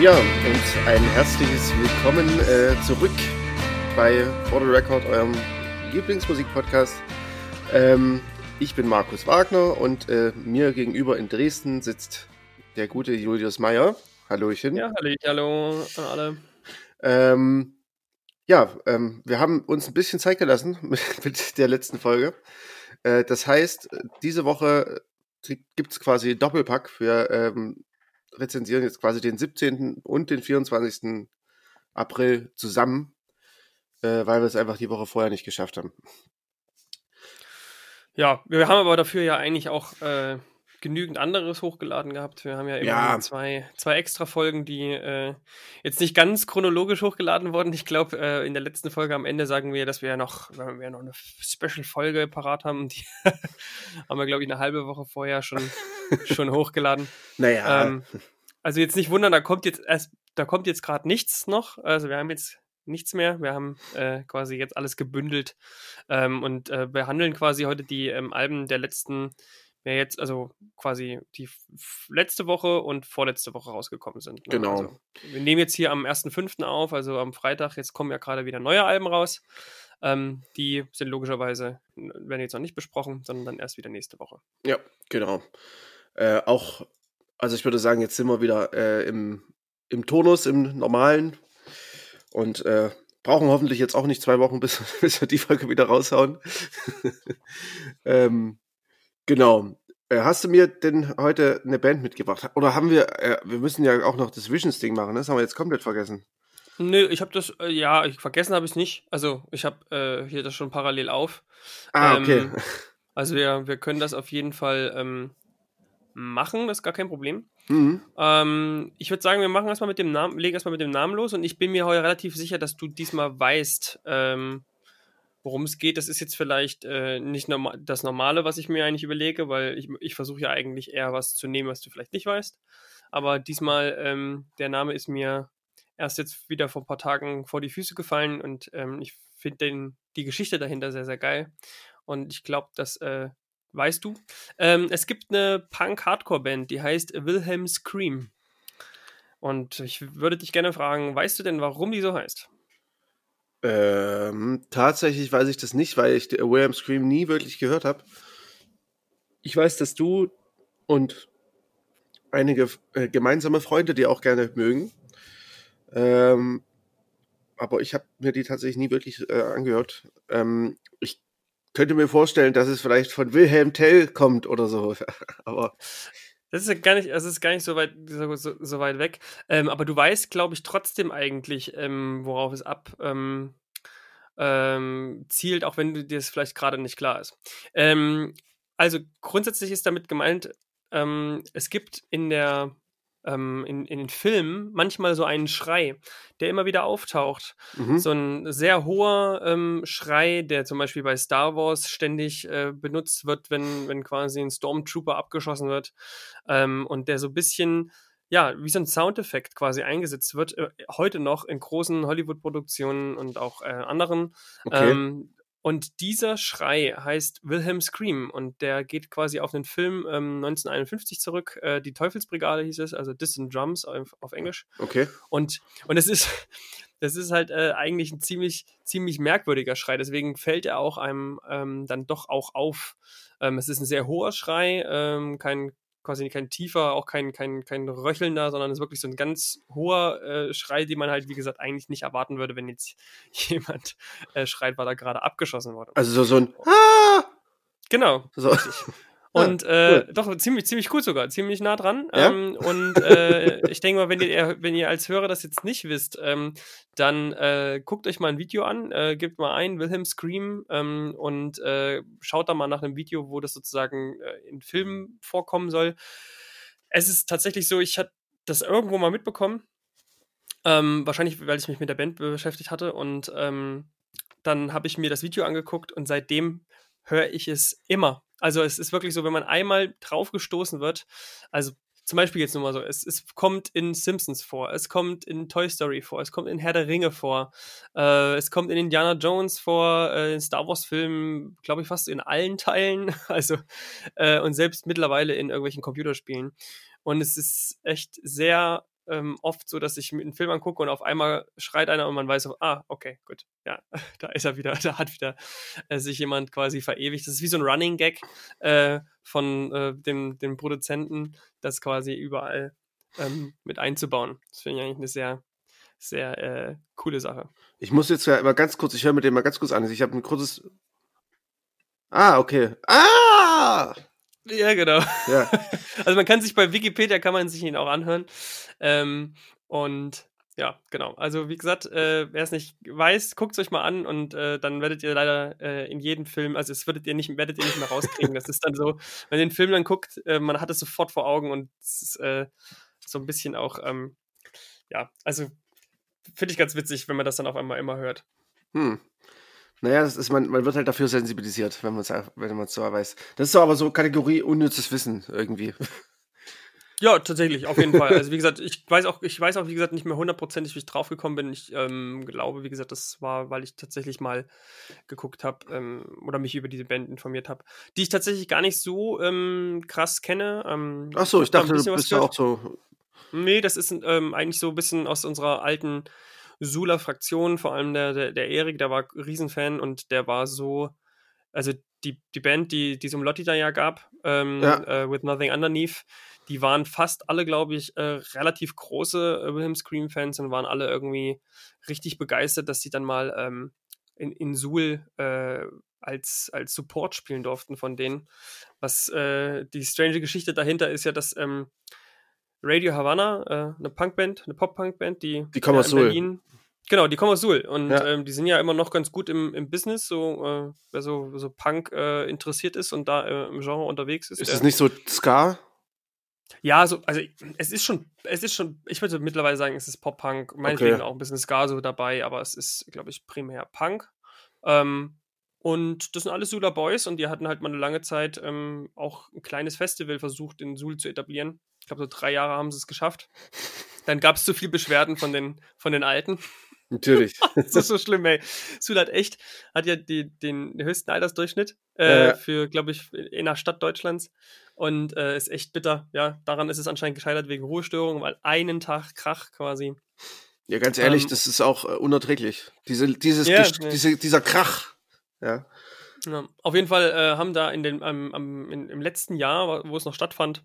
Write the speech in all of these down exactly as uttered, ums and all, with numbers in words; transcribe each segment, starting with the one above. Ja, und ein herzliches Willkommen äh, zurück bei Border Record, eurem Lieblingsmusik-Podcast. Ähm, ich bin Markus Wagner und äh, mir gegenüber in Dresden sitzt der gute Julius Mayer. Hallöchen. Ja, hallo, hallo an alle. Ähm, ja, ähm, wir haben uns ein bisschen Zeit gelassen mit, mit der letzten Folge. Äh, das heißt, diese Woche gibt es quasi Doppelpack. Wir ähm, rezensieren jetzt quasi den siebzehnten und den vierundzwanzigsten April zusammen, äh, weil wir es einfach die Woche vorher nicht geschafft haben. Ja, wir haben aber dafür ja eigentlich auch äh, genügend anderes hochgeladen gehabt. Wir haben ja immer ja. zwei, zwei extra Folgen, die äh, jetzt nicht ganz chronologisch hochgeladen wurden. Ich glaube, äh, in der letzten Folge am Ende sagen wir, dass wir ja noch, wir ja noch eine Special-Folge parat haben. Die haben wir, glaube ich, eine halbe Woche vorher schon, schon hochgeladen. Naja. Ähm, also jetzt nicht wundern, da kommt jetzt erst, da kommt jetzt gerade nichts noch. Also wir haben jetzt nichts mehr. Wir haben äh, quasi jetzt alles gebündelt ähm, und äh, behandeln quasi heute die ähm, Alben der letzten ja jetzt, also quasi die f- letzte Woche und vorletzte Woche rausgekommen sind. Ne? Genau. Also, wir nehmen jetzt hier am ersten fünften auf, also am Freitag, jetzt kommen ja gerade wieder neue Alben raus. Ähm, die sind logischerweise, werden jetzt noch nicht besprochen, sondern dann erst wieder nächste Woche. Ja, genau. Äh, auch, also ich würde sagen, jetzt sind wir wieder äh, im, im Tonus, im normalen und äh, brauchen hoffentlich jetzt auch nicht zwei Wochen, bis, bis wir die Folge wieder raushauen. ähm, Genau. Äh, hast du mir denn heute eine Band mitgebracht? Oder haben wir, äh, wir müssen ja auch noch das Visions-Ding machen, das haben wir jetzt komplett vergessen. Nö, ich habe das, äh, ja, ich, vergessen habe ich es nicht. Also, ich habe äh, hier das schon parallel auf. Ah, okay. Ähm, also, wir, wir können das auf jeden Fall ähm, machen, das ist gar kein Problem. Mhm. Ähm, ich würde sagen, wir machen erstmal mit dem Namen, legen erstmal mit dem Namen los und ich bin mir heute relativ sicher, dass du diesmal weißt, ähm, worum es geht. Das ist jetzt vielleicht äh, nicht norma- das Normale, was ich mir eigentlich überlege, weil ich, ich versuche ja eigentlich eher was zu nehmen, was du vielleicht nicht weißt. Aber diesmal, ähm, der Name ist mir erst jetzt wieder vor ein paar Tagen vor die Füße gefallen und ähm, ich finde die Geschichte dahinter sehr, sehr geil. Und ich glaube, das äh, weißt du. Ähm, es gibt eine Punk-Hardcore-Band, die heißt Wilhelm Scream. Und ich würde dich gerne fragen, weißt du denn, warum die so heißt? Ähm, tatsächlich weiß ich das nicht, weil ich Wilhelm Scream nie wirklich gehört habe. Ich weiß, dass du und einige äh, gemeinsame Freunde die auch gerne mögen. Ähm, aber ich habe mir die tatsächlich nie wirklich äh, angehört. Ähm, ich könnte mir vorstellen, dass es vielleicht von Wilhelm Tell kommt oder so. aber das ist gar nicht, das ist gar nicht so weit, so, so weit weg. Ähm, aber du weißt, glaube ich, trotzdem eigentlich, ähm, worauf es ab ähm, ähm, zielt, auch wenn dir das vielleicht gerade nicht klar ist. Ähm, also grundsätzlich ist damit gemeint, ähm, es gibt in der ähm, in, in den Filmen manchmal so einen Schrei, der immer wieder auftaucht. Mhm. So ein sehr hoher ähm, Schrei, der zum Beispiel bei Star Wars ständig äh, benutzt wird, wenn, wenn quasi ein Stormtrooper abgeschossen wird ähm, und der so ein bisschen, ja, wie so ein Soundeffekt quasi eingesetzt wird, äh, heute noch in großen Hollywood-Produktionen und auch äh, anderen. Okay. Ähm, und dieser Schrei heißt Wilhelm Scream und der geht quasi auf einen Film ähm, neunzehnhunderteinundfünfzig zurück, äh, die Teufelsbrigade hieß es, also Distant Drums auf, auf Englisch. Okay. Und, und es ist, das ist halt äh, eigentlich ein ziemlich, ziemlich merkwürdiger Schrei, deswegen fällt er auch einem ähm, dann doch auch auf. Ähm, es ist ein sehr hoher Schrei, ähm, kein quasi kein tiefer, auch kein, kein, kein röchelnder, sondern es ist wirklich so ein ganz hoher äh, Schrei, den man halt, wie gesagt, eigentlich nicht erwarten würde, wenn jetzt jemand äh, schreit, weil er gerade abgeschossen wurde. Also so, so ein ah! Genau. So. Und ja, äh, cool. Doch, ziemlich, ziemlich gut sogar, ziemlich nah dran. Ja? Ähm, und äh, ich denke mal, wenn ihr, wenn ihr als Hörer das jetzt nicht wisst, ähm, dann äh, guckt euch mal ein Video an, äh, gebt mal ein, Wilhelm Scream ähm, und äh, schaut da mal nach einem Video, wo das sozusagen äh, in Filmen vorkommen soll. Es ist tatsächlich so, ich hatte das irgendwo mal mitbekommen, ähm, wahrscheinlich, weil ich mich mit der Band beschäftigt hatte und ähm, dann habe ich mir das Video angeguckt und seitdem höre ich es immer. Also es ist wirklich so, wenn man einmal draufgestoßen wird, also zum Beispiel jetzt nur mal so, es, es kommt in Simpsons vor, es kommt in Toy Story vor, es kommt in Herr der Ringe vor, äh, es kommt in Indiana Jones vor, äh, in Star Wars Filmen, glaube ich fast in allen Teilen, also äh, und selbst mittlerweile in irgendwelchen Computerspielen. Und es ist echt sehr ähm, oft so, dass ich einen Film angucke und auf einmal schreit einer und man weiß, so, ah, okay, gut, ja, da ist er wieder, da hat wieder äh, sich jemand quasi verewigt. Das ist wie so ein Running Gag äh, von äh, dem, dem Produzenten, das quasi überall ähm, mit einzubauen. Das finde ich eigentlich eine sehr, sehr äh, coole Sache. Ich muss jetzt ja mal ganz kurz, ich höre mit dem mal ganz kurz an, ich habe ein kurzes... Ah, okay. Ah! Ja, genau. Ja. Also man kann sich bei Wikipedia, kann man sich ihn auch anhören. Ähm, und ja, genau. Also wie gesagt, äh, wer es nicht weiß, guckt es euch mal an und äh, dann werdet ihr leider äh, in jedem Film, also es werdet ihr nicht, werdet ihr nicht mehr rauskriegen. Das ist dann so, wenn ihr den Film dann guckt, äh, man hat es sofort vor Augen und es ist äh, so ein bisschen auch, ähm, ja, also finde ich ganz witzig, wenn man das dann auf einmal immer hört. Hm. Naja, das ist, man, man wird halt dafür sensibilisiert, wenn man es wenn man's so weiß. Das ist so aber so Kategorie unnützes Wissen irgendwie. Ja, tatsächlich, auf jeden Fall. Also wie gesagt, ich weiß auch, ich weiß auch, wie gesagt, nicht mehr hundertprozentig, wie ich drauf gekommen bin. Ich ähm, glaube, wie gesagt, das war, weil ich tatsächlich mal geguckt habe ähm, oder mich über diese Band informiert habe, die ich tatsächlich gar nicht so ähm, krass kenne. Ähm, Ach so, ich dachte, du bist ja auch so... Nee, das ist ähm, eigentlich so ein bisschen aus unserer alten Suhler Fraktion, vor allem der, der, der Erik, der war Riesenfan und der war so, also die, die Band, die, die es um Lotti da ja gab, ähm, ja. Äh, With Nothing Underneath, die waren fast alle, glaube ich, äh, relativ große äh, Wilhelm Scream Fans und waren alle irgendwie richtig begeistert, dass sie dann mal ähm, in, in Suhl äh, als, als Support spielen durften von denen. Was äh, die strange Geschichte dahinter ist ja, dass ähm, Radio Havana, äh, eine Punkband, eine Pop-Punk-Band, die, die kommen ja aus Berlin. Genau, die kommen aus Suhl. Und ja. ähm, die sind ja immer noch ganz gut im, im Business, so, äh, wer so, so Punk äh, interessiert ist und da äh, im Genre unterwegs ist. Ist es nicht so Ska? Ja, so, also es ist schon, es ist schon, ich würde mittlerweile sagen, es ist Pop-Punk, meinetwegen okay. Auch ein bisschen Ska so dabei, aber es ist, glaube ich, primär Punk. Ähm, Und das sind alles Suhler Boys und die hatten halt mal eine lange Zeit ähm, auch ein kleines Festival versucht, in Suhl zu etablieren. Ich glaube, so drei Jahre haben sie es geschafft. Dann gab es zu viel Beschwerden von den, von den Alten. Natürlich. Das ist so schlimm, ey. Suhl hat echt, hat ja die, den höchsten Altersdurchschnitt äh, äh. für, glaube ich, in der Stadt Deutschlands. Und äh, ist echt bitter. Ja, daran ist es anscheinend gescheitert wegen Ruhestörung, weil einen Tag Krach quasi. Ja, ganz ehrlich, ähm, das ist auch äh, unerträglich. Diese, dieses, yeah, Gest- yeah. Diese, dieser Krach. Ja. Ja, auf jeden Fall äh, haben da in den, ähm, am, in, im letzten Jahr, wo es noch stattfand,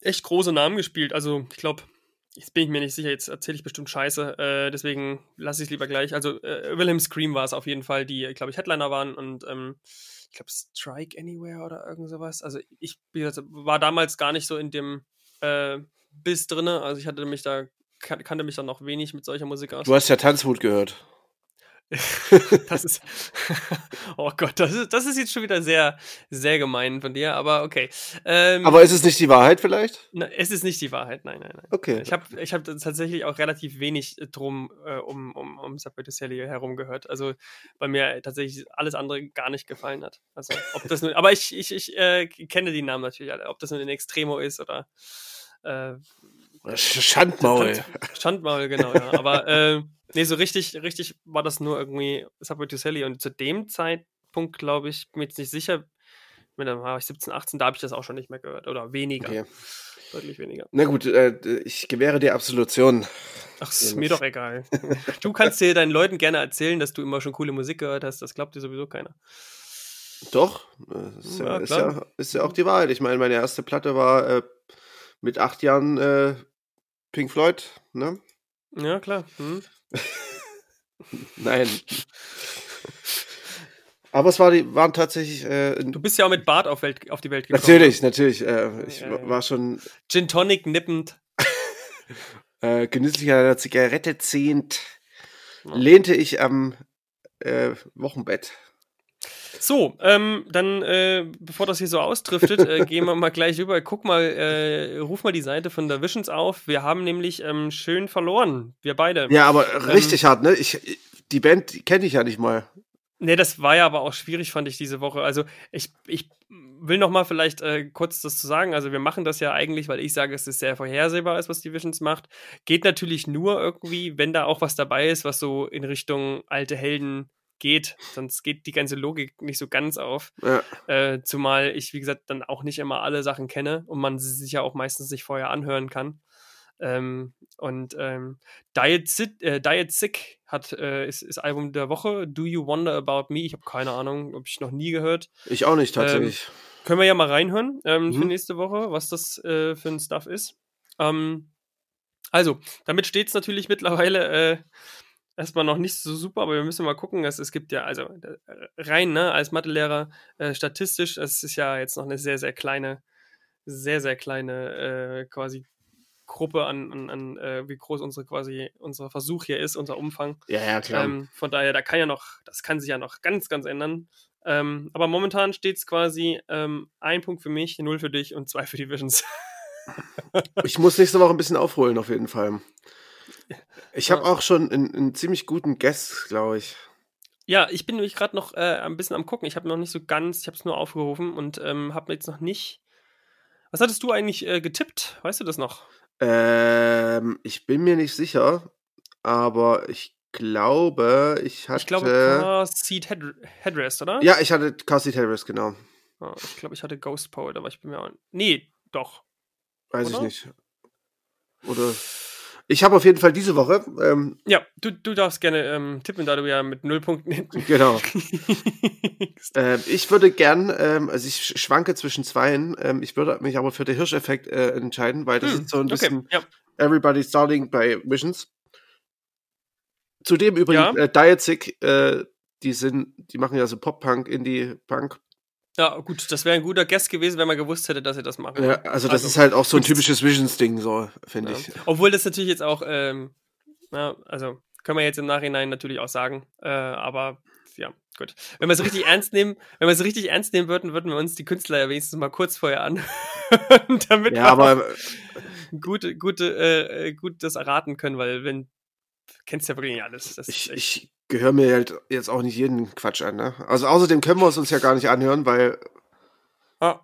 echt große Namen gespielt. Also ich glaube, jetzt bin ich mir nicht sicher, jetzt erzähle ich bestimmt Scheiße, äh, deswegen lasse ich es lieber gleich. Also äh, Wilhelm Scream war es auf jeden Fall, die, glaube ich, Headliner waren und ähm, ich glaube Strike Anywhere oder irgend sowas. Also ich wie gesagt, war damals gar nicht so in dem äh, Biss drin, also ich hatte mich da, kan- kannte mich dann noch wenig mit solcher Musik aus. Du hast ja Tanzwut gehört. Das ist, oh Gott, das ist, das ist jetzt schon wieder sehr, sehr gemein von dir, aber okay. Ähm, aber ist es nicht die Wahrheit vielleicht? Na, es ist nicht die Wahrheit, nein, nein, nein. Okay. Ich habe ich hab tatsächlich auch relativ wenig drum äh, um, um, um Subway to Sally herum gehört, also weil mir tatsächlich alles andere gar nicht gefallen hat. Also, ob das nun, aber ich, ich, ich äh, kenne die Namen natürlich alle, ob das nun in Extremo ist oder äh, Schandmaul. Schandmaul, genau, ja. Aber äh, nee, so richtig, richtig war das nur irgendwie Subway to Sally. Und zu dem Zeitpunkt, glaube ich, bin mir jetzt nicht sicher, mit einem war ich siebzehn, achtzehn, da habe ich das auch schon nicht mehr gehört. Oder weniger. Okay. Deutlich weniger. Na gut, äh, ich gewähre dir Absolution. Ach, ist mir doch egal. Du kannst dir deinen Leuten gerne erzählen, dass du immer schon coole Musik gehört hast. Das glaubt dir sowieso keiner. Doch, das ist ja, ja, ist ja, ist ja auch die Wahrheit. Ich meine, meine erste Platte war äh, mit acht Jahren äh, Pink Floyd, ne? Ja, klar. Hm. Nein. Aber es war die, waren tatsächlich... Äh, du bist ja auch mit Bart auf, Welt, auf die Welt gekommen. Natürlich, natürlich. Äh, ich ja, ja. war schon... Gin Tonic nippend. äh, genüsslich an einer Zigarette zehnt, lehnte ich am äh, Wochenbett. So, ähm, dann, äh, bevor das hier so ausdriftet, äh, gehen wir mal gleich rüber. Guck mal, äh, ruf mal die Seite von der Visions auf. Wir haben nämlich ähm, schön verloren, wir beide. Ja, aber ähm, richtig hart, ne? Ich, die Band kenne ich ja nicht mal. Nee, das war ja aber auch schwierig, fand ich, diese Woche. Also, ich, ich will noch mal vielleicht äh, kurz das zu sagen. Also, wir machen das ja eigentlich, weil ich sage, es ist sehr vorhersehbar, ist, was die Visions macht. Geht natürlich nur irgendwie, wenn da auch was dabei ist, was so in Richtung alte Helden geht, sonst geht die ganze Logik nicht so ganz auf, ja. äh, zumal ich, wie gesagt, dann auch nicht immer alle Sachen kenne und man sie sich ja auch meistens nicht vorher anhören kann, Ähm, und ähm, Diet, Sit, äh, Diet Sick hat, äh, ist, ist Album der Woche. Do You Wonder About Me? Ich habe keine Ahnung, habe ich noch nie gehört. Ich auch nicht, tatsächlich. Ähm, können wir ja mal reinhören ähm, mhm. für nächste Woche, was das äh, für ein Stuff ist. Ähm, also, damit steht es natürlich mittlerweile äh, erstmal noch nicht so super, aber wir müssen mal gucken. Es, es gibt ja, also rein, ne, als Mathelehrer äh, statistisch, es ist ja jetzt noch eine sehr, sehr kleine, sehr, sehr kleine äh, quasi Gruppe an, an, an äh, wie groß unsere quasi unser Versuch hier ist, unser Umfang. Ja, ja, klar. Ähm, von daher, da kann ja noch, das kann sich ja noch ganz, ganz ändern. Ähm, aber momentan steht es quasi ähm, ein Punkt für mich, null für dich und zwei für die Visions. Ich muss nächste Woche ein bisschen aufholen, auf jeden Fall. Ich habe ja. auch schon einen, einen ziemlich guten Guess, glaube ich. Ja, ich bin nämlich gerade noch äh, ein bisschen am Gucken. Ich habe noch nicht so ganz, ich habe es nur aufgerufen und ähm, habe jetzt noch nicht. Was hattest du eigentlich äh, getippt? Weißt du das noch? Ähm, ich bin mir nicht sicher, aber ich glaube, ich hatte... Ich glaube, Car Seat Headrest, oder? Ja, ich hatte Car Seat Headrest, genau. Oh, ich glaube, ich hatte Ghost Pole, aber ich bin mir auch... Nee, doch. Weiß oder? ich nicht. Oder... Ich habe auf jeden Fall diese Woche... Ähm, ja, du, du darfst gerne ähm, tippen, da du ja mit null Punkten hinten... Genau. ähm, ich würde gern, ähm, also ich schwanke zwischen zweien, ähm, ich würde mich aber für den Hirscheffekt äh, entscheiden, weil das hm, ist so ein bisschen okay, ja. Everybody Starting by Visions. Zudem übrigens ja. äh, Diet Sick, äh, die, sind, die machen ja so Pop-Punk, Indie-Punk. Ja, gut, das wäre ein guter Guest gewesen, wenn man gewusst hätte, dass sie das machen. Ja, also das also. ist halt auch so ein typisches Visions-Ding, so, finde ja. ich. Obwohl das natürlich jetzt auch, ähm, ja, also können wir jetzt im Nachhinein natürlich auch sagen, äh, aber ja, gut. Wenn wir es richtig ernst nehmen, wenn wir es richtig ernst nehmen würden, würden wir uns die Künstler ja wenigstens mal kurz vorher an, damit ja, wir aber gut, gut, äh, gut das erraten können, weil wenn kennst ja wirklich nicht alles. Das ich ich gehöre mir halt jetzt auch nicht jeden Quatsch an, ne? Also außerdem können wir es uns ja gar nicht anhören, weil... Ah.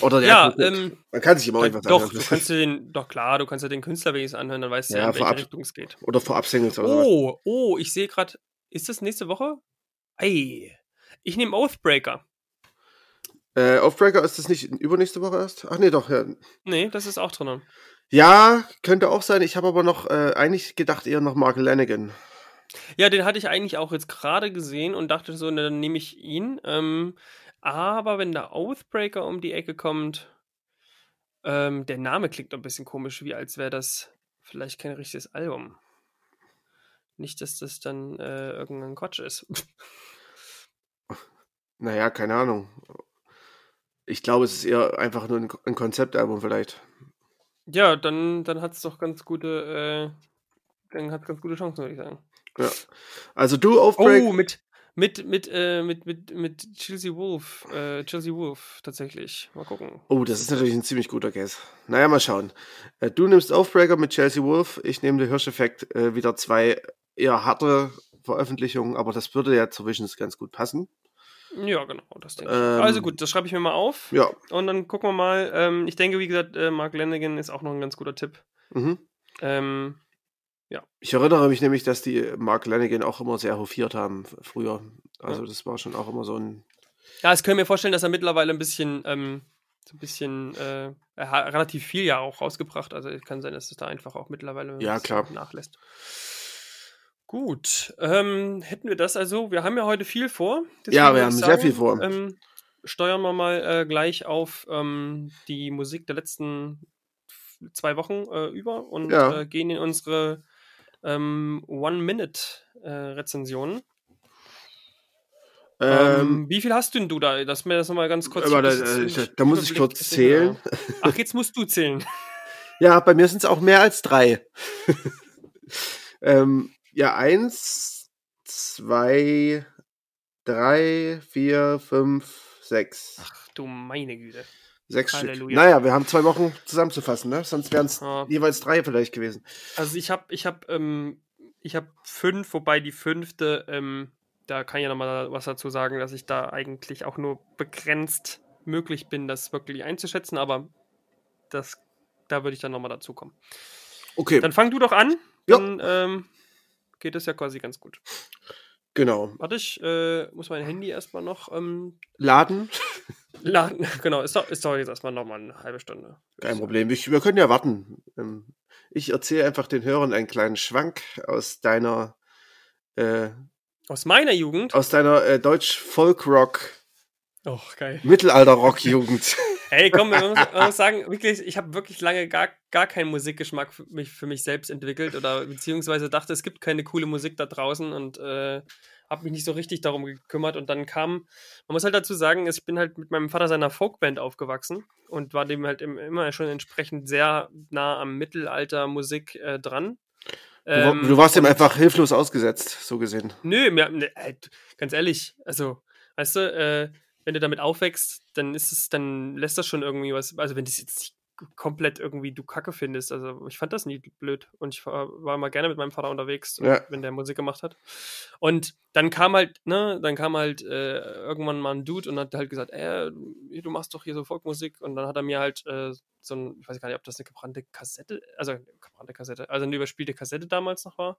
Oder der ja, ähm, man kann sich immer irgendwas doch, anhören. Du kannst den, doch klar, du kannst ja den Künstler wenigstens anhören, dann weißt du ja, ja in welche Richtung es geht. Oder vorab Singles oder Oh, was. oh, ich sehe gerade, ist das nächste Woche? Ei, ich nehme Oathbreaker. Äh, Oathbreaker, ist das nicht übernächste Woche erst? Ach nee, doch, ja. Nee, das ist auch drin. Ja, könnte auch sein. Ich habe aber noch äh, eigentlich gedacht, eher noch Mark Lanegan. Ja, den hatte ich eigentlich auch jetzt gerade gesehen und dachte so, ne, dann nehme ich ihn. Ähm, aber wenn der Oathbreaker um die Ecke kommt, ähm, der Name klingt ein bisschen komisch, wie als wäre das vielleicht kein richtiges Album. Nicht, dass das dann äh, irgendein Quatsch ist. Naja, keine Ahnung. Ich glaube, es ist eher einfach nur ein, ein Konzeptalbum vielleicht. Ja, dann, dann hat es doch ganz gute, äh, dann hat's ganz gute Chancen, würde ich sagen. Ja. Also du Oathbreaker. Oh, mit, mit, mit, äh, mit, mit, mit Chelsea Wolf, äh, Chelsea Wolf tatsächlich. Mal gucken. Oh, das ist natürlich ein ziemlich guter Guess. Naja, mal schauen. Äh, du nimmst Oathbreaker mit Chelsea Wolf, ich nehme den Hirscheffekt äh, wieder zwei eher harte Veröffentlichungen, aber das würde ja zu Visions ganz gut passen. Ja, genau, das denke ich. Ähm, also gut, das schreibe ich mir mal auf. Ja. Und dann gucken wir mal. Ähm, ich denke, wie gesagt, äh, Mark Lanegan ist auch noch ein ganz guter Tipp. Mhm. Ähm, ja. Ich erinnere mich nämlich, dass die Mark Lanegan auch immer sehr hofiert haben früher. Also ja. das war schon auch immer so ein... Ja, ich kann mir vorstellen, dass er mittlerweile ein bisschen, ähm, so ein bisschen, äh, er hat relativ viel ja auch rausgebracht. Also es kann sein, dass es da einfach auch mittlerweile ja, klar. nachlässt. Gut, ähm, hätten wir das also, wir haben ja heute viel vor. Ja, wir haben sagen, sehr viel vor. Ähm, steuern wir mal äh, gleich auf ähm, die Musik der letzten zwei Wochen äh, über und ja. äh, gehen in unsere ähm, One-Minute-Rezensionen. Äh, ähm, ähm, wie viel hast denn du da? Lass mir das nochmal ganz kurz... Da, da, da muss ich kurz zählen. Ja. Ach, jetzt musst du zählen. Ja, bei mir sind es auch mehr als drei. ähm... Ja, eins, zwei, drei, vier, fünf, sechs. Ach du meine Güte. Sechs Halleluja. Stück. Naja, wir haben zwei Wochen zusammenzufassen, ne? Sonst wären es ja. jeweils drei vielleicht gewesen. Also ich habe ich hab, ähm, ich hab fünf, wobei die fünfte, ähm, da kann ich ja nochmal was dazu sagen, dass ich da eigentlich auch nur begrenzt möglich bin, das wirklich einzuschätzen, aber das, da würde ich dann nochmal dazu kommen. Okay. Dann fang du doch an. Dann, ja. ähm, geht das ja quasi ganz gut. Genau. Warte, ich äh, muss mein Handy erstmal noch ähm, laden. Na, genau, ist doch, ist doch jetzt erstmal nochmal eine halbe Stunde. Kein Problem, ich, wir können ja warten. Ich erzähle einfach den Hörern einen kleinen Schwank aus deiner... Äh, aus meiner Jugend? Aus deiner äh, Deutsch-Folk-Rock- Oh, geil. Mittelalter-Rock-Jugend. Hey, komm, man muss, man muss sagen, wirklich, ich habe wirklich lange gar, gar keinen Musikgeschmack für mich, für mich selbst entwickelt oder beziehungsweise dachte, es gibt keine coole Musik da draußen und äh, habe mich nicht so richtig darum gekümmert. Und dann kam, man muss halt dazu sagen, ich bin halt mit meinem Vater seiner Folkband aufgewachsen und war dem halt immer schon entsprechend sehr nah am Mittelalter-Musik äh, dran. Du, du warst ähm, dem einfach hilflos ausgesetzt, so gesehen. Nö, mir, ne, ganz ehrlich, also, weißt du, äh, wenn du damit aufwächst, dann ist es, dann lässt das schon irgendwie was, also wenn du es jetzt komplett irgendwie du Kacke findest, also ich fand das nie blöd und ich war, war immer gerne mit meinem Vater unterwegs, ja. Wenn der Musik gemacht hat. Und dann kam halt, ne, dann kam halt äh, irgendwann mal ein Dude und hat halt gesagt, äh, du machst doch hier so Folkmusik und dann hat er mir halt äh, so ein, ich weiß gar nicht, ob das eine gebrannte Kassette, also eine gebrannte Kassette, also eine überspielte Kassette damals noch war.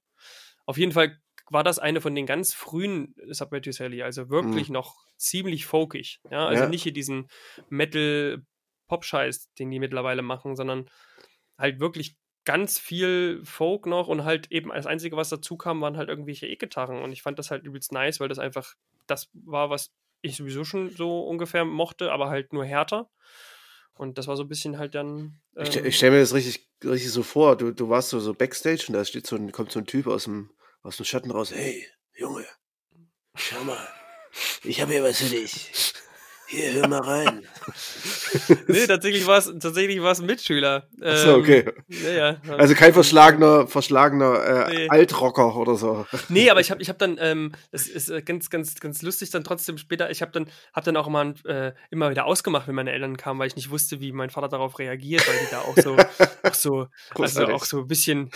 Auf jeden Fall war das eine von den ganz frühen Subway to Sally, also wirklich mhm. noch ziemlich folkig. Ja? Also ja. Nicht hier diesen Metal-Pop-Scheiß, den die mittlerweile machen, sondern halt wirklich ganz viel Folk noch und halt eben das Einzige, was dazu kam, waren halt irgendwelche E-Gitarren und ich fand das halt übelst nice, weil das einfach das war, was ich sowieso schon so ungefähr mochte, aber halt nur härter. Und das war so ein bisschen halt dann... Ähm, ich ich stelle mir das richtig, richtig so vor, du, du warst so, so Backstage und da steht so ein, kommt so ein Typ aus dem Aus dem Schatten raus, hey, Junge, schau mal, ich habe hier was für dich. Hier, hör mal rein. Nee, tatsächlich war es tatsächlich war's ein Mitschüler. Ähm, Achso, okay. Ja, also kein verschlagener, verschlagener äh, nee. Altrocker oder so. Nee, aber ich habe ich hab dann, ähm, es ist ganz, ganz, ganz lustig dann trotzdem später, ich habe dann, hab dann auch immer, äh, immer wieder ausgemacht, wenn meine Eltern kamen, weil ich nicht wusste, wie mein Vater darauf reagiert, weil die da auch so, auch so, also auch so ein bisschen...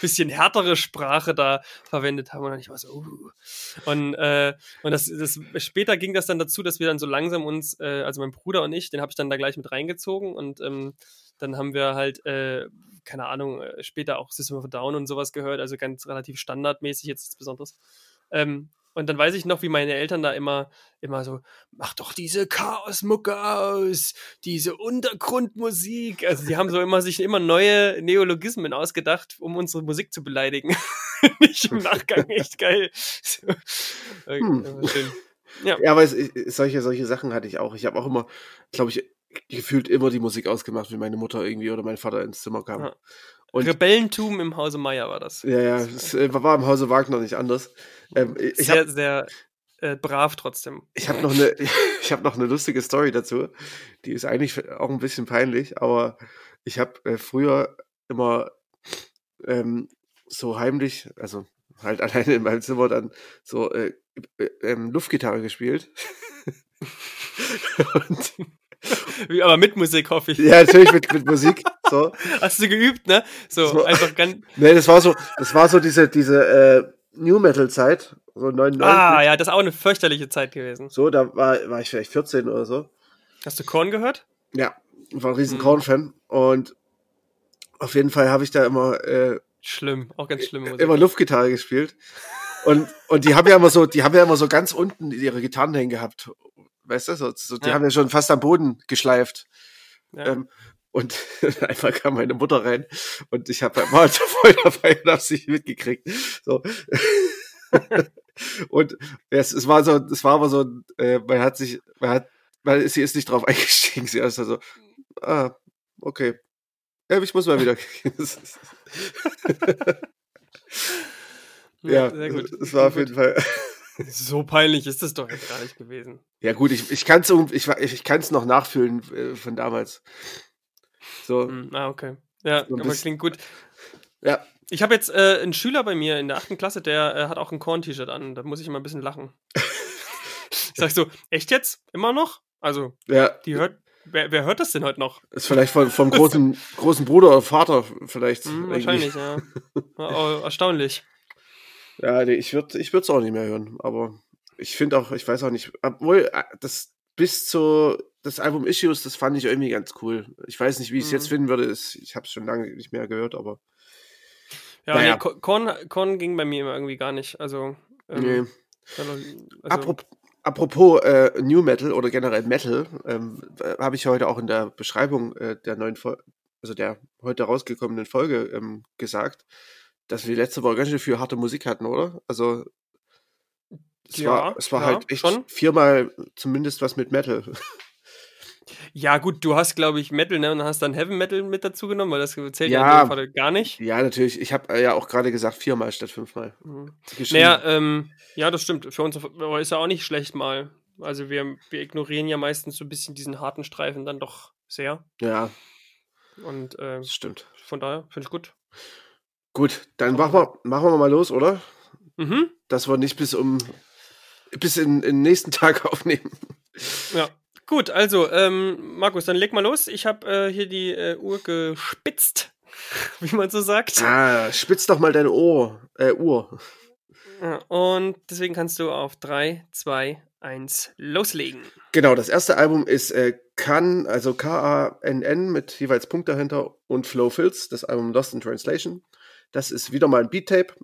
bisschen härtere Sprache da verwendet haben und dann ich war so uh. und äh, und das, das später ging das dann dazu, dass wir dann so langsam uns äh, also mein Bruder und ich, den habe ich dann da gleich mit reingezogen und ähm, dann haben wir halt äh, keine Ahnung später auch System of a Down und sowas gehört, also ganz relativ standardmäßig jetzt nichts Besonderes. Ähm, und dann weiß ich noch, wie meine Eltern da immer immer so, mach doch diese Chaosmucke aus, diese Untergrundmusik. Also die haben so immer sich immer neue Neologismen ausgedacht, um unsere Musik zu beleidigen. Nicht im Nachgang, echt geil. So. Okay, hm. Schön. Ja, ja aber es, solche, solche Sachen hatte ich auch. Ich habe auch immer, glaube ich, gefühlt immer die Musik ausgemacht, wenn meine Mutter irgendwie oder mein Vater ins Zimmer kam. Ja. Und Rebellentum im Hause Mayer war das. Ja, ja, es war im Hause Wagner nicht anders. Ähm, ich sehr, hab, sehr äh, brav trotzdem. Ich habe noch, ne, hab noch eine lustige Story dazu. Die ist eigentlich auch ein bisschen peinlich, aber ich habe äh, früher immer ähm, so heimlich, also halt alleine in meinem Zimmer dann so äh, äh, äh, Luftgitarre gespielt. Und wie, aber mit Musik, hoffe ich. Ja, natürlich mit, mit Musik. So. Hast du geübt, ne? So, war, einfach ganz. Nee, das war so, das war so diese, diese äh, New Metal-Zeit. So neunundneunzig. Ah, ja, das ist auch eine fürchterliche Zeit gewesen. So, da war, war ich vielleicht vierzehn oder so. Hast du Korn gehört? Ja, ich war ein riesen mhm. Korn-Fan. Und auf jeden Fall habe ich da immer. Äh, schlimm, auch ganz schlimm. Musik. Immer Luftgitarre gespielt. Und, und die haben ja immer so, die haben ja immer so ganz unten ihre Gitarren hängen gehabt. Weißt du, so, so, die ja. haben ja schon fast am Boden geschleift. Ja. Ähm, und einmal kam meine Mutter rein und ich habe halt mal voll dabei und habe es nicht mitgekriegt. So. Und es, es war so, es war aber so, äh, man hat sich, man hat, man, sie ist nicht drauf eingestiegen. Sie ist also, ah, okay. Ja, ich muss mal wieder. Ja, ja, sehr gut. Es war auf jeden Fall. So peinlich ist das doch jetzt gar nicht gewesen. Ja gut, ich, ich kann es ich, ich kann's noch nachfühlen äh, von damals. So. Mm, ah, okay. Ja, so aber bisschen. Klingt gut. Ja. Ich habe jetzt äh, einen Schüler bei mir in der achten Klasse, der äh, hat auch ein Korn-T-Shirt an. Da muss ich immer ein bisschen lachen. Ich sag so, echt jetzt? Immer noch? Also, ja. die hört, wer, wer hört das denn heute noch? Ist vielleicht vom, vom großen, großen Bruder oder Vater vielleicht. Mm, wahrscheinlich, ja. Oh, erstaunlich. Ja, nee, ich würde ich würde es auch nicht mehr hören, aber ich finde auch, ich weiß auch nicht, obwohl das bis zu das Album Issues, das fand ich irgendwie ganz cool. Ich weiß nicht, wie ich es mhm. jetzt finden würde, ich habe es schon lange nicht mehr gehört, aber ja, naja. Nee, Korn, Korn ging bei mir immer irgendwie gar nicht, also, ähm, nee. also, also Apropos, Apropos äh, New Metal oder generell Metal, ähm, habe ich heute auch in der Beschreibung äh, der neuen Folge, also der heute rausgekommenen Folge ähm, gesagt, dass wir letzte Woche ganz schön viel harte Musik hatten, oder? Also es ja, war, es war ja, halt echt schon viermal zumindest was mit Metal. Ja gut, du hast glaube ich Metal, ne, und hast dann Heavy Metal mit dazu genommen, weil das zählt ja, ja in dem Fall gar nicht. Ja, natürlich. Ich habe ja auch gerade gesagt, viermal statt fünfmal. Mhm. Naja, ähm, ja, das stimmt. Für uns ist ja auch nicht schlecht mal. Also wir, wir ignorieren ja meistens so ein bisschen diesen harten Streifen dann doch sehr. Ja. Und äh, das stimmt. Von daher finde ich gut. Gut, dann machen wir, machen wir mal los, oder? Mhm. Dass wir nicht bis um bis in, in den nächsten Tag aufnehmen. Ja. Gut, also, ähm, Markus, dann leg mal los. Ich habe äh, hier die äh, Uhr gespitzt, wie man so sagt. Ah, spitz doch mal deine Ohr, äh, Uhr. Und deswegen kannst du auf drei, zwei, eins loslegen. Genau, das erste Album ist äh, Kann, also K A N N mit jeweils Punkt dahinter und Flo Filz, das Album Lost in Translation. Das ist wieder mal ein Beat-Tape,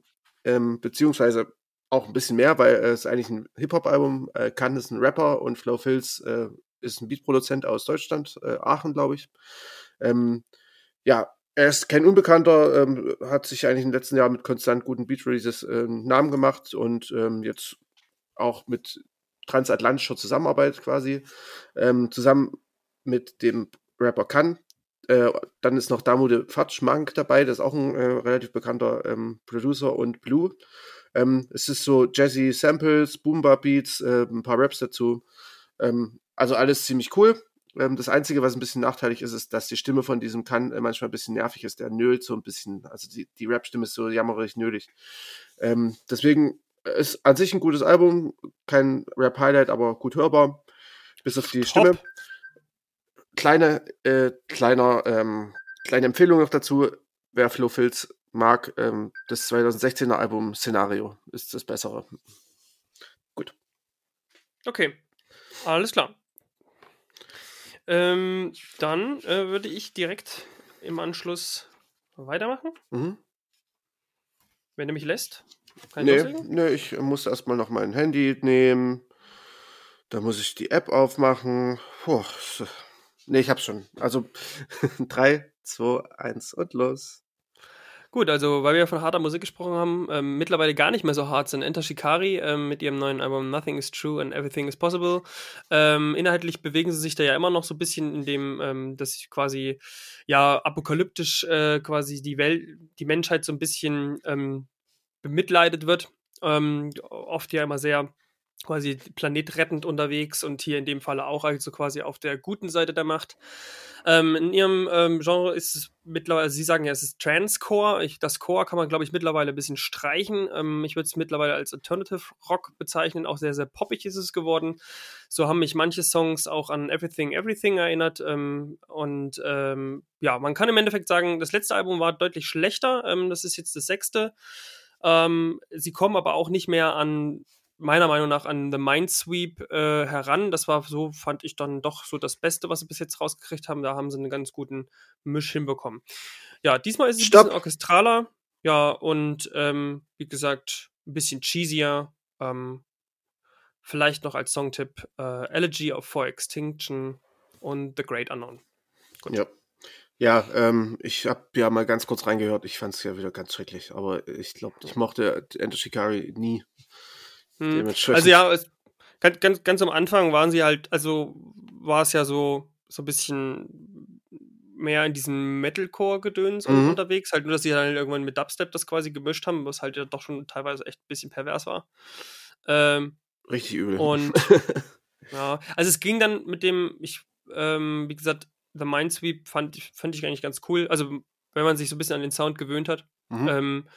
ähm, beziehungsweise auch ein bisschen mehr, weil äh, es ist eigentlich ein Hip-Hop-Album. Äh, Kann ist ein Rapper und Flo Filz äh, ist ein Beatproduzent aus Deutschland, äh, Aachen, glaube ich. Ähm, ja, er ist kein Unbekannter, ähm, hat sich eigentlich im letzten Jahr mit konstant guten Beat-Releases äh, einen Namen gemacht und ähm, jetzt auch mit transatlantischer Zusammenarbeit quasi, ähm, zusammen mit dem Rapper Kann. Äh, dann ist noch Damude Fatschmank dabei, das ist auch ein äh, relativ bekannter ähm, Producer, und Blue. Ähm, es ist so Jazzy Samples, Boomba-Beats, äh, ein paar Raps dazu. Ähm, also alles ziemlich cool. Ähm, das Einzige, was ein bisschen nachteilig ist, ist, dass die Stimme von diesem Kann äh, manchmal ein bisschen nervig ist. Der nölt so ein bisschen. Also die, die Rap-Stimme ist so jammerig nölig. Ähm, deswegen ist an sich ein gutes Album. Kein Rap-Highlight, aber gut hörbar. Bis auf die Top. Stimme. Kleine, äh, kleiner, ähm, kleine Empfehlung noch dazu. Wer Flo Filz mag, ähm, das zweitausendsechzehner Album Szenario ist das bessere. Gut. Okay, alles klar. Ähm, dann äh, würde ich direkt im Anschluss weitermachen. Mhm. Wenn du mich lässt. Kann ich nee, nee, ich muss erstmal noch mein Handy nehmen. Da muss ich die App aufmachen. Puh. Nee, ich hab's schon. Also drei, zwei, eins und los. Gut, also weil wir von harter Musik gesprochen haben, ähm, mittlerweile gar nicht mehr so hart sind Enter Shikari ähm, mit ihrem neuen Album Nothing is True and Everything is Possible. Ähm, inhaltlich bewegen sie sich da ja immer noch so ein bisschen in dem, ähm, dass sich quasi ja apokalyptisch äh, quasi die Welt, die Menschheit so ein bisschen ähm, bemitleidet wird. Ähm, oft ja immer sehr quasi planetrettend unterwegs und hier in dem Falle auch also quasi auf der guten Seite der Macht. Ähm, in ihrem ähm, Genre ist es mittlerweile, also sie sagen ja, es ist Transcore. Ich, das Core kann man, glaube ich, mittlerweile ein bisschen streichen. Ähm, ich würde es mittlerweile als Alternative Rock bezeichnen. Auch sehr, sehr poppig ist es geworden. So haben mich manche Songs auch an Everything Everything erinnert. Ähm, und ähm, ja, man kann im Endeffekt sagen, das letzte Album war deutlich schlechter. Ähm, das ist jetzt das sechste. Ähm, sie kommen aber auch nicht mehr an meiner Meinung nach an The Mindsweep äh, heran. Das war so, fand ich dann doch so das Beste, was sie bis jetzt rausgekriegt haben. Da haben sie einen ganz guten Misch hinbekommen. Ja, diesmal ist es Stopp. ein bisschen orchestraler. Ja, und ähm, wie gesagt, ein bisschen cheesier. Ähm, vielleicht noch als Songtipp äh, Elegy for Extinction und The Great Unknown. Gut. Ja, ja ähm, ich habe ja mal ganz kurz reingehört. Ich fand es ja wieder ganz schrecklich. Aber ich glaube, ich mochte Enter Shikari nie. Also ja, es, ganz, ganz, ganz am Anfang waren sie halt, also war es ja so, so ein bisschen mehr in diesem Metalcore-Gedöns mhm. unterwegs, halt nur, dass sie dann irgendwann mit Dubstep das quasi gemischt haben, was halt ja doch schon teilweise echt ein bisschen pervers war. Ähm, Richtig übel. Und ja, also es ging dann mit dem, ich, ähm, wie gesagt, The Mindsweep fand, fand ich eigentlich ganz cool, also wenn man sich so ein bisschen an den Sound gewöhnt hat, mhm. ähm,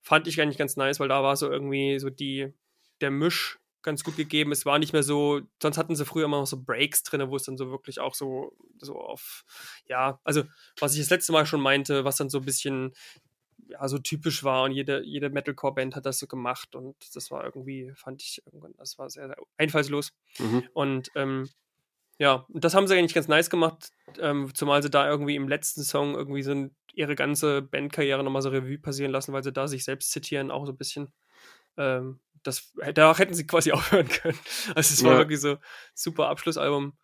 fand ich eigentlich ganz nice, weil da war so irgendwie so die der Misch ganz gut gegeben. Es war nicht mehr so, sonst hatten sie früher immer noch so Breaks drin, wo es dann so wirklich auch so, so auf, ja, also was ich das letzte Mal schon meinte, was dann so ein bisschen, ja, so typisch war und jede, jede Metalcore-Band hat das so gemacht und das war irgendwie, fand ich, das war sehr, sehr einfallslos. Mhm. Und ähm, ja, das haben sie eigentlich ganz nice gemacht, ähm, zumal sie da irgendwie im letzten Song irgendwie so ihre ganze Bandkarriere nochmal so Revue passieren lassen, weil sie da sich selbst zitieren, auch so ein bisschen. Ähm, das, danach hätten sie quasi aufhören können. Also es war ja. wirklich so super Abschlussalbum.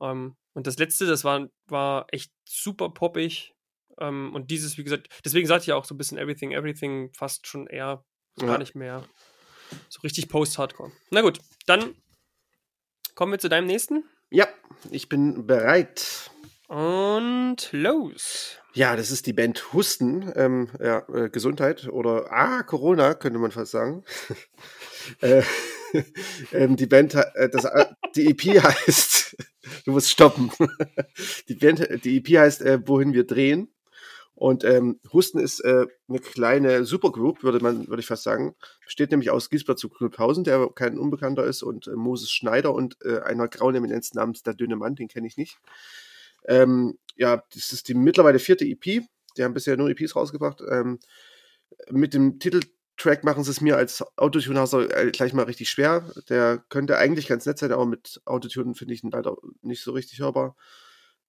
Ähm, und das letzte, das war, war echt super poppig. Ähm, und dieses, wie gesagt, deswegen sagte ich ja auch so ein bisschen Everything, Everything, fast schon eher ja. gar nicht mehr so richtig Post-Hardcore. Na gut, dann kommen wir zu deinem nächsten. Ja, ich bin bereit. Und los. Ja, das ist die Band Husten. Ähm, ja, äh, Gesundheit oder ah, Corona, könnte man fast sagen. äh, ähm, die Band, äh, das, die E P heißt, du musst stoppen. die, Band, die E P heißt, äh, wohin wir drehen. Und ähm, Husten ist äh, eine kleine Supergroup, würde man, würde ich fast sagen. Besteht nämlich aus Gisbert zu Knüpphausen, der kein Unbekannter ist, und äh, Moses Schneider und äh, einer grauen Eminenz namens der dünne Mann, den kenne ich nicht. Ähm, ja, das ist die mittlerweile vierte E P. Die haben bisher nur E Ps rausgebracht. Ähm, mit dem Titeltrack machen sie es mir als Autotune-Hasser gleich mal richtig schwer. Der könnte eigentlich ganz nett sein, aber mit Autotune finde ich ihn leider nicht so richtig hörbar.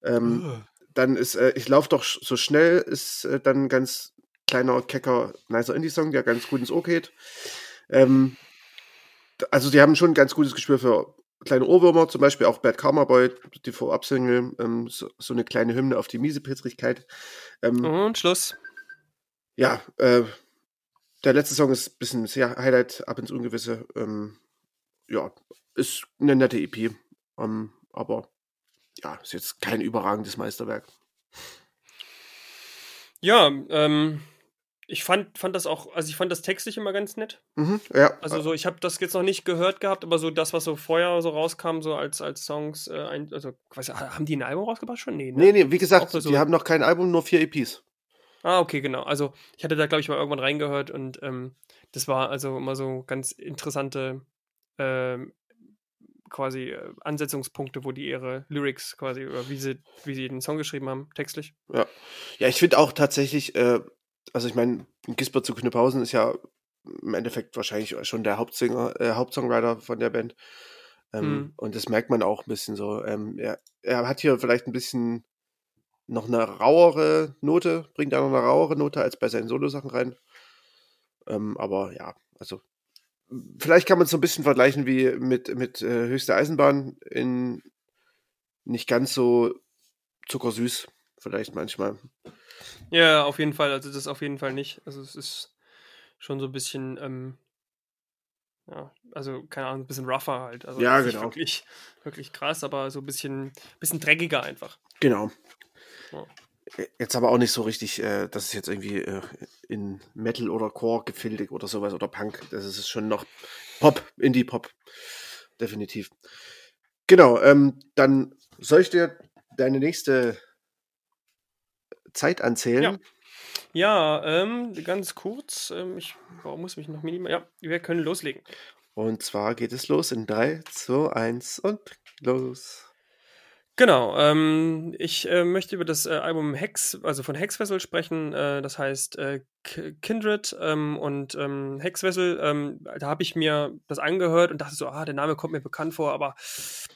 Ähm, oh. Dann ist äh, Ich lauf doch sch- so schnell ist äh, dann ein ganz kleiner, kecker, nicer Indie-Song, der ganz gut ins Ohr geht. Ähm, also die haben schon ein ganz gutes Gespür für kleine Ohrwürmer, zum Beispiel auch Bad Karma Boy, die Vorab-Single, ähm, so, so eine kleine Hymne auf die Miesepetrigkeit. Ähm, Und Schluss. Ja, äh, der letzte Song ist ein bisschen sehr Highlight, ab ins Ungewisse. Ähm, ja, ist eine nette E P, ähm, aber ja, ist jetzt kein überragendes Meisterwerk. Ja, ähm, ich fand, fand das auch, also ich fand das textlich immer ganz nett. Mhm, ja. Also so, ich habe das jetzt noch nicht gehört gehabt, aber so das, was so vorher so rauskam, so als, als Songs, äh, ein, also quasi, haben die ein Album rausgebracht schon? Nee, ne? nee, nee, wie gesagt, so, die haben noch kein Album, nur vier E Ps. Ah, okay, genau. Also ich hatte da, glaube ich, mal irgendwann reingehört und ähm, das war also immer so ganz interessante ähm, quasi äh, Ansetzungspunkte, wo die ihre Lyrics quasi, oder wie sie, wie sie den Song geschrieben haben, textlich. Ja, ja, ich finde auch tatsächlich, äh, also ich meine, Gisbert zu Knüpphausen ist ja im Endeffekt wahrscheinlich schon der Hauptsinger, äh, Hauptsongwriter von der Band. Ähm, mhm. Und das merkt man auch ein bisschen so. Ähm, er, er hat hier vielleicht ein bisschen noch eine rauere Note, bringt da noch eine rauere Note als bei seinen Solo-Sachen rein. Ähm, aber ja, also vielleicht kann man es so ein bisschen vergleichen wie mit, mit äh, Höchste Eisenbahn, in nicht ganz so zuckersüß vielleicht manchmal. Ja, auf jeden Fall. Also das auf jeden Fall nicht. Also es ist schon so ein bisschen, ähm, ja, also keine Ahnung, ein bisschen rougher halt. Also ja, genau. Wirklich, wirklich krass, aber so ein bisschen, bisschen dreckiger einfach. Genau. Ja. Jetzt aber auch nicht so richtig, äh, dass es jetzt irgendwie äh, in Metal oder Core gefildig oder sowas oder Punk. Das ist schon noch Pop, Indie-Pop. Definitiv. Genau, ähm, dann soll ich dir deine nächste Zeit anzählen. Ja, ja ähm, ganz kurz. Ähm, ich oh, muss mich noch minimal. Ja, wir können loslegen. Und zwar geht es los in drei, zwei, eins und los. Genau. Ähm, ich äh, möchte über das äh, Album Hex, also von Hexvessel sprechen. Äh, das heißt äh, K- Kindred ähm, und ähm, Hexvessel. Ähm, da habe ich mir das angehört und dachte so, ah, der Name kommt mir bekannt vor, aber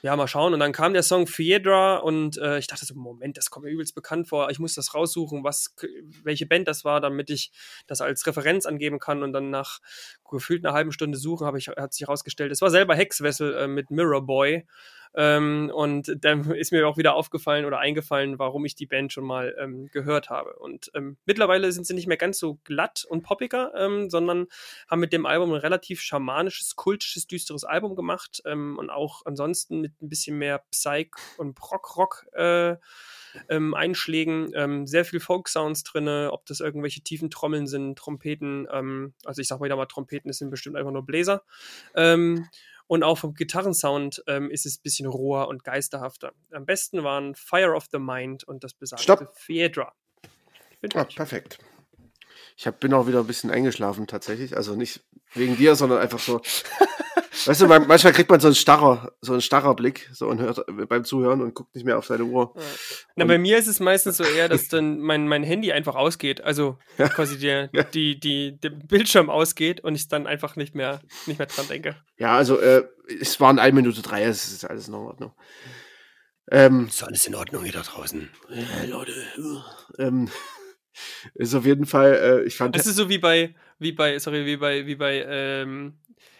ja, mal schauen. Und dann kam der Song Fiedra und äh, ich dachte so, Moment, das kommt mir übelst bekannt vor. Ich muss das raussuchen, was, welche Band das war, damit ich das als Referenz angeben kann. Und dann nach gefühlt einer halben Stunde suchen, habe ich, hat sich herausgestellt, es war selber Hexvessel äh, mit Mirror Boy. Ähm, und dann ist mir auch wieder aufgefallen oder eingefallen, warum ich die Band schon mal ähm, gehört habe. Und ähm, mittlerweile sind sie nicht mehr ganz so glatt und poppiger, ähm, sondern haben mit dem Album ein relativ schamanisches, kultisches, düsteres Album gemacht ähm, und auch ansonsten mit ein bisschen mehr Psych- und Prog-Rock äh, ähm, Einschlägen. Ähm, sehr viel Folk-Sounds drin, ob das irgendwelche tiefen Trommeln sind, Trompeten, ähm, also ich sag mal wieder mal Trompeten, das sind bestimmt einfach nur Bläser. Ähm, Und auch vom Gitarrensound ähm, ist es ein bisschen roher und geisterhafter. Am besten waren Fire of the Mind und das besagte Fiedra. Ah, perfekt. Ich hab, bin auch wieder ein bisschen eingeschlafen tatsächlich. Also nicht wegen dir, sondern einfach so. Weißt du, man, manchmal kriegt man so einen starrer, so einen starrer Blick so und hört beim Zuhören und guckt nicht mehr auf seine Uhr. Ja. Na, bei mir ist es meistens so eher, dass dann mein, mein Handy einfach ausgeht, also ja. quasi der, ja. die, die, der Bildschirm ausgeht und ich dann einfach nicht mehr, nicht mehr dran denke. Ja, also äh, es waren eine Minute drei, es ist alles in Ordnung. Ähm, ist alles in Ordnung hier da draußen. Äh, Leute. Ähm, ist auf jeden Fall, äh, ich fand... Es ist so wie bei, wie bei, sorry, wie bei, wie bei, ähm,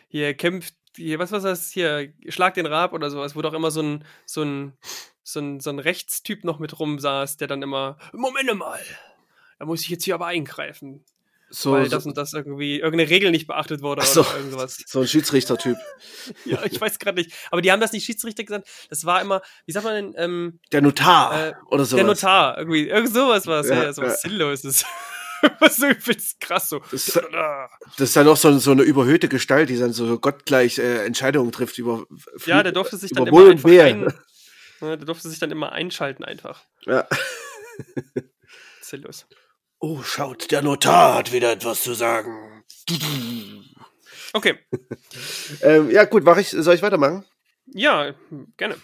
hier kämpft, hier, was war das, hier, schlag den Rab oder sowas, wo doch immer so ein, so ein, so ein, so ein Rechtstyp noch mit rumsaß, der dann immer, Moment mal, da muss ich jetzt hier aber eingreifen. So, weil das so, und das irgendwie, irgendeine Regel nicht beachtet wurde so, oder irgendwas. So ein Schiedsrichter-Typ. Ja, ich weiß gerade nicht. Aber die haben das nicht Schiedsrichter gesagt. Das war immer, wie sagt man denn? Ähm, der Notar äh, oder sowas. Der Notar, irgendwie. Irgend sowas war es. Ja, ja, sowas ja. Sinnloses. Was ich find's krass so. Das, das ist dann auch so, so eine überhöhte Gestalt, die dann so gottgleich äh, Entscheidungen trifft über Flie- Ja, der durfte sich dann immer einfach ein, ne, der durfte sich dann immer einschalten einfach. Ja. Sinnlos. Oh, schaut, der Notar hat wieder etwas zu sagen. Okay. ähm, ja, gut, mach ich, soll ich weitermachen? Ja, gerne.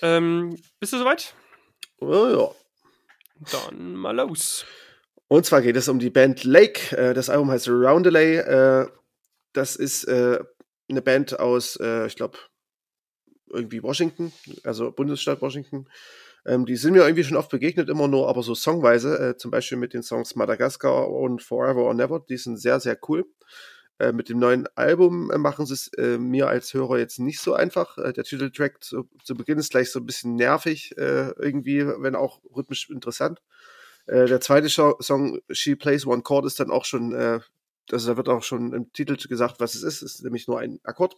Ähm, bist du soweit? Oh, ja. Dann mal los. Und zwar geht es um die Band Lake. Das Album heißt Roundelay. Das ist eine Band aus, ich glaube, irgendwie Washington, also Bundesstaat Washington. Ähm, die sind mir irgendwie schon oft begegnet, immer nur, aber so songweise, äh, zum Beispiel mit den Songs Madagaskar und Forever or Never, die sind sehr, sehr cool. Äh, mit dem neuen Album äh, machen sie es äh, mir als Hörer jetzt nicht so einfach. Äh, der Titeltrack zu, zu Beginn ist gleich so ein bisschen nervig, äh, irgendwie, wenn auch rhythmisch interessant. Äh, der zweite Show- Song, She Plays One Chord, ist dann auch schon, äh, also da wird auch schon im Titel gesagt, was es ist, es ist nämlich nur ein Akkord.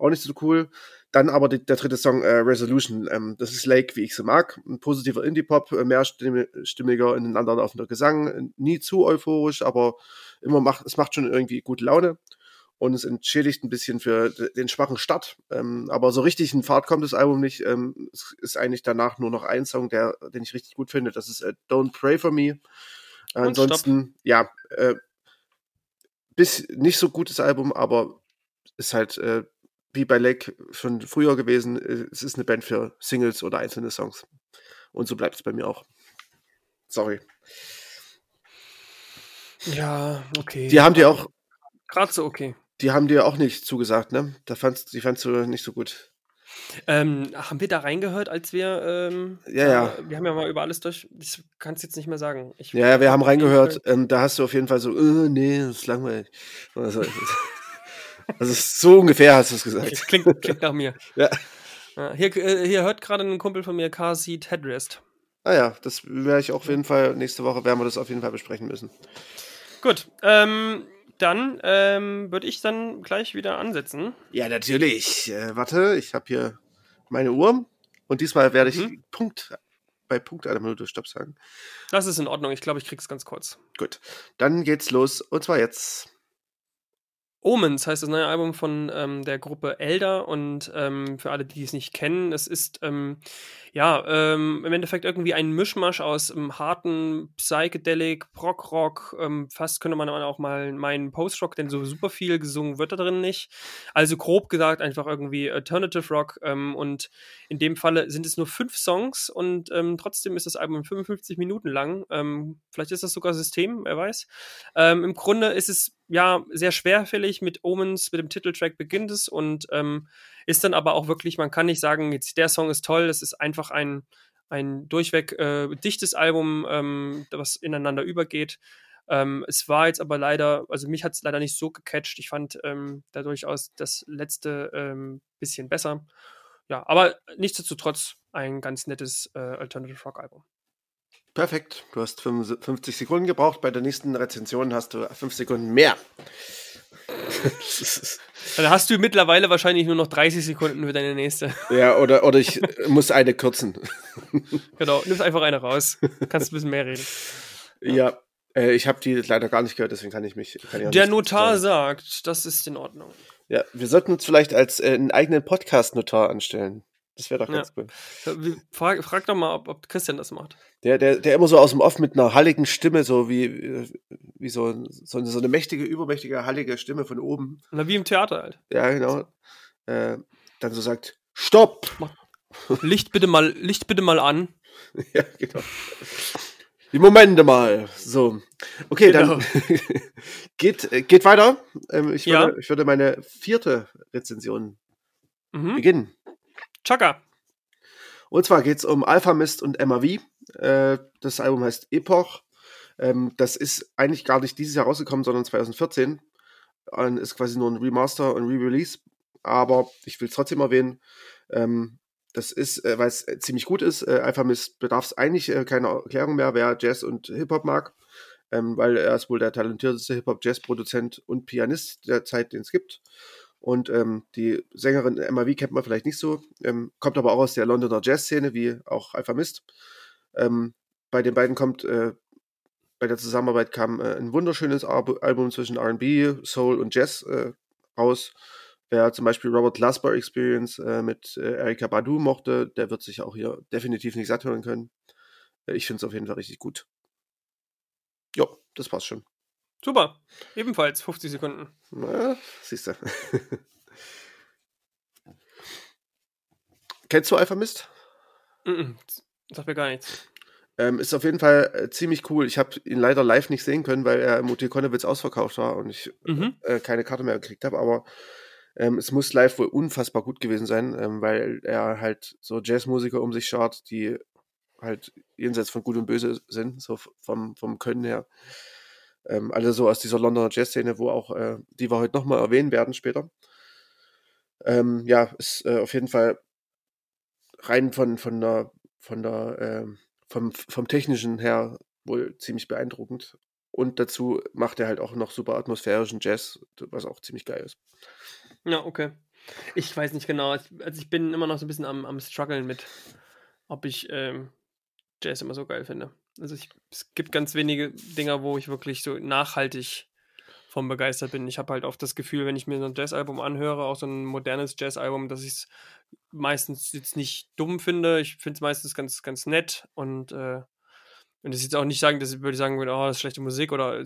Auch nicht so cool. Dann aber die, der dritte Song, äh, Resolution. Ähm, das ist Lake, wie ich sie mag. Ein positiver Indie-Pop, mehrstimmiger, ineinander laufender Gesang. Nie zu euphorisch, aber immer macht, es macht schon irgendwie gute Laune. Und es entschädigt ein bisschen für den schwachen Start. Ähm, aber so richtig in Fahrt kommt das Album nicht. Ähm, es ist eigentlich danach nur noch ein Song, der, den ich richtig gut finde. Das ist äh, Don't Pray For Me. Äh, ansonsten, ja, äh, bis, nicht so gutes Album, aber ist halt... Äh, wie bei Lake schon früher gewesen, es ist eine Band für Singles oder einzelne Songs. Und so bleibt es bei mir auch. Sorry. Ja, okay. Die haben dir auch... Gerade so okay. Die haben dir auch nicht zugesagt, ne? Da fandst, die fandst du nicht so gut. Ähm, haben wir da reingehört, als wir... Ähm, ja, ja. Wir haben ja mal über alles durch... Ich kann es jetzt nicht mehr sagen. Ich, ja, ja, wir haben reingehört. Ähm, da hast du auf jeden Fall so, äh, nee, das ist langweilig. Also... Also so ungefähr hast du es gesagt. Okay, klingt, klingt nach mir. Ja. Hier, hier hört gerade ein Kumpel von mir Car Seat Headrest. Ah ja, das werde ich auch auf jeden Fall, nächste Woche werden wir das auf jeden Fall besprechen müssen. Gut, ähm, dann ähm, würde ich dann gleich wieder ansetzen. Ja, natürlich. Äh, warte, ich habe hier meine Uhr und diesmal werde ich mhm. Punkt bei Punkt einer Minute Stopp sagen. Das ist in Ordnung, ich glaube, ich krieg's ganz kurz. Gut, dann geht's los und zwar jetzt. Omens heißt das neue Album von ähm, der Gruppe Elder und ähm, für alle, die es nicht kennen, es ist ähm, ja ähm, im Endeffekt irgendwie ein Mischmasch aus ähm, harten Psychedelic, Prog-Rock, ähm, fast könnte man auch mal meinen Post-Rock, denn so super viel gesungen wird da drin nicht. Also grob gesagt einfach irgendwie Alternative Rock ähm, und in dem Falle sind es nur fünf Songs und ähm, trotzdem ist das Album fünfundfünfzig Minuten lang. Ähm, vielleicht ist das sogar System, wer weiß. Ähm, im Grunde ist es ja, sehr schwerfällig mit Omens, mit dem Titeltrack beginnt es und ähm, ist dann aber auch wirklich, man kann nicht sagen, jetzt der Song ist toll, es ist einfach ein, ein durchweg äh, dichtes Album, ähm, was ineinander übergeht. Ähm, es war jetzt aber leider, also mich hat es leider nicht so gecatcht, ich fand ähm, da durchaus das letzte ähm, bisschen besser. Ja, aber nichtsdestotrotz ein ganz nettes äh, Alternative Rock Album. Perfekt. Du hast fünfundfünfzig Sekunden gebraucht. Bei der nächsten Rezension hast du fünf Sekunden mehr. Dann hast du mittlerweile wahrscheinlich nur noch dreißig Sekunden für deine nächste. Ja, oder, oder ich muss eine kürzen. Genau, nimmst einfach eine raus. Kannst ein bisschen mehr reden. Ja, ja äh, ich habe die leider gar nicht gehört, deswegen kann ich mich... Kann ich der Notar sagen. Sagt, das ist in Ordnung. Ja, wir sollten uns vielleicht als äh, einen eigenen Podcast-Notar anstellen. Das wäre doch ganz ja. cool. Frag, frag doch mal, ob, ob Christian das macht. Der, der, der immer so aus dem Off mit einer halligen Stimme, so wie, wie so, so, so eine mächtige, übermächtige, hallige Stimme von oben. Na, wie im Theater halt. Ja, genau. Äh, dann so sagt, Stopp! Licht bitte mal, Licht bitte mal an. Ja, genau. Die Momente mal. So. Okay, genau. Dann geht, geht weiter. Ähm, ich, würde, ja. ich würde meine vierte Rezension mhm. beginnen. Chaka. Und zwar geht es um Alfa Mist und M A V. Äh, das Album heißt Epoch. Ähm, das ist eigentlich gar nicht dieses Jahr rausgekommen, sondern zwanzig vierzehn. ist quasi nur ein Remaster und Re-Release, aber ich will es trotzdem erwähnen. Ähm, das ist, äh, weil es ziemlich gut ist, äh, Alfa Mist bedarf es eigentlich äh, keiner Erklärung mehr, wer Jazz und Hip-Hop mag, ähm, weil er ist wohl der talentierteste Hip-Hop-Jazz-Produzent und Pianist der Zeit, den es gibt. Und ähm, die Sängerin Emma V kennt man vielleicht nicht so, ähm, kommt aber auch aus der Londoner Jazz-Szene, wie auch Alfa Mist. Ähm, bei den beiden kommt, äh, bei der Zusammenarbeit kam äh, ein wunderschönes Ar- Album zwischen R and B, Soul und Jazz äh, raus. Wer zum Beispiel Robert Lasper Experience äh, mit äh, Erykah Badu mochte, der wird sich auch hier definitiv nicht satt hören können. Äh, ich finde es auf jeden Fall richtig gut. Jo, das war's schon. Super, ebenfalls fünfzig Sekunden. Na, siehst du. Kennst du Alfa Mist? Mhm, sag mir gar nichts. Ähm, ist auf jeden Fall äh, ziemlich cool. Ich habe ihn leider live nicht sehen können, weil er im O T Konnewitz ausverkauft war und ich mhm. äh, keine Karte mehr gekriegt habe, aber ähm, es muss live wohl unfassbar gut gewesen sein, ähm, weil er halt so Jazzmusiker um sich schart, die halt jenseits von Gut und Böse sind, so vom, vom Können her. Ähm, alle so aus dieser Londoner Jazz-Szene, wo auch, äh, die wir heute nochmal erwähnen werden später. Ähm, ja, ist äh, auf jeden Fall rein von, von der, von der äh, vom, vom Technischen her wohl ziemlich beeindruckend. Und dazu macht er halt auch noch super atmosphärischen Jazz, was auch ziemlich geil ist. Ja, okay. Ich weiß nicht genau. Also ich bin immer noch so ein bisschen am, am struggeln mit, ob ich ähm, Jazz immer so geil finde. Also ich, es gibt ganz wenige Dinger, wo ich wirklich so nachhaltig vom begeistert bin. Ich habe halt oft das Gefühl, wenn ich mir so ein Jazzalbum anhöre, auch so ein modernes Jazzalbum, dass ich es meistens jetzt nicht dumm finde. Ich finde es meistens ganz, ganz nett und äh, und das jetzt auch nicht sagen, dass ich würde sagen, oh, das ist schlechte Musik oder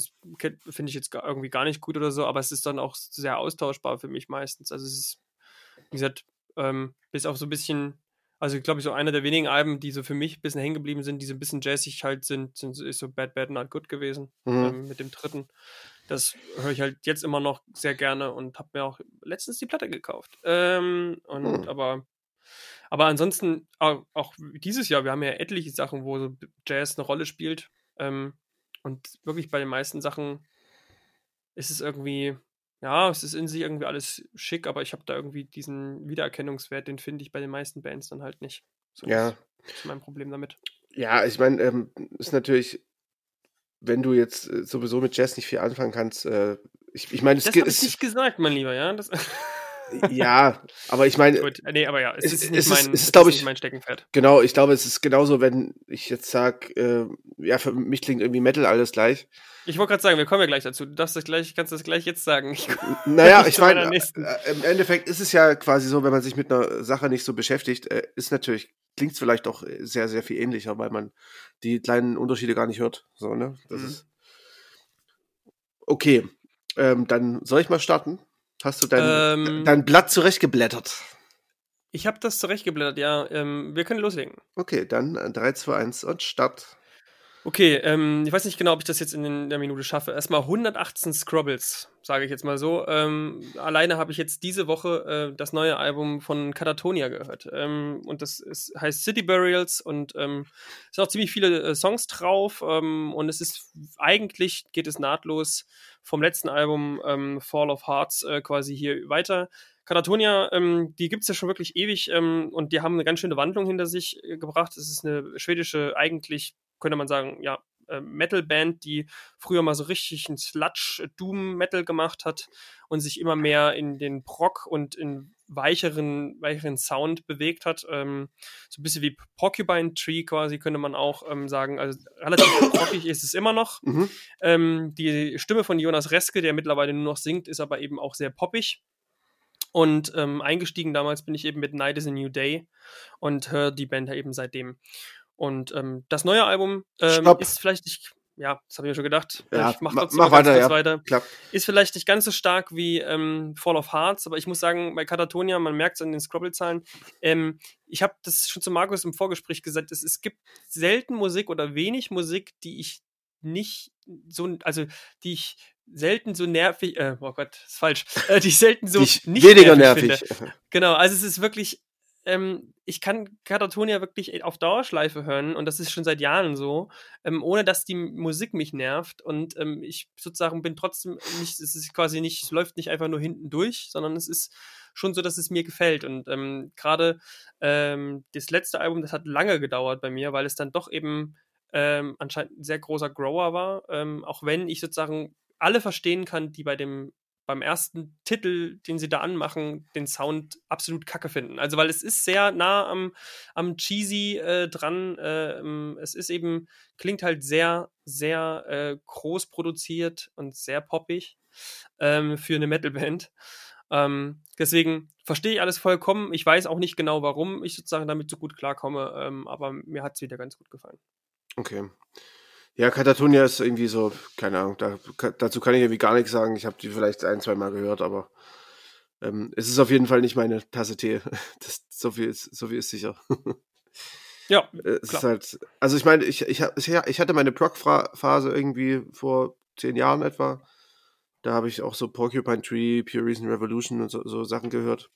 finde ich jetzt irgendwie gar nicht gut oder so, aber es ist dann auch sehr austauschbar für mich meistens. Also es ist, wie gesagt, ähm, bis auf so ein bisschen. Also ich glaube, so einer der wenigen Alben, die so für mich ein bisschen hängen geblieben sind, die so ein bisschen jazzig halt sind, sind ist so Bad, Bad, Not Good gewesen, mhm. ähm, mit dem dritten. Das höre ich halt jetzt immer noch sehr gerne und habe mir auch letztens die Platte gekauft. Ähm, und mhm. aber, aber ansonsten, auch, auch dieses Jahr, wir haben ja etliche Sachen, wo so Jazz eine Rolle spielt. Ähm, und wirklich bei den meisten Sachen ist es irgendwie... Ja, es ist in sich irgendwie alles schick, aber ich habe da irgendwie diesen Wiedererkennungswert, den finde ich bei den meisten Bands dann halt nicht. So ja. Das ist mein Problem damit. Ja, ich meine, ähm, ist natürlich, wenn du jetzt sowieso mit Jazz nicht viel anfangen kannst, äh, ich, ich meine... Das habe ich nicht gesagt, mein Lieber, ja? Das ja, aber ich meine... Gut, nee, aber ja, es ist, ist nicht, ist, mein, ist, ist, ist nicht ich, mein Steckenpferd. Genau, ich glaube, es ist genauso, wenn ich jetzt sage, äh, ja, für mich klingt irgendwie Metal alles gleich. Ich wollte gerade sagen, wir kommen ja gleich dazu. Du darfst das gleich, kannst das gleich jetzt sagen. Ich naja, ich meine, im Endeffekt ist es ja quasi so, wenn man sich mit einer Sache nicht so beschäftigt, äh, ist natürlich, klingt es vielleicht auch sehr, sehr viel ähnlicher, weil man die kleinen Unterschiede gar nicht hört. So, ne? Das mhm. ist okay, ähm, dann soll ich mal starten? Hast du dein, ähm, dein Blatt zurechtgeblättert? Ich habe das zurechtgeblättert, ja. Ähm, wir können loslegen. Okay, dann drei, zwei, eins und Start. Okay, ähm, ich weiß nicht genau, ob ich das jetzt in, den, in der Minute schaffe. Erstmal hundertachtzehn Scrubbles, sage ich jetzt mal so. Ähm, alleine habe ich jetzt diese Woche äh, das neue Album von Katatonia gehört. Ähm, und das ist, heißt City Burials und es ähm, sind auch ziemlich viele äh, Songs drauf. Ähm, und es ist, eigentlich geht es nahtlos vom letzten Album ähm, Fall of Hearts äh, quasi hier weiter. Katatonia, ähm, die gibt es ja schon wirklich ewig ähm, und die haben eine ganz schöne Wandlung hinter sich äh, gebracht. Es ist eine schwedische, eigentlich könnte man sagen, ja, äh, Metal-Band, die früher mal so richtig einen Sludge-Doom-Metal gemacht hat und sich immer mehr in den Prog und in weicheren, weicheren Sound bewegt hat. Ähm, so ein bisschen wie Porcupine Tree quasi, könnte man auch ähm, sagen. Also relativ rockig ist es immer noch. Mhm. Ähm, die Stimme von Jonas Reske, der mittlerweile nur noch singt, ist aber eben auch sehr poppig. Und ähm, eingestiegen damals bin ich eben mit Night is a New Day und höre die Band eben seitdem. Und ähm, das neue Album ähm, ist vielleicht nicht, ja, das habe ich mir schon gedacht, ja, ich mache trotzdem mach ganz weiter, ganz ja. weiter. Klar. Ist vielleicht nicht ganz so stark wie ähm, Fall of Hearts, aber ich muss sagen, bei Katatonia, man merkt es an den Scrabble-Zahlen, ähm, ich habe das schon zu Markus im Vorgespräch gesagt, es, es gibt selten Musik oder wenig Musik, die ich nicht so, also die ich selten so nervig, äh, oh Gott, ist falsch, äh, die ich selten so die ich nicht weniger nervig, nervig. Genau, also es ist wirklich ähm, ich kann Katatonia wirklich auf Dauerschleife hören und das ist schon seit Jahren so, ähm, ohne dass die Musik mich nervt und ähm, ich sozusagen bin trotzdem nicht, es ist quasi nicht, es läuft nicht einfach nur hinten durch, sondern es ist schon so, dass es mir gefällt und ähm, gerade ähm, das letzte Album, das hat lange gedauert bei mir, weil es dann doch eben ähm, anscheinend ein sehr großer Grower war, ähm, auch wenn ich sozusagen alle verstehen kann, die bei dem beim ersten Titel, den sie da anmachen, den Sound absolut kacke finden. Also, weil es ist sehr nah am, am Cheesy äh, dran. Äh, es ist eben, klingt halt sehr, sehr äh, groß produziert und sehr poppig ähm, für eine Metalband. Ähm, deswegen verstehe ich alles vollkommen. Ich weiß auch nicht genau, warum ich sozusagen damit so gut klarkomme, ähm, aber mir hat es wieder ganz gut gefallen. Okay. Ja, Katatonia ist irgendwie so, keine Ahnung, da, dazu kann ich irgendwie gar nichts sagen. Ich habe die vielleicht ein, zwei Mal gehört, aber ähm, es ist auf jeden Fall nicht meine Tasse Tee. Das, so, viel ist, so viel ist sicher. Ja, es klar. Ist halt, also ich meine, ich, ich, ich hatte meine Prog-Phase irgendwie vor zehn Jahren etwa. Da habe ich auch so Porcupine Tree, Pure Reason Revolution und so, so Sachen gehört.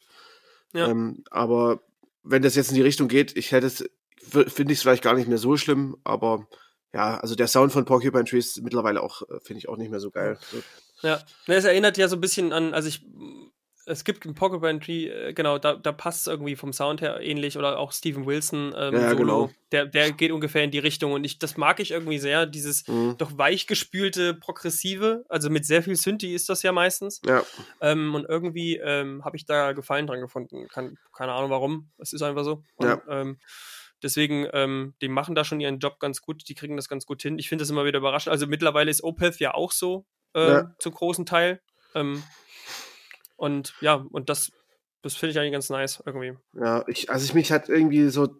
Ja. Ähm, aber wenn das jetzt in die Richtung geht, ich hätte es, finde ich es vielleicht gar nicht mehr so schlimm, aber ja, also der Sound von Porcupine Tree ist mittlerweile auch, finde ich, auch nicht mehr so geil. So. Ja, es erinnert ja so ein bisschen an, also ich, es gibt ein Porcupine Tree, genau, da, da passt es irgendwie vom Sound her ähnlich oder auch Steven Wilson ähm, ja, Solo, genau. der, der geht ungefähr in die Richtung und ich, das mag ich irgendwie sehr, dieses mhm. doch weichgespülte Progressive, also mit sehr viel Synthi ist das ja meistens. Ja. Ähm, und irgendwie ähm, habe ich da Gefallen dran gefunden, Kann, keine Ahnung warum, es ist einfach so. Und, ja. Ähm, Deswegen, ähm, die machen da schon ihren Job ganz gut, die kriegen das ganz gut hin. Ich finde das immer wieder überraschend. Also mittlerweile ist Opeth ja auch so, äh, ja. zu großen Teil. Ähm, und ja, und das, das finde ich eigentlich ganz nice irgendwie. Ja, ich, also ich, mich hat irgendwie so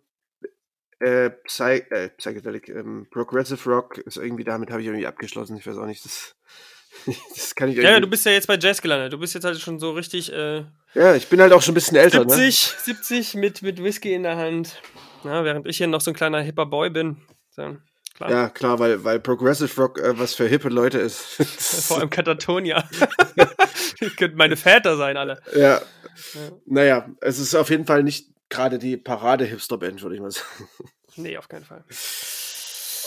äh, Psy- äh, Psychedelic, ähm, Progressive Rock ist irgendwie, damit habe ich irgendwie abgeschlossen. Ich weiß auch nicht, das, das kann ich irgendwie... Ja, ja, du bist ja jetzt bei Jazz gelandet. Du bist jetzt halt schon so richtig... Äh, ja, ich bin halt auch schon ein bisschen älter, siebzig, ne? siebzig mit, mit Whisky in der Hand. Ja, während ich hier noch so ein kleiner hipper Boy bin. So, klar. Ja, klar, weil, weil Progressive Rock äh, was für hippe Leute ist. Vor allem Katatonia. Das könnten meine Väter sein, alle. Ja. Ja. Naja, es ist auf jeden Fall nicht gerade die Parade-Hipster-Band, würde ich mal sagen. Nee, auf keinen Fall.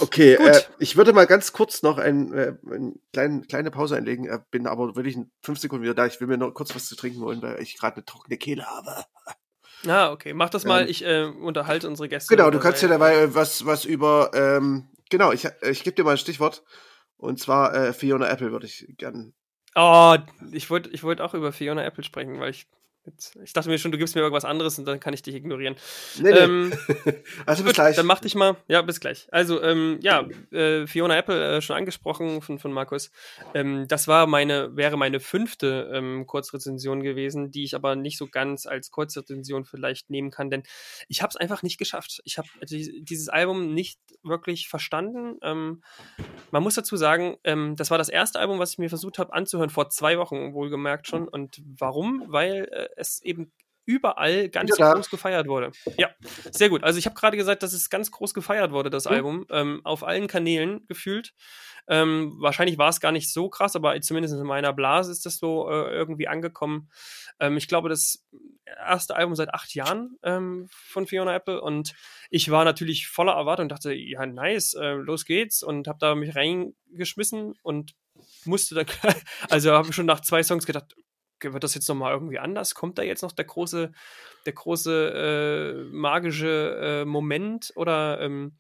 Okay, äh, ich würde mal ganz kurz noch ein, äh, eine kleine, kleine Pause einlegen, äh, bin aber wirklich in fünf Sekunden wieder da. Ich will mir noch kurz was zu trinken holen, weil ich gerade eine trockene Kehle habe. Ah, okay. Mach das mal. Ähm, ich äh, unterhalte unsere Gäste. Genau, du kannst ja dabei was, was über, ähm, genau, ich, ich gebe dir mal ein Stichwort. Und zwar äh, Fiona Apple würde ich gerne. Oh, ich wollte ich wollt auch über Fiona Apple sprechen, weil ich jetzt, ich dachte mir schon, du gibst mir irgendwas anderes und dann kann ich dich ignorieren. Nee, nee. Ähm, also bis gut, gleich. Dann mach dich mal. Ja, bis gleich. Also, ähm, ja, äh, Fiona Apple, äh, schon angesprochen von, von Markus. Ähm, das war meine, wäre meine fünfte ähm, Kurzrezension gewesen, die ich aber nicht so ganz als Kurzrezension vielleicht nehmen kann, denn ich habe es einfach nicht geschafft. Ich habe dieses Album nicht wirklich verstanden. Ähm, man muss dazu sagen, ähm, das war das erste Album, was ich mir versucht habe anzuhören, vor zwei Wochen, wohlgemerkt schon. Und warum? Weil äh, es eben überall ganz ja, groß gefeiert wurde. Ja, sehr gut. Also ich habe gerade gesagt, dass es ganz groß gefeiert wurde, das mhm. Album, ähm, auf allen Kanälen gefühlt. Ähm, wahrscheinlich war es gar nicht so krass, aber zumindest in meiner Blase ist das so äh, irgendwie angekommen. Ähm, ich glaube, das erste Album seit acht Jahren ähm, von Fiona Apple und ich war natürlich voller Erwartung und dachte, ja, nice, äh, los geht's und habe da mich reingeschmissen und musste dann, also habe schon nach zwei Songs gedacht, wird das jetzt nochmal irgendwie anders? Kommt da jetzt noch der große, der große äh, magische äh, Moment? Oder ähm,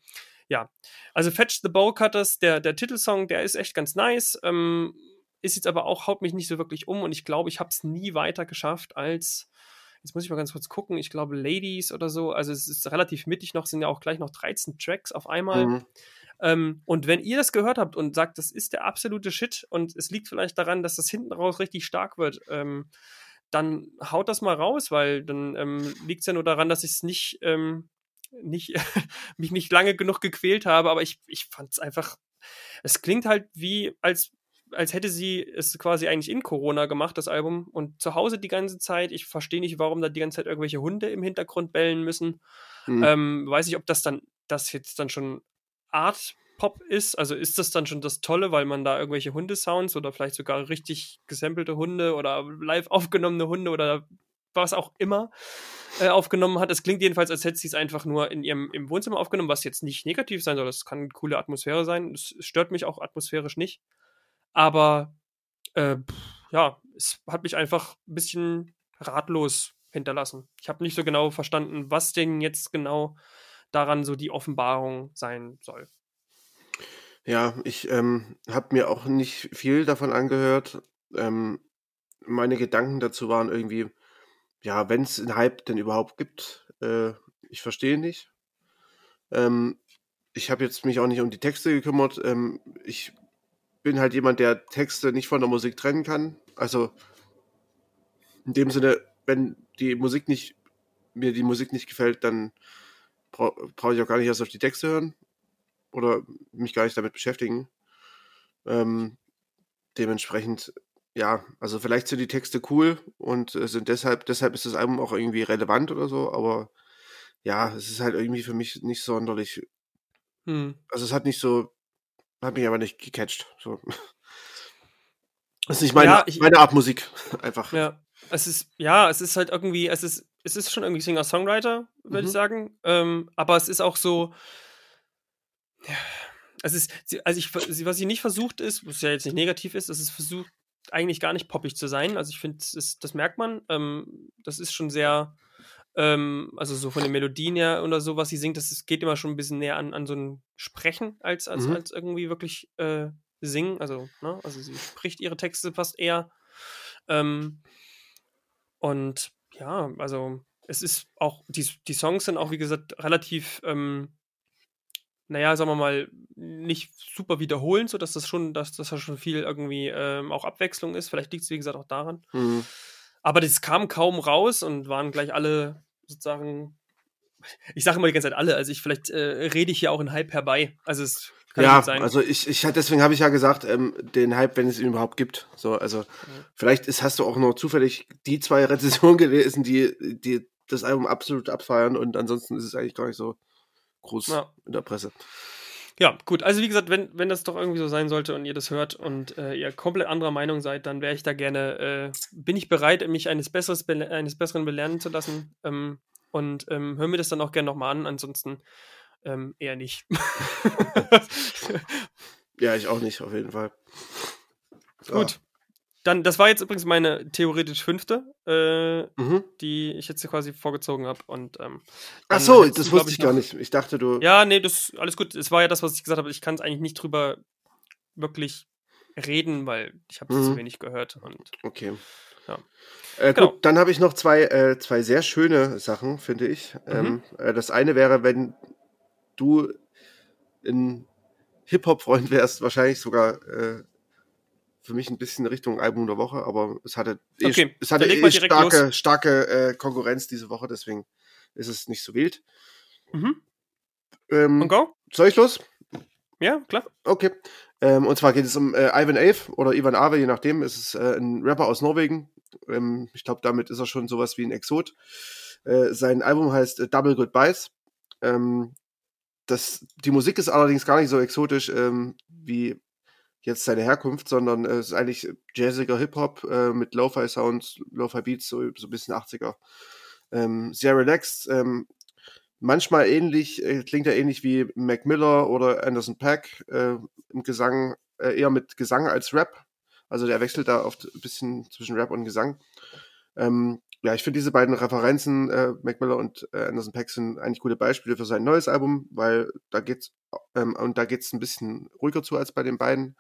ja, also Fetch the Bowcutters, der, der Titelsong, der ist echt ganz nice, ähm, ist jetzt aber auch, haut mich nicht so wirklich um und ich glaube, ich habe es nie weiter geschafft als, jetzt muss ich mal ganz kurz gucken, ich glaube Ladies oder so, also es ist relativ mittig noch, sind ja auch gleich noch dreizehn Tracks auf einmal. Mhm. Ähm, und wenn ihr das gehört habt und sagt, das ist der absolute Shit und es liegt vielleicht daran, dass das hinten raus richtig stark wird, ähm, dann haut das mal raus, weil dann ähm, liegt es ja nur daran, dass ich es nicht, ähm, nicht mich nicht lange genug gequält habe, aber ich, ich fand es einfach, es klingt halt wie, als, als hätte sie es quasi eigentlich in Corona gemacht, das Album, und zu Hause die ganze Zeit. Ich verstehe nicht, warum da die ganze Zeit irgendwelche Hunde im Hintergrund bellen müssen. Mhm. Ähm, weiß nicht, ob das dann, das jetzt dann schon Art Pop ist, also ist das dann schon das Tolle, weil man da irgendwelche Hundesounds oder vielleicht sogar richtig gesampelte Hunde oder live aufgenommene Hunde oder was auch immer äh, aufgenommen hat. Es klingt jedenfalls, als hätte sie es einfach nur in ihrem im Wohnzimmer aufgenommen, was jetzt nicht negativ sein soll. Das kann eine coole Atmosphäre sein. Es stört mich auch atmosphärisch nicht. Aber äh, ja, es hat mich einfach ein bisschen ratlos hinterlassen. Ich habe nicht so genau verstanden, was denn jetzt genau daran so die Offenbarung sein soll. Ja, ich ähm, habe mir auch nicht viel davon angehört. Ähm, meine Gedanken dazu waren irgendwie, ja, wenn es einen Hype denn überhaupt gibt, äh, ich verstehe nicht. Ähm, ich habe jetzt mich auch nicht um die Texte gekümmert. Ähm, ich bin halt jemand, der Texte nicht von der Musik trennen kann. Also in dem Sinne, wenn die Musik nicht, mir die Musik nicht gefällt, dann bra- brauche ich auch gar nicht erst auf die Texte hören oder mich gar nicht damit beschäftigen. Ähm, dementsprechend, ja, also vielleicht sind die Texte cool und äh, sind deshalb, deshalb ist das Album auch irgendwie relevant oder so, aber ja, es ist halt irgendwie für mich nicht sonderlich, hm. also es hat nicht so, hat mich aber nicht gecatcht. So. Das ist nicht meine, ja, ich, meine Art Musik, einfach. Ja. Es ist, ja, es ist halt irgendwie, es ist, es ist schon irgendwie Singer-Songwriter, würde mhm. ich sagen. Ähm, aber es ist auch so, ja, es ist, also ich, was sie nicht versucht ist, was ja jetzt nicht negativ ist, es ist versucht, eigentlich gar nicht poppig zu sein. Also ich finde, das merkt man. Ähm, das ist schon sehr, ähm, also so von den Melodien her oder so, was sie singt, das geht immer schon ein bisschen näher an, an so ein Sprechen, als, als, mhm. als irgendwie wirklich äh, singen. Also, ne? Also sie spricht ihre Texte fast eher. Ähm, Und ja, also es ist auch, die, die Songs sind auch, wie gesagt, relativ, ähm, naja, sagen wir mal, nicht super wiederholend, sodass das schon, dass das schon viel irgendwie ähm, auch Abwechslung ist. Vielleicht liegt es, wie gesagt, auch daran. Mhm. Aber das kam kaum raus und waren gleich alle sozusagen, ich sage immer die ganze Zeit alle, also ich vielleicht äh, rede ich hier auch einen Hype herbei. Also es kann ja, sein. Also ich, ich deswegen habe ich ja gesagt, ähm, den Hype, wenn es ihn überhaupt gibt. So, also ja. Vielleicht ist, hast du auch noch zufällig die zwei Rezensionen gelesen, die, die das Album absolut abfeiern und ansonsten ist es eigentlich gar nicht so groß ja. in der Presse. Ja, gut. Also wie gesagt, wenn, wenn das doch irgendwie so sein sollte und ihr das hört und äh, ihr komplett anderer Meinung seid, dann wäre ich da gerne, äh, bin ich bereit, mich eines, Besseres bele- eines Besseren belehren zu lassen. Ähm, und ähm, hören wir das dann auch gerne nochmal an. Ansonsten Ähm, eher nicht. Ja, ich auch nicht, auf jeden Fall. So. Gut. Dann, das war jetzt übrigens meine theoretisch fünfte, äh, mhm. die ich jetzt quasi vorgezogen habe. Ähm, Ach so, das du, wusste ich noch, gar nicht. Ich dachte, du... Ja, nee, das alles gut. Es war ja das, was ich gesagt habe. Ich kann es eigentlich nicht drüber wirklich reden, weil ich habe mhm. zu wenig gehört. Und, okay. Ja. Äh, genau. Gut, dann habe ich noch zwei, äh, zwei sehr schöne Sachen, finde ich. Mhm. Ähm, das eine wäre, wenn du ein Hip-Hop-Freund wärst, wahrscheinlich sogar äh, für mich ein bisschen Richtung Album der Woche, aber es hatte eh, okay, es hatte eh starke, starke äh, Konkurrenz diese Woche, deswegen ist es nicht so wild. Mhm. Ähm, und go? Soll ich los? Ja, klar. Okay. Ähm, und zwar geht es um äh, Ivan Ave oder Ivan Ave, je nachdem. Es ist äh, ein Rapper aus Norwegen. Ähm, ich glaube, damit ist er schon sowas wie ein Exot. Äh, sein Album heißt äh, Double Goodbyes. Ähm, Das, die Musik ist allerdings gar nicht so exotisch ähm, wie jetzt seine Herkunft, sondern es äh, ist eigentlich jazziger Hip-Hop äh, mit Lo-Fi-Sounds, Lo-Fi-Beats, so, so ein bisschen achtziger. Ähm, sehr relaxed. Ähm, manchmal ähnlich, äh, klingt er ähnlich wie Mac Miller oder Anderson .Paak äh, im Gesang, äh, eher mit Gesang als Rap. Also der wechselt da oft ein bisschen zwischen Rap und Gesang. Ähm, Ja, ich finde diese beiden Referenzen, äh, Mac Miller und äh, Anderson .Paak, sind eigentlich gute Beispiele für sein neues Album, weil da geht's ähm, und da geht's ein bisschen ruhiger zu als bei den beiden.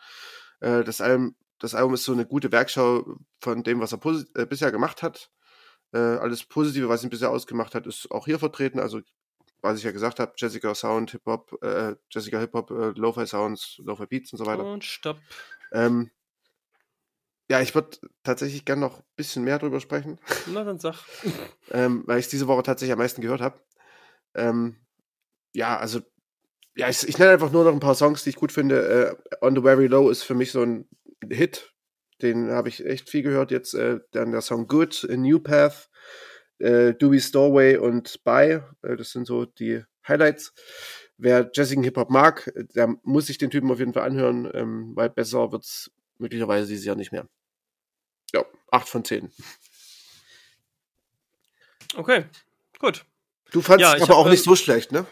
Äh, das Album, das Album ist so eine gute Werkschau von dem, was er posit- äh, bisher gemacht hat. Äh, alles Positive, was ihn bisher ausgemacht hat, ist auch hier vertreten. Also, was ich ja gesagt habe, Jessica Sound, Hip Hop, äh, Jessica Hip Hop, äh, Lo-Fi Sounds, Lo-Fi Beats und so weiter. Und stopp. Ähm, Ja, ich würde tatsächlich gerne noch ein bisschen mehr drüber sprechen. Na, dann sag. ähm, weil ich es diese Woche tatsächlich am meisten gehört habe. Ähm, ja, also, ja, ich, ich nenne einfach nur noch ein paar Songs, die ich gut finde. Äh, On the Very Low ist für mich so ein Hit. Den habe ich echt viel gehört jetzt. Äh, dann der Song Good, A New Path, äh, Dewey's Doorway und Bye. Äh, das sind so die Highlights. Wer jazzigen Hip-Hop mag, der muss sich den Typen auf jeden Fall anhören, ähm, weil besser wird es möglicherweise dieses Jahr nicht mehr. Ja, acht von zehn. Okay, gut. Du fandst ja, es aber hab, auch ähm, nicht so schlecht, ne?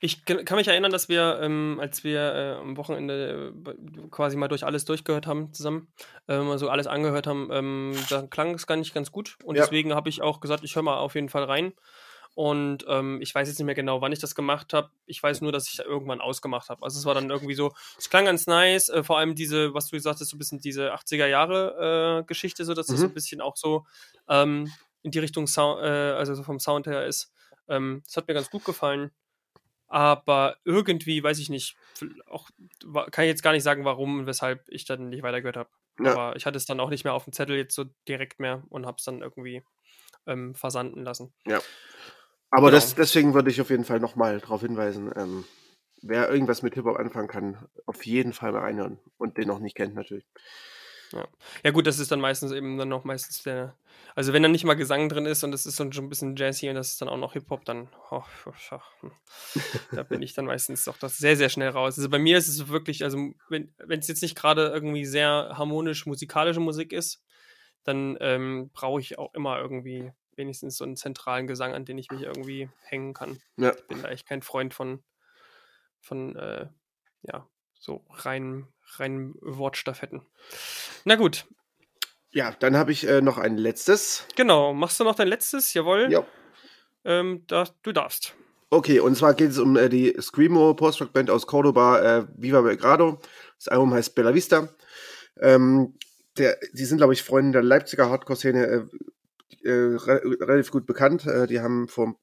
Ich kann mich erinnern, dass wir, ähm, als wir äh, am Wochenende äh, quasi mal durch alles durchgehört haben zusammen, ähm, also alles angehört haben, ähm, da klang es gar nicht ganz gut. Und ja. deswegen habe ich auch gesagt, ich höre mal auf jeden Fall rein. Und ähm, ich weiß jetzt nicht mehr genau, wann ich das gemacht habe. Ich weiß nur, dass ich irgendwann ausgemacht habe. Also es war dann irgendwie so, es klang ganz nice. Äh, vor allem diese, was du gesagt hast, so ein bisschen diese achtziger-Jahre-Geschichte, äh, so dass mhm. das so ein bisschen auch so ähm, in die Richtung, Sound, äh, also so vom Sound her ist. Ähm, das hat mir ganz gut gefallen. Aber irgendwie, weiß ich nicht, auch, kann ich jetzt gar nicht sagen, warum und weshalb ich dann nicht weitergehört habe. Ja. Aber ich hatte es dann auch nicht mehr auf dem Zettel jetzt so direkt mehr und habe es dann irgendwie ähm, versanden lassen. Ja. Aber genau. das, deswegen würde ich auf jeden Fall nochmal darauf hinweisen, ähm, wer irgendwas mit Hip-Hop anfangen kann, auf jeden Fall mal reinhören und den noch nicht kennt natürlich. Ja. ja gut, das ist dann meistens eben dann noch meistens der, also wenn dann nicht mal Gesang drin ist und das ist dann schon ein bisschen jazzy und das ist dann auch noch Hip-Hop, dann oh, da bin ich dann meistens doch das sehr, sehr schnell raus. Also bei mir ist es wirklich, also wenn wenn es jetzt nicht gerade irgendwie sehr harmonisch musikalische Musik ist, dann ähm, brauche ich auch immer irgendwie wenigstens so einen zentralen Gesang, an den ich mich irgendwie hängen kann. Ja. Ich bin da echt kein Freund von von äh, ja, so rein rein Wortstaffetten. Na gut. Ja, dann habe ich äh, noch ein letztes. Genau, machst du noch dein letztes? Jawohl. Ja. Ähm, da, du darfst. Okay, und zwar geht es um äh, die Screamo Post-Rock-Band aus Cordoba, äh, Viva Belgrado. Das Album heißt Bella Vista. Ähm, der, die sind, glaube ich, Freunde der Leipziger Hardcore-Szene äh, äh, re- relativ gut bekannt. Äh, die haben vor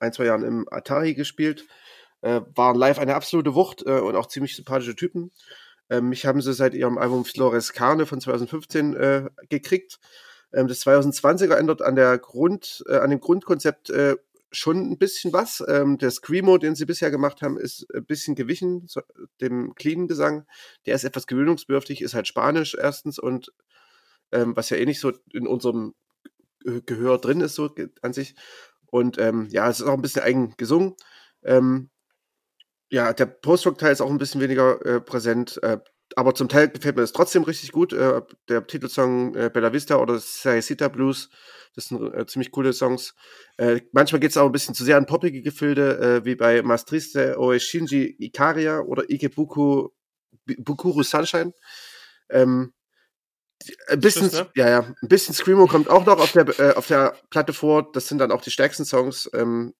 ein, zwei Jahren im Atari gespielt. Äh, waren live eine absolute Wucht äh, und auch ziemlich sympathische Typen. Mich haben sie seit ihrem Album Flores Carne von zweitausendfünfzehn äh, gekriegt. Ähm, das zweitausendzwanziger ändert an, der Grund, äh, an dem Grundkonzept äh, schon ein bisschen was. Ähm, der Screamo, den sie bisher gemacht haben, ist ein bisschen gewichen, so, dem cleanen Gesang. Der ist etwas gewöhnungsbedürftig, ist halt Spanisch erstens und ähm, was ja eh nicht so in unserem Gehör drin ist, so an sich. Und ähm, ja, es ist auch ein bisschen eigen gesungen. Ähm, Ja, der Post-Rock-Teil ist auch ein bisschen weniger äh, präsent, äh, aber zum Teil gefällt mir das trotzdem richtig gut. Äh, der Titelsong äh, Bella Vista oder Sayacita Blues, das sind äh, ziemlich coole Songs. Äh, manchmal geht es auch ein bisschen zu sehr an poppige Gefilde, äh, wie bei Mas Triste o Shinji Ikaria oder Ikebuku Bukuru Sunshine. Ähm, ein bisschen, Schuss, ne? ja, ja, ein bisschen Screamo kommt auch noch auf der, äh, auf der Platte vor. Das sind dann auch die stärksten Songs. Ähm,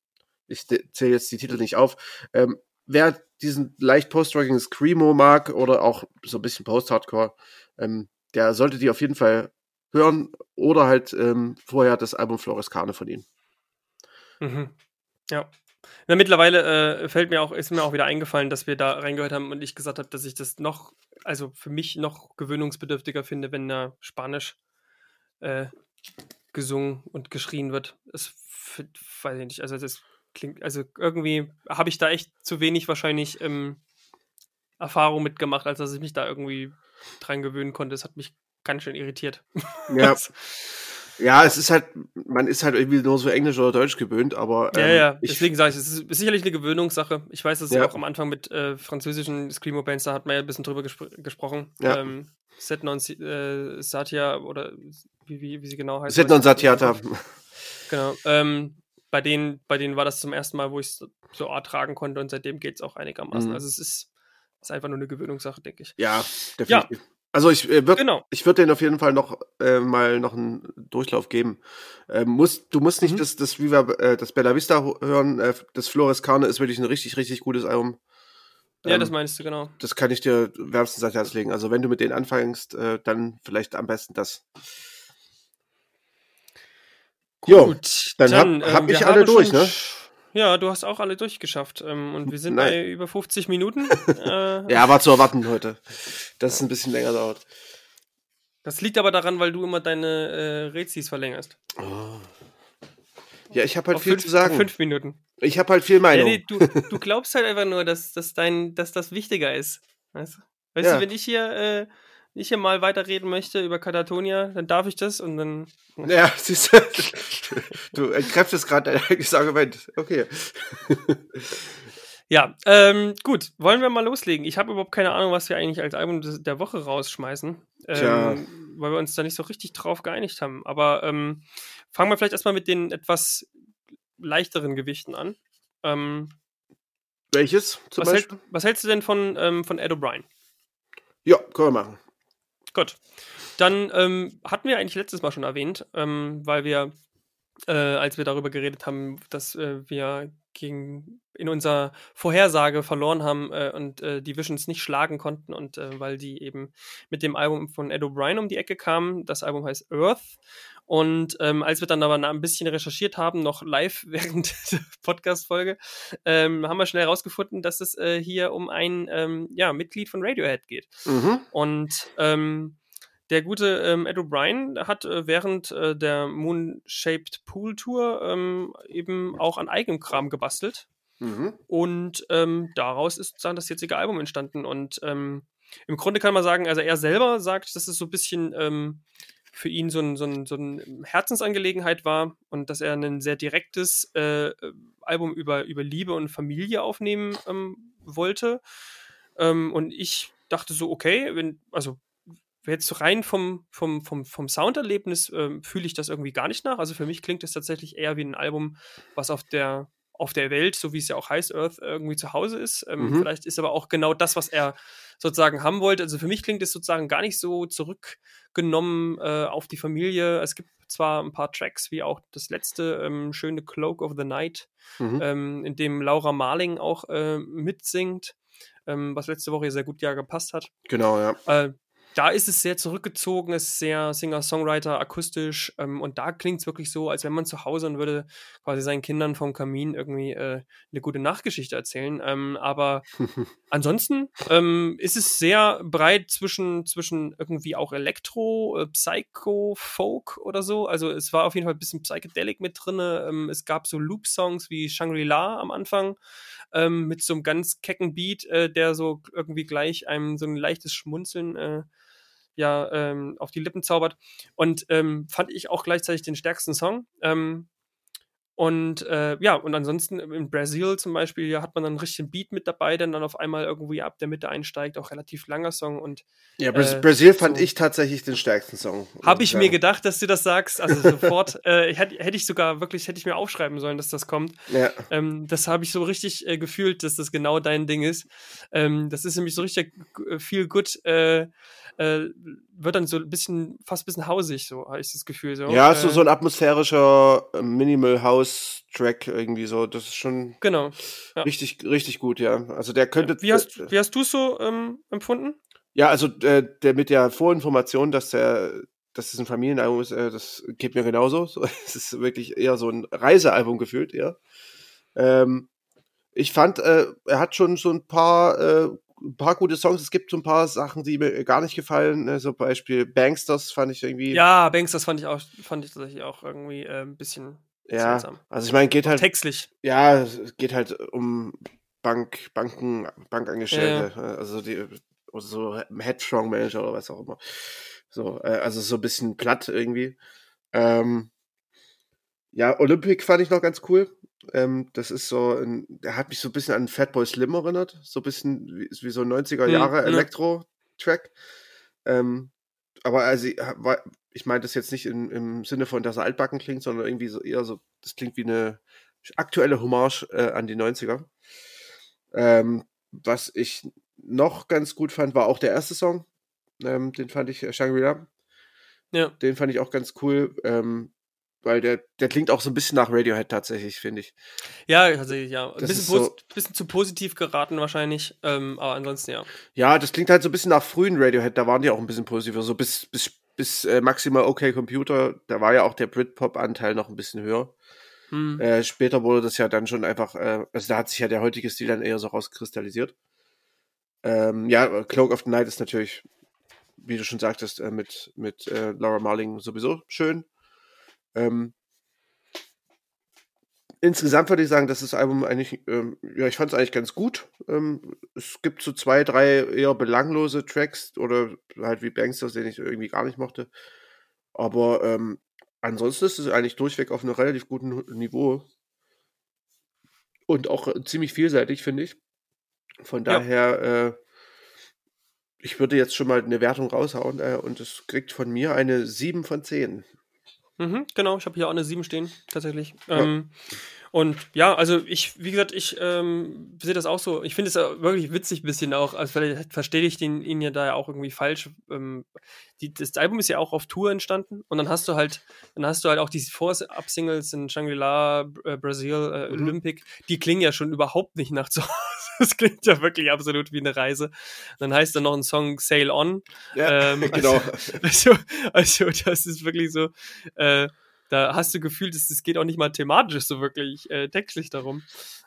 ich de- zähle jetzt die Titel nicht auf. Ähm, Wer diesen leicht post-rockigen Screamo mag oder auch so ein bisschen Post-Hardcore, ähm, der sollte die auf jeden Fall hören oder halt ähm, vorher das Album Flores Carne von ihm. Mhm. Ja. Na, mittlerweile äh, fällt mir auch, ist mir auch wieder eingefallen, dass wir da reingehört haben und ich gesagt habe, dass ich das noch, also für mich noch gewöhnungsbedürftiger finde, wenn da Spanisch äh, gesungen und geschrien wird. Das f- weiß ich nicht. Also das klingt, also irgendwie habe ich da echt zu wenig wahrscheinlich ähm, Erfahrung mitgemacht, als dass ich mich da irgendwie dran gewöhnen konnte. Das hat mich ganz schön irritiert. Ja, ja es ist halt, man ist halt irgendwie nur so Englisch oder Deutsch gewöhnt, aber. Ähm, ja, ja, ich, deswegen sage ich, es ist sicherlich eine Gewöhnungssache. Ich weiß, das ist ja auch am Anfang mit äh, französischen Screamo-Bands, da hat man ja ein bisschen drüber gespr- gesprochen. Ja. Ähm, Setna und äh, Satya oder wie, wie, wie sie genau heißt. Setna und Satyata. Genau. Ähm, Bei denen, bei denen war das zum ersten Mal, wo ich es so ertragen konnte und seitdem geht es auch einigermaßen. Mhm. Also es ist, ist einfach nur eine Gewöhnungssache, denke ich. Ja, definitiv. Ja. Also ich äh, würde genau. würd denen auf jeden Fall noch äh, mal noch einen Durchlauf geben. Äh, musst, du musst nicht mhm. das, das, Viva, äh, das Bella Vista hören, äh, das Flores Carne ist wirklich ein richtig, richtig gutes Album. Ähm, ja, das meinst du, genau. Das kann ich dir wärmstens ans Herz legen. Also wenn du mit denen anfängst, äh, dann vielleicht am besten das. Gut, jo, dann, dann hab, hab ähm, ich alle durch, schon, ne? Ja, du hast auch alle durchgeschafft ähm, und wir sind Nein. bei über fünfzig Minuten. äh, ja, war zu erwarten heute, dass es ein bisschen länger dauert. Das liegt aber daran, weil du immer deine äh, Rezis verlängerst. Oh. Ja, ich habe halt auf viel fünf, zu sagen. Fünf Minuten. Ich habe halt viel Meinung. Ja, nee, du, du glaubst halt einfach nur, dass, dass, dein, dass das wichtiger ist. Weißt, weißt ja. du, wenn ich hier... Äh, ich hier mal weiterreden möchte über Katatonia, dann darf ich das und dann... Ja, siehst du, du entkräftest gerade dein eigenes Argument. Okay. Ja, ähm, gut, wollen wir mal loslegen. Ich habe überhaupt keine Ahnung, was wir eigentlich als Album der Woche rausschmeißen, ähm, weil wir uns da nicht so richtig drauf geeinigt haben. Aber ähm, Fangen wir vielleicht erstmal mit den etwas leichteren Gewichten an. Ähm, Welches zum was Beispiel? Hält, was hältst du denn von, ähm, von Ed O'Brien? Ja, können wir machen. Gut. Dann ähm, hatten wir eigentlich letztes Mal schon erwähnt, ähm, weil wir, äh, als wir darüber geredet haben, dass äh, wir gegen, in unserer Vorhersage verloren haben äh, und äh, die Visions nicht schlagen konnten und äh, weil die eben mit dem Album von Ed O'Brien um die Ecke kamen. Das Album heißt Earth. Und ähm, als wir dann aber ein bisschen recherchiert haben, noch live während der Podcast-Folge, ähm, haben wir schnell herausgefunden, dass es äh, hier um ein ähm, ja, Mitglied von Radiohead geht. Mhm. Und ähm, der gute ähm, Ed O'Brien hat äh, während äh, der Moon-Shaped Pool-Tour ähm, eben auch an eigenem Kram gebastelt. Mhm. Und ähm, daraus ist dann das jetzige Album entstanden. Und ähm, im Grunde kann man sagen, also er selber sagt, dass es so ein bisschen... Ähm, für ihn so ein, so ein, so ein Herzensangelegenheit war und dass er ein sehr direktes äh, Album über, über Liebe und Familie aufnehmen ähm, wollte. Ähm, und ich dachte so, okay, wenn, also jetzt rein vom, vom, vom, vom Sounderlebnis äh, fühle ich das irgendwie gar nicht nach. Also für mich klingt es tatsächlich eher wie ein Album, was auf der, auf der Welt, so wie es ja auch heißt, Earth, irgendwie zu Hause ist. Ähm, mhm. Vielleicht ist aber auch genau das, was er sozusagen haben wollte. Also für mich klingt es sozusagen gar nicht so zurückgenommen äh, auf die Familie. Es gibt zwar ein paar Tracks, wie auch das letzte ähm, schöne Cloak of the Night, mhm. ähm, in dem Laura Marling auch äh, mitsingt, ähm, was letzte Woche sehr gut ja gepasst hat. Genau, ja. Äh, da ist es sehr zurückgezogen, es ist sehr Singer-Songwriter, akustisch ähm, und da klingt es wirklich so, als wenn man zu Hause und würde quasi seinen Kindern vom Kamin irgendwie äh, eine gute Nachtgeschichte erzählen. Ähm, aber ansonsten ähm, ist es sehr breit zwischen, zwischen irgendwie auch Elektro, äh, Psycho, Folk oder so. Also es war auf jeden Fall ein bisschen Psychedelic mit drin. Ähm, es gab so Loop-Songs wie Shangri-La am Anfang ähm, mit so einem ganz kecken Beat, äh, der so irgendwie gleich einem so ein leichtes Schmunzeln äh, ja, ähm, auf die Lippen zaubert. Und ähm, fand ich auch gleichzeitig den stärksten Song. Ähm, und äh, ja, und ansonsten in Brasil zum Beispiel ja, hat man dann einen richtigen Beat mit dabei, der dann auf einmal irgendwie ab der Mitte einsteigt, auch relativ langer Song. Und, ja, Br- äh, Brasil so fand ich tatsächlich den stärksten Song. Habe ich mir gedacht, dass du das sagst, also sofort. äh, hätte, hätte ich sogar wirklich, hätte ich mir aufschreiben sollen, dass das kommt. Ja. Ähm, das habe ich so richtig äh, gefühlt, dass das genau dein Ding ist. Ähm, das ist nämlich so richtig äh, feel good, äh, Äh, wird dann so ein bisschen, fast ein bisschen hausig, so habe ich das Gefühl. So. Ja, so, äh, so ein atmosphärischer Minimal-House-Track irgendwie so, das ist schon genau, ja. richtig, richtig gut, ja. Also der könnte... Ja. Wie hast, äh, wie hast du es so ähm, empfunden? Ja, also äh, der mit der Vorinformation, dass der, dass es ein Familienalbum ist, äh, das geht mir genauso. So, es ist wirklich eher so ein Reisealbum gefühlt, ja. Ähm, ich fand, äh, er hat schon so ein paar... Äh, ein paar gute Songs, es gibt so ein paar Sachen, die mir gar nicht gefallen, ne? Zum Beispiel Bangsters fand ich irgendwie... Ja, Bangsters fand ich auch, fand ich tatsächlich auch irgendwie äh, ein bisschen ja, seltsam. Also ich meine, geht halt... Textlich. Ja, es geht halt um Bank, Banken, Bankangestellte, ja, ja. also die so Headstrong-Manager oder was auch immer. So, äh, also so ein bisschen platt irgendwie. Ähm, ja, Olympic fand ich noch ganz cool. Ähm, das ist so, ein, der hat mich so ein bisschen an Fatboy Slim erinnert, so ein bisschen wie, wie so neunziger Jahre hm, Elektro-Track. Ähm, aber also, ich meine das jetzt nicht in, im Sinne von, dass er altbacken klingt, sondern irgendwie so eher so, das klingt wie eine aktuelle Hommage äh, an die neunziger. Ähm, was ich noch ganz gut fand, war auch der erste Song. Ähm, den fand ich, äh, Shangri-La. Ja. Den fand ich auch ganz cool. Ähm, Weil der, der klingt auch so ein bisschen nach Radiohead tatsächlich, finde ich. Ja, tatsächlich, ja. Ein bisschen, so posi- bisschen zu positiv geraten wahrscheinlich, ähm, aber ansonsten ja. Ja, das klingt halt so ein bisschen nach frühen Radiohead, da waren die auch ein bisschen positiver. So bis, bis, bis äh, maximal okay Computer, da war ja auch der Britpop-Anteil noch ein bisschen höher. Hm. Äh, später wurde das ja dann schon einfach, äh, also da hat sich ja der heutige Stil dann eher so rauskristallisiert. Ähm, ja, Cloak of the Night ist natürlich, wie du schon sagtest, äh, mit, mit äh, Laura Marling sowieso schön. Ähm, insgesamt würde ich sagen, dass das Album eigentlich, ähm, ja, ich fand es eigentlich ganz gut. Ähm, es gibt so zwei, drei eher belanglose Tracks oder halt wie Bangsters, den ich irgendwie gar nicht mochte. Aber ähm, ansonsten ist es eigentlich durchweg auf einem relativ guten Niveau und auch ziemlich vielseitig, finde ich. Von daher, ja. äh, ich würde jetzt schon mal eine Wertung raushauen äh, und es kriegt von mir eine sieben von zehn. Mhm, genau, ich habe hier auch eine sieben stehen, tatsächlich. Ja. Ähm, und ja, also ich, wie gesagt, ich ähm, sehe das auch so. Ich finde es wirklich witzig ein bisschen auch. Also vielleicht verstehe ich den, ihn ja da ja auch irgendwie falsch. Ähm, die, das Album ist ja auch auf Tour entstanden und dann hast du halt, dann hast du halt auch diese Force-Up-Singles in Shangri-La, äh, Brasil, äh, mhm. Olympic, die klingen ja schon überhaupt nicht nach zu Hause. Das klingt ja wirklich absolut wie eine Reise. Dann heißt dann noch ein Song Sail On. Ja, ähm, genau. Also, also, also das ist wirklich so. Äh, da hast du gefühlt, es geht auch nicht mal thematisch so wirklich äh, textlich darum.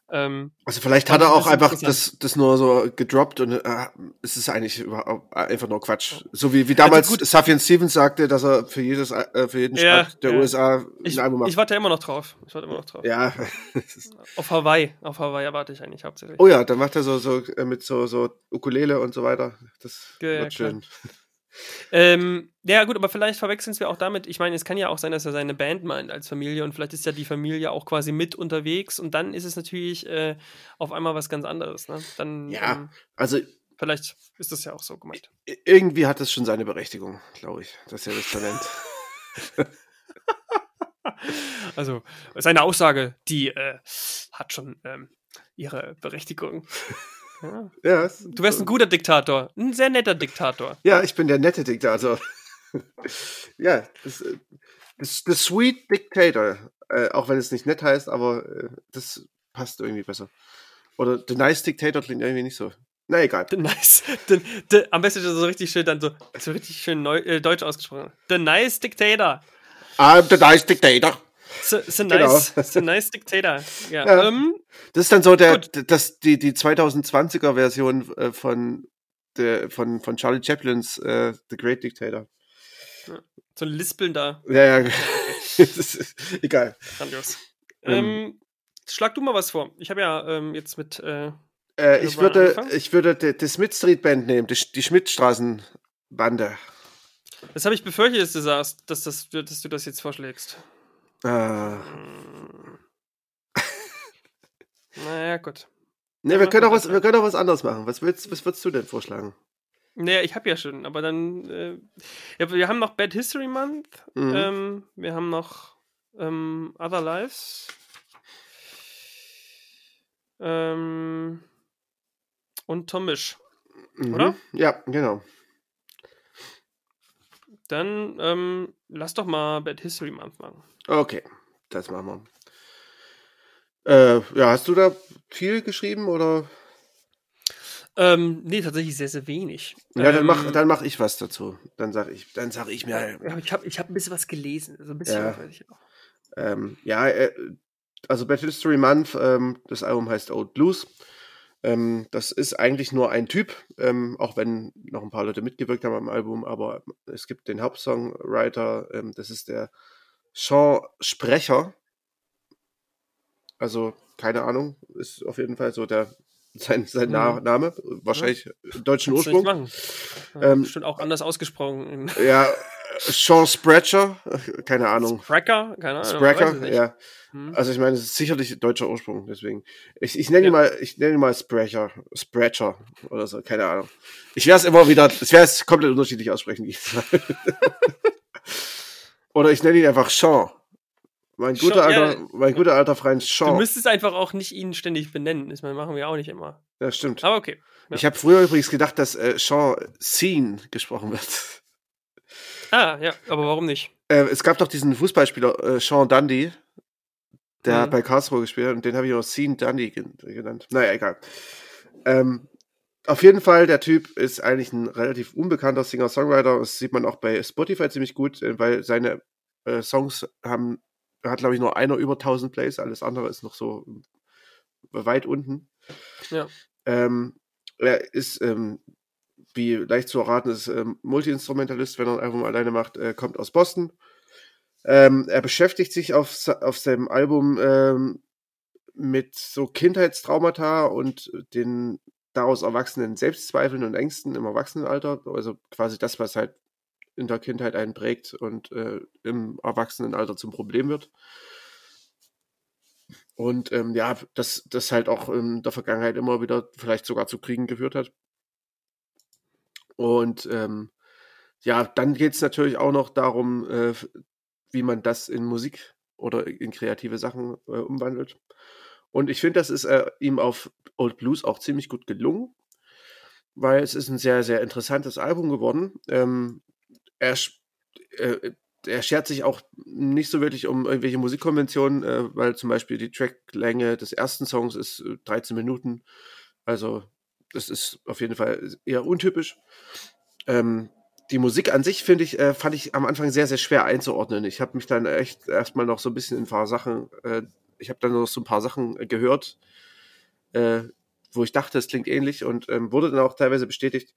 Ähm, also vielleicht hat er auch einfach das, das nur so gedroppt und äh, es ist eigentlich überhaupt, einfach nur Quatsch. So wie, wie damals also Sufjan Stevens sagte, dass er für, jedes, äh, für jeden ja, Stadt der ja. U S A ich, ein Album macht. Ich warte immer noch drauf. Ich warte immer noch drauf. Ja. auf Hawaii. Auf Hawaii warte ich eigentlich hauptsächlich. Oh ja, dann macht er so, so mit so, so Ukulele und so weiter. Das ja, wird schön. Klar. Ähm, ja gut, aber vielleicht verwechseln wir auch damit, ich meine, es kann ja auch sein, dass er seine Band meint als Familie und vielleicht ist ja die Familie auch quasi mit unterwegs und dann ist es natürlich äh, auf einmal was ganz anderes, ne? Dann, ja, ähm, also vielleicht ist das ja auch so gemeint. Irgendwie hat das schon seine Berechtigung, glaube ich, dass er das Talent. Also, seine Aussage, die äh, hat schon ähm, ihre Berechtigung. Ja. Ja, du wärst ein guter Diktator, ein sehr netter Diktator. Ja, ich bin der nette Diktator. Ja, das, das, das Sweet Dictator, äh, auch wenn es nicht nett heißt, aber äh, das passt irgendwie besser. Oder The Nice Dictator klingt irgendwie nicht so. Na egal. The Nice, the, the, am besten so richtig schön dann so, so richtig schön neu, äh, deutsch ausgesprochen. The Nice Dictator. I'm the Nice Dictator. So, so nice, genau. So nice Dictator. Ja. Ja. Ähm, das ist dann so der, das, die, die zwanzig zwanziger-Version äh, von, der, von, von Charlie Chaplins äh, The Great Dictator. Ja. So ein Lispeln da. Ja, ja. Egal. Grandios. Ähm, schlag du mal was vor. Ich habe ja ähm, jetzt mit. Äh, äh, ich, würde, ich würde die, die Smith Street Band nehmen, die, die Schmidt-Straßen-Bande. Das habe ich befürchtet, dass du sagst, dass, das, dass du das jetzt vorschlägst. Ah. Naja, gut. Ne, wir können doch was, wir können doch was anderes machen. Was willst, was würdest du denn vorschlagen? Naja, ich habe ja schon, aber dann äh, ja, wir haben noch Bad History Month, mhm. ähm, wir haben noch ähm, Other Lives ähm, und Tom Misch, mhm. oder? Ja, genau. Dann ähm, lass doch mal Bad History Month machen. Okay, das machen wir. Äh, ja, hast du da viel geschrieben, oder? Ähm, nee, tatsächlich sehr, sehr wenig. Ja, ähm, dann mach, dann mach ich was dazu. Dann sag ich, dann sag ich mir. Ja, ich habe ich hab ein bisschen was gelesen, so ein bisschen, ja. Weiß ich auch. Ähm, ja, äh, also Bad History Month, ähm, das Album heißt Old Blues. Ähm, das ist eigentlich nur ein Typ, ähm, auch wenn noch ein paar Leute mitgewirkt haben am Album, aber es gibt den Hauptsongwriter, ähm, das ist der Sean Sprecher, also keine Ahnung, ist auf jeden Fall so der sein, sein mhm. Name, wahrscheinlich ja. deutschen Kannst Ursprung. Ähm, Bestimmt auch anders ausgesprochen. Ja, Sean Sprecher, keine Ahnung. Sprecher, keine Ahnung. Sprecher, ja. Hm. Also ich meine, es ist sicherlich deutscher Ursprung, deswegen. Ich, ich nenne ja. ihn mal, ich nenne ihn mal Sprecher, Sprecher oder so, keine Ahnung. Ich werde es immer wieder, ich werde es komplett unterschiedlich aussprechen. Oder ich nenne ihn einfach Sean. Mein guter Sean, alter, ja, mein guter alter Freund Sean. Du müsstest einfach auch nicht ihn ständig benennen. Das machen wir auch nicht immer. Ja, stimmt. Aber okay. Ja. Ich habe früher übrigens gedacht, dass äh, Sean Scene gesprochen wird. Ah, ja, aber warum nicht? Äh, es gab doch diesen Fußballspieler, äh, Sean Dundee, der mhm. hat bei Karlsruhe gespielt und den habe ich auch Sean Dundee genannt. Naja, egal. Ähm, auf jeden Fall, der Typ ist eigentlich ein relativ unbekannter Singer-Songwriter. Das sieht man auch bei Spotify ziemlich gut, weil seine äh, Songs haben, hat glaube ich nur einer über tausend Plays, alles andere ist noch so weit unten. Ja. Ähm, er ist, ähm, wie leicht zu erraten ist, ähm, Multiinstrumentalist, wenn er ein Album alleine macht, äh, kommt aus Boston. Ähm, er beschäftigt sich auf, auf seinem Album ähm, mit so Kindheitstraumata und den daraus erwachsenen Selbstzweifeln und Ängsten im Erwachsenenalter, also quasi das, was halt in der Kindheit einen prägt und äh, im Erwachsenenalter zum Problem wird. Und ähm, ja, das, das halt auch in der Vergangenheit immer wieder vielleicht sogar zu Kriegen geführt hat. Und ähm, ja, dann geht es natürlich auch noch darum, äh, wie man das in Musik oder in kreative Sachen äh, umwandelt. Und ich finde, das ist äh, ihm auf Old Blues auch ziemlich gut gelungen, weil es ist ein sehr, sehr interessantes Album geworden. Ähm, er, äh, er schert sich auch nicht so wirklich um irgendwelche Musikkonventionen, äh, weil zum Beispiel die Tracklänge des ersten Songs ist äh, dreizehn Minuten. Also das ist auf jeden Fall eher untypisch. Ähm, die Musik an sich, finde ich, äh, fand ich am Anfang sehr, sehr schwer einzuordnen. Ich habe mich dann echt erstmal noch so ein bisschen in ein paar Sachen, äh, ich habe dann noch so ein paar Sachen gehört, äh, wo ich dachte, es klingt ähnlich und ähm, wurde dann auch teilweise bestätigt.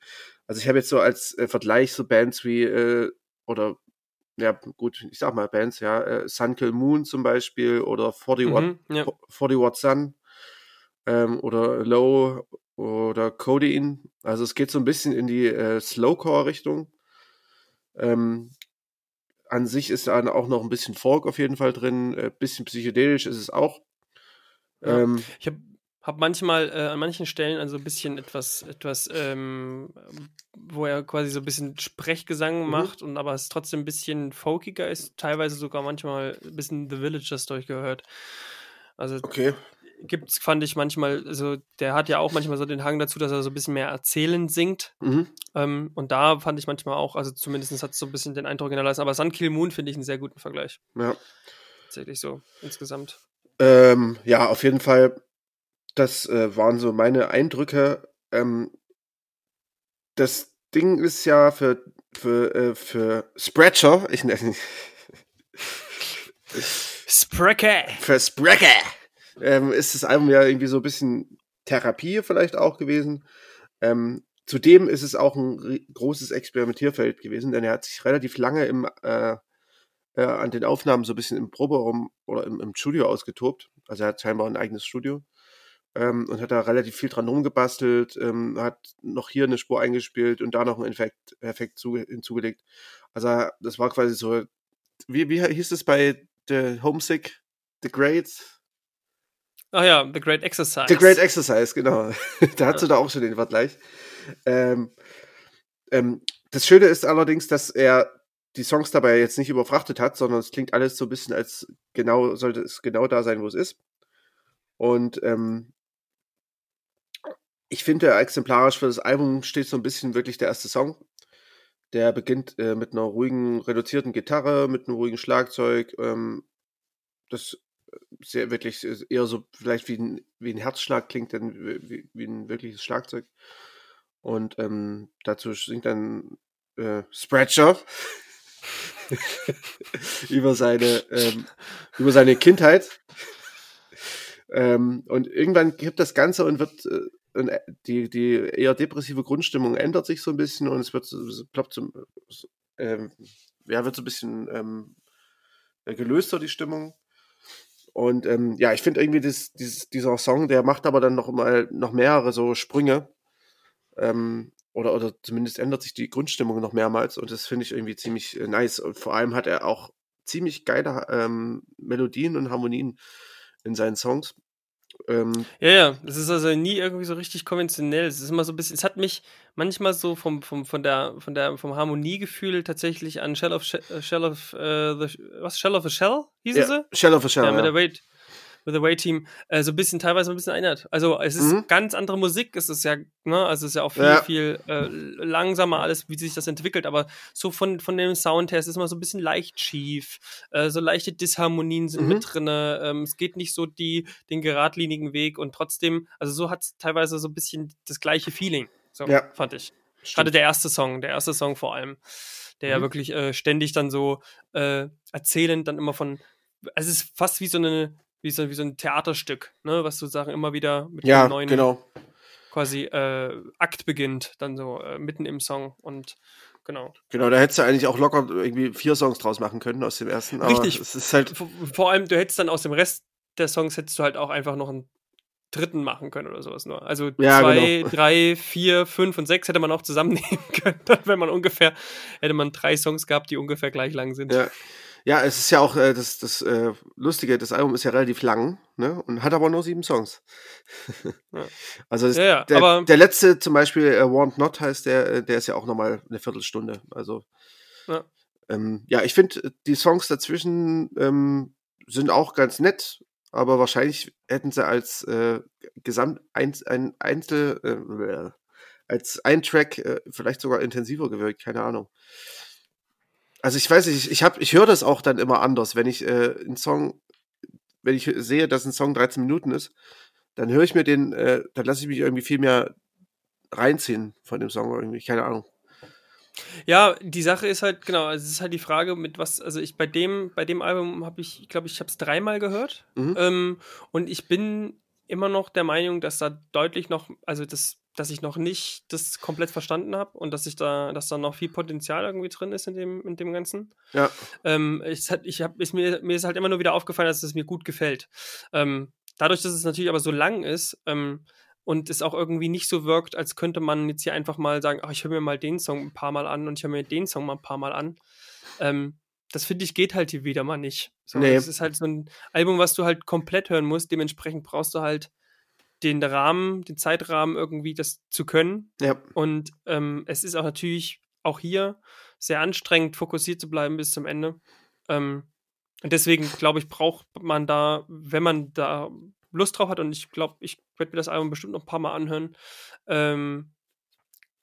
Also ich habe jetzt so als äh, Vergleich so Bands wie, äh, oder, ja gut, ich sag mal Bands, ja, äh, Sun Kill Moon zum Beispiel oder forty Watt Sun ähm, oder Low oder Codeine. Also es geht so ein bisschen in die äh, Slowcore-Richtung. Ähm, an sich ist da auch noch ein bisschen Folk auf jeden Fall drin, ein bisschen psychedelisch ist es auch. Ja. Ähm, ich habe hab manchmal äh, an manchen Stellen also ein bisschen etwas, etwas ähm, wo er quasi so ein bisschen Sprechgesang mhm. macht, und aber es trotzdem ein bisschen folkiger ist, teilweise sogar manchmal ein bisschen The Villagers durchgehört. Also okay. Gibt's, fand ich manchmal, also der hat ja auch manchmal so den Hang dazu, dass er so ein bisschen mehr erzählend singt. Mhm. Ähm, und da fand ich manchmal auch, also zumindest hat es so ein bisschen den Eindruck hinterlassen, aber Sun Kill Moon finde ich einen sehr guten Vergleich. Ja. Tatsächlich so, insgesamt. Ähm, ja, auf jeden Fall, das äh, waren so meine Eindrücke. Ähm, das Ding ist ja für, für, äh, für Sprecher, ich nenne Sprecher. Für Sprecher. Ähm, ist das Album ja irgendwie so ein bisschen Therapie vielleicht auch gewesen. Ähm, zudem ist es auch ein r- großes Experimentierfeld gewesen, denn er hat sich relativ lange im, äh, äh, an den Aufnahmen so ein bisschen im Proberaum oder im, im Studio ausgetobt. Also er hat scheinbar ein eigenes Studio ähm, und hat da relativ viel dran rumgebastelt, ähm, hat noch hier eine Spur eingespielt und da noch einen Effekt, Effekt zu, hinzugelegt. Also das war quasi so, wie, wie hieß es bei The Homesick, The Great? Ach ja, The Great Exercise. The Great Exercise, genau. Da hast du da auch schon den Vergleich. Ähm, ähm, das Schöne ist allerdings, dass er die Songs dabei jetzt nicht überfrachtet hat, sondern es klingt alles so ein bisschen, als genau sollte es genau da sein, wo es ist. Und ähm, ich finde, exemplarisch für das Album steht so ein bisschen wirklich der erste Song. Der beginnt äh, mit einer ruhigen, reduzierten Gitarre, mit einem ruhigen Schlagzeug. Ähm, das sehr wirklich eher so vielleicht wie ein, wie ein Herzschlag klingt, denn wie, wie ein wirkliches Schlagzeug. Und ähm, dazu singt dann äh, Sprecher über seine ähm, über seine Kindheit. Ähm, und irgendwann kippt das Ganze und wird äh, und die, die eher depressive Grundstimmung ändert sich so ein bisschen und es wird so, so, ploppt so, so ähm, ja, wird so ein bisschen ähm, gelöster, die Stimmung. Und ähm, ja, ich finde irgendwie das, dieses, dieser Song, der macht aber dann noch mal noch mehrere so Sprünge ähm, oder, oder zumindest ändert sich die Grundstimmung noch mehrmals und das finde ich irgendwie ziemlich nice. Und vor allem hat er auch ziemlich geile ähm, Melodien und Harmonien in seinen Songs. Ähm, ja, ja, es ist also nie irgendwie so richtig konventionell. Es ist immer so ein bisschen, es hat mich manchmal so vom, vom, von der, von der, vom Harmoniegefühl tatsächlich an Shell of, Shell of, äh, the, was, Shell of a Shell hießen ja, sie? Shell of a Shell, ja. Mit ja. der Wait, mit der Wait-Team, äh, so ein bisschen, teilweise ein bisschen erinnert. Also, es ist mhm. ganz andere Musik, es ist ja, ne, also es ist ja auch viel, ja. viel äh, langsamer alles, wie sich das entwickelt, aber so von, von dem Sound her, es ist immer so ein bisschen leicht schief, äh, so leichte Disharmonien sind mhm. mit drin, ähm, es geht nicht so die, den geradlinigen Weg und trotzdem, also so hat es teilweise so ein bisschen das gleiche Feeling, so ja. fand ich. Stimmt. Gerade der erste Song, der erste Song vor allem, der mhm. ja wirklich äh, ständig dann so äh, erzählend dann immer von, also es ist fast wie so eine Wie so, wie so ein Theaterstück, ne, was sozusagen immer wieder mit ja, einem neuen genau. quasi äh, Akt beginnt, dann so äh, mitten im Song und genau. Genau, da hättest du eigentlich auch locker irgendwie vier Songs draus machen können aus dem ersten. Aber richtig. Es ist halt vor, vor allem, du hättest dann aus dem Rest der Songs hättest du halt auch einfach noch einen dritten machen können oder sowas nur. Also ja, zwei, genau. drei, vier, fünf und sechs hätte man auch zusammennehmen können, wenn man ungefähr, hätte man drei Songs gehabt, die ungefähr gleich lang sind. Ja. Ja, es ist ja auch äh, das, das äh, Lustige, das Album ist ja relativ lang, ne? Und hat aber nur sieben Songs. ja. Also das, ja, ja, der, aber der letzte zum Beispiel, äh, Warned Not heißt der, der ist ja auch nochmal eine Viertelstunde. Also ja. Ähm, ja, ich finde, die Songs dazwischen ähm, sind auch ganz nett, aber wahrscheinlich hätten sie als äh, Gesamt ein, ein Einzel äh, als ein Track äh, vielleicht sogar intensiver gewirkt, keine Ahnung. Also ich weiß nicht, ich ich, hab, ich höre das auch dann immer anders, wenn ich äh, einen Song, wenn ich sehe, dass ein Song dreizehn Minuten ist, dann höre ich mir den, äh, dann lasse ich mich irgendwie viel mehr reinziehen von dem Song irgendwie, keine Ahnung. Ja, die Sache ist halt, genau, also es ist halt die Frage, mit was, also ich bei dem, bei dem Album habe ich, ich glaube, ich habe es dreimal gehört, mhm. ähm, und ich bin immer noch der Meinung, dass da deutlich noch, also das, dass ich noch nicht das komplett verstanden habe und dass ich da, dass da noch viel Potenzial irgendwie drin ist in dem, in dem Ganzen. Ja. Ähm, ich, ich hab, ich, mir, mir ist halt immer nur wieder aufgefallen, dass es mir gut gefällt. Ähm, dadurch, dass es natürlich aber so lang ist, ähm, und es auch irgendwie nicht so wirkt, als könnte man jetzt hier einfach mal sagen, ach, ich höre mir mal den Song ein paar Mal an und ich höre mir den Song mal ein paar Mal an. Ähm, das, finde ich, geht halt hier wieder mal nicht. So, nee. Das ist halt so ein Album, was du halt komplett hören musst. Dementsprechend brauchst du halt den Rahmen, den Zeitrahmen irgendwie, das zu können. Ja. Und ähm, es ist auch natürlich auch hier sehr anstrengend, fokussiert zu bleiben bis zum Ende. Ähm, und deswegen, glaube ich, braucht man da, wenn man da Lust drauf hat, und ich glaube, ich werde mir das Album bestimmt noch ein paar Mal anhören, ähm,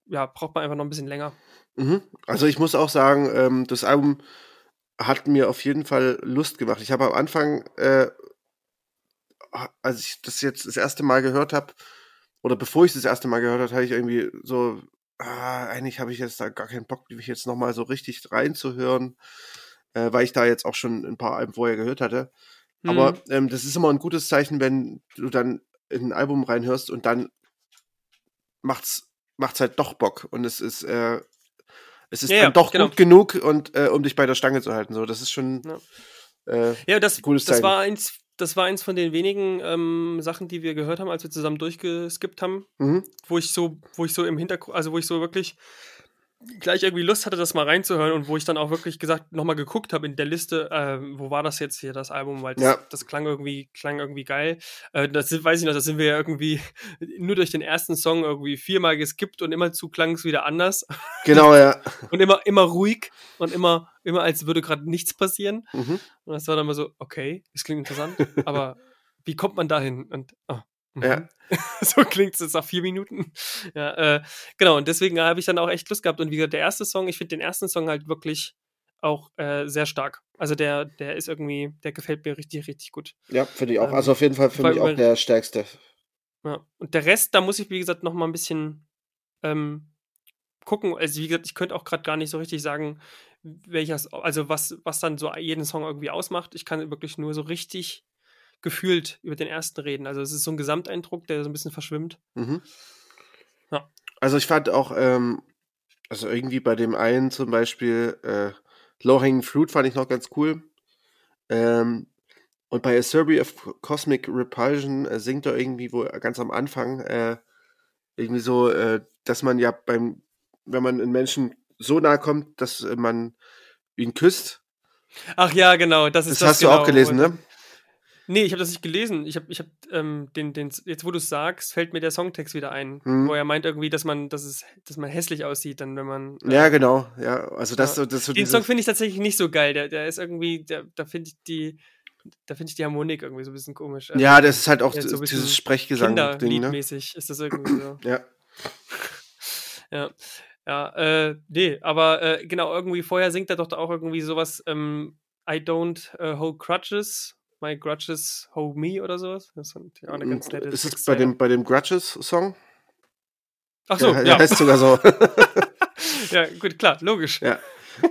ja, braucht man einfach noch ein bisschen länger. Mhm. Also ich muss auch sagen, ähm, das Album hat mir auf jeden Fall Lust gemacht. Ich habe am Anfang, äh, als ich das jetzt das erste Mal gehört habe, oder bevor ich das erste Mal gehört habe, hatte ich irgendwie so, ah, eigentlich habe ich jetzt da gar keinen Bock, mich jetzt nochmal so richtig reinzuhören, äh, weil ich da jetzt auch schon ein paar Alben vorher gehört hatte. Aber ähm, das ist immer ein gutes Zeichen, wenn du dann in ein Album reinhörst und dann macht's, macht's halt doch Bock. Und es ist, äh, es ist ja, dann doch genau. gut genug, und äh, um dich bei der Stange zu halten. So, das ist schon äh, ja, das, ein gutes das Zeichen. War eins, das war eins von den wenigen ähm, Sachen, die wir gehört haben, als wir zusammen durchgeskippt haben, mhm. wo ich so, wo ich so im Hintergrund, also wo ich so wirklich gleich irgendwie Lust hatte, das mal reinzuhören, und wo ich dann auch wirklich gesagt nochmal geguckt habe in der Liste, äh, wo war das jetzt hier, das Album, weil das, ja. das klang irgendwie klang irgendwie geil. Äh, das weiß ich noch, das sind wir ja irgendwie nur durch den ersten Song irgendwie viermal geskippt, und immerzu klang es wieder anders. Genau, ja. Und immer immer ruhig und immer immer als würde gerade nichts passieren. Mhm. Und das war dann mal so, okay, das klingt interessant, aber wie kommt man dahin? Und oh. Ja. So klingt es jetzt nach vier Minuten. Ja, äh, genau, und deswegen habe ich dann auch echt Lust gehabt. Und wie gesagt, der erste Song, ich finde den ersten Song halt wirklich auch äh, sehr stark. Also der, der ist irgendwie, der gefällt mir richtig, richtig gut. Ja, finde ich auch. Ähm, also auf jeden Fall finde ich auch der stärkste. Ja, und der Rest, da muss ich, wie gesagt, nochmal ein bisschen ähm, gucken. Also wie gesagt, ich könnte auch gerade gar nicht so richtig sagen, welches, also was, was dann so jeden Song irgendwie ausmacht. Ich kann wirklich nur so richtig gefühlt über den ersten reden. Also es ist so ein Gesamteindruck, der so ein bisschen verschwimmt. Mhm. Ja. Also ich fand auch, ähm, also irgendwie bei dem einen zum Beispiel äh, Low-Hanging Fruit fand ich noch ganz cool. Ähm, und bei A Survey of Cosmic Repulsion äh, singt er irgendwie wo ganz am Anfang äh, irgendwie so, äh, dass man ja beim, wenn man einem Menschen so nahe kommt, dass äh, man ihn küsst. Ach ja, genau. Das ist das, das hast genau, du auch gelesen, ne? Nee, ich habe das nicht gelesen. Ich habe, ich hab, ähm, den, den, jetzt wo du es sagst, fällt mir der Songtext wieder ein, mhm. wo er meint irgendwie, dass man, dass es, dass man hässlich aussieht, dann wenn man. Äh, ja, genau. Ja, also das, ja. das so Den Song finde ich tatsächlich nicht so geil. Der, der ist irgendwie, der, da finde ich die, da finde ich die Harmonik irgendwie so ein bisschen komisch. Also, ja, das ist halt auch ja, so dieses Sprechgesang-Ding, ne? Mäßig ist das irgendwie so. Ja. ja. Ja, äh, nee, aber äh, genau, irgendwie vorher singt er doch auch irgendwie sowas, ähm, I don't uh, hold crutches. My Grudges Hold Me oder sowas. Das ist ja auch eine ganz nette. Ist es bei dem, bei dem Grudges-Song? Ach so, ja. ja. heißt sogar so. Ja, gut, klar, logisch. Ja,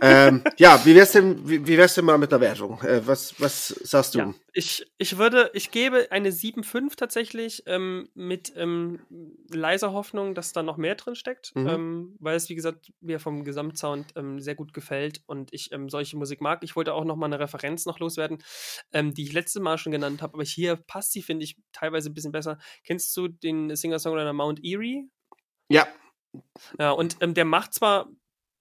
ähm, ja wie wär's denn, wie, wie wär's denn mal mit einer Wertung? Äh, was, was sagst du? Ja, ich, ich würde, ich gebe eine sieben Komma fünf tatsächlich, ähm, mit ähm, leiser Hoffnung, dass da noch mehr drin steckt, mhm. ähm, weil es, wie gesagt, mir vom Gesamtsound ähm, sehr gut gefällt und ich ähm, solche Musik mag. Ich wollte auch noch mal eine Referenz noch loswerden, ähm, die ich letztes Mal schon genannt habe, aber hier passt sie, finde ich, teilweise ein bisschen besser. Kennst du den Singer-Songwriter Mount Eerie? Ja. Ja, und ähm, der macht zwar,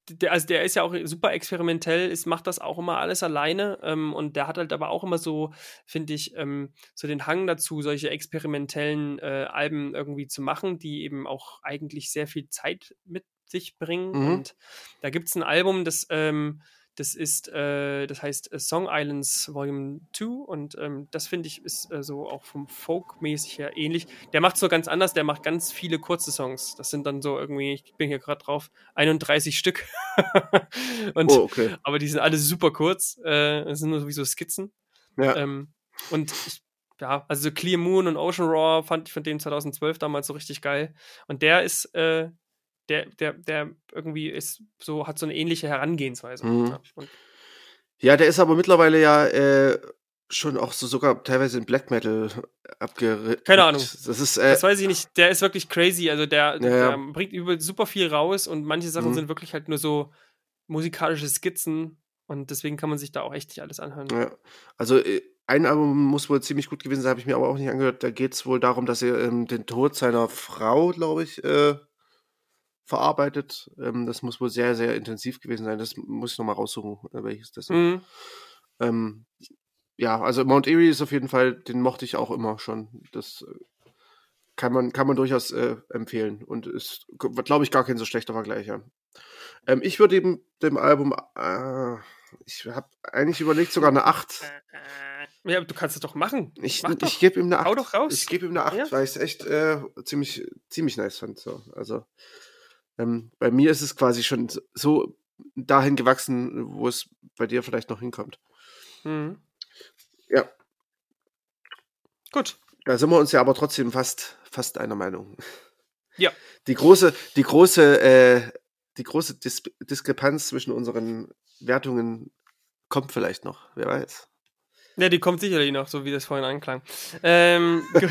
der, also der ist ja auch super experimentell, ist, macht das auch immer alles alleine, ähm, und der hat halt aber auch immer so, finde ich, ähm, so den Hang dazu, solche experimentellen äh, Alben irgendwie zu machen, die eben auch eigentlich sehr viel Zeit mit sich bringen, mhm. und da gibt es ein Album, das ähm, Das ist, äh, das heißt Song Islands Volume zwei und ähm, das finde ich ist äh, so auch vom Folk-mäßig her ähnlich. Der macht es so ganz anders, der macht ganz viele kurze Songs. Das sind dann so irgendwie, ich bin hier gerade drauf, einunddreißig Stück. und, oh, okay. Aber die sind alle super kurz. Äh, das sind nur sowieso Skizzen. Ja. Ähm, und ich, ja, also Clear Moon und Ocean Roar fand ich von dem zweitausendzwölf damals so richtig geil. Und der ist, äh, der, der, der irgendwie ist so, hat so eine ähnliche Herangehensweise. Mhm. Ja, und ja, der ist aber mittlerweile ja äh, schon auch so sogar teilweise in Black Metal abgeritten. Keine Ahnung. Das ist, äh, das weiß ich nicht. Der ist wirklich crazy. Also der, ja, der ja. bringt über super viel raus und manche Sachen mhm. sind wirklich halt nur so musikalische Skizzen und deswegen kann man sich da auch echt nicht alles anhören. Ja. Also äh, ein Album muss wohl ziemlich gut gewesen sein, habe ich mir aber auch nicht angehört. Da geht es wohl darum, dass er ähm, den Tod seiner Frau, glaube ich, äh, verarbeitet. Ähm, das muss wohl sehr, sehr intensiv gewesen sein. Das muss ich nochmal raussuchen, welches das ist. Mhm. Ähm, ja, also Mount Eerie ist auf jeden Fall, den mochte ich auch immer schon. Das äh, kann man, kann man durchaus äh, empfehlen und ist, glaube ich, gar kein so schlechter Vergleich. Ja. Ähm, ich würde eben dem Album, äh, ich habe eigentlich überlegt, sogar eine acht. Ja, aber du kannst es doch machen. Ich, ich gebe ihm eine acht. Hau doch raus. Ich gebe ihm eine acht, ja. Weil ich es echt äh, ziemlich, ziemlich nice fand. So. Also, ähm, bei mir ist es quasi schon so dahin gewachsen, wo es bei dir vielleicht noch hinkommt. Mhm. Ja. Gut. Da sind wir uns ja aber trotzdem fast, fast einer Meinung. Ja. Die große, die große, äh, die große Dis- Diskrepanz zwischen unseren Wertungen kommt vielleicht noch, wer weiß. Ja, die kommt sicherlich noch, so wie das vorhin anklang. Ähm, gut.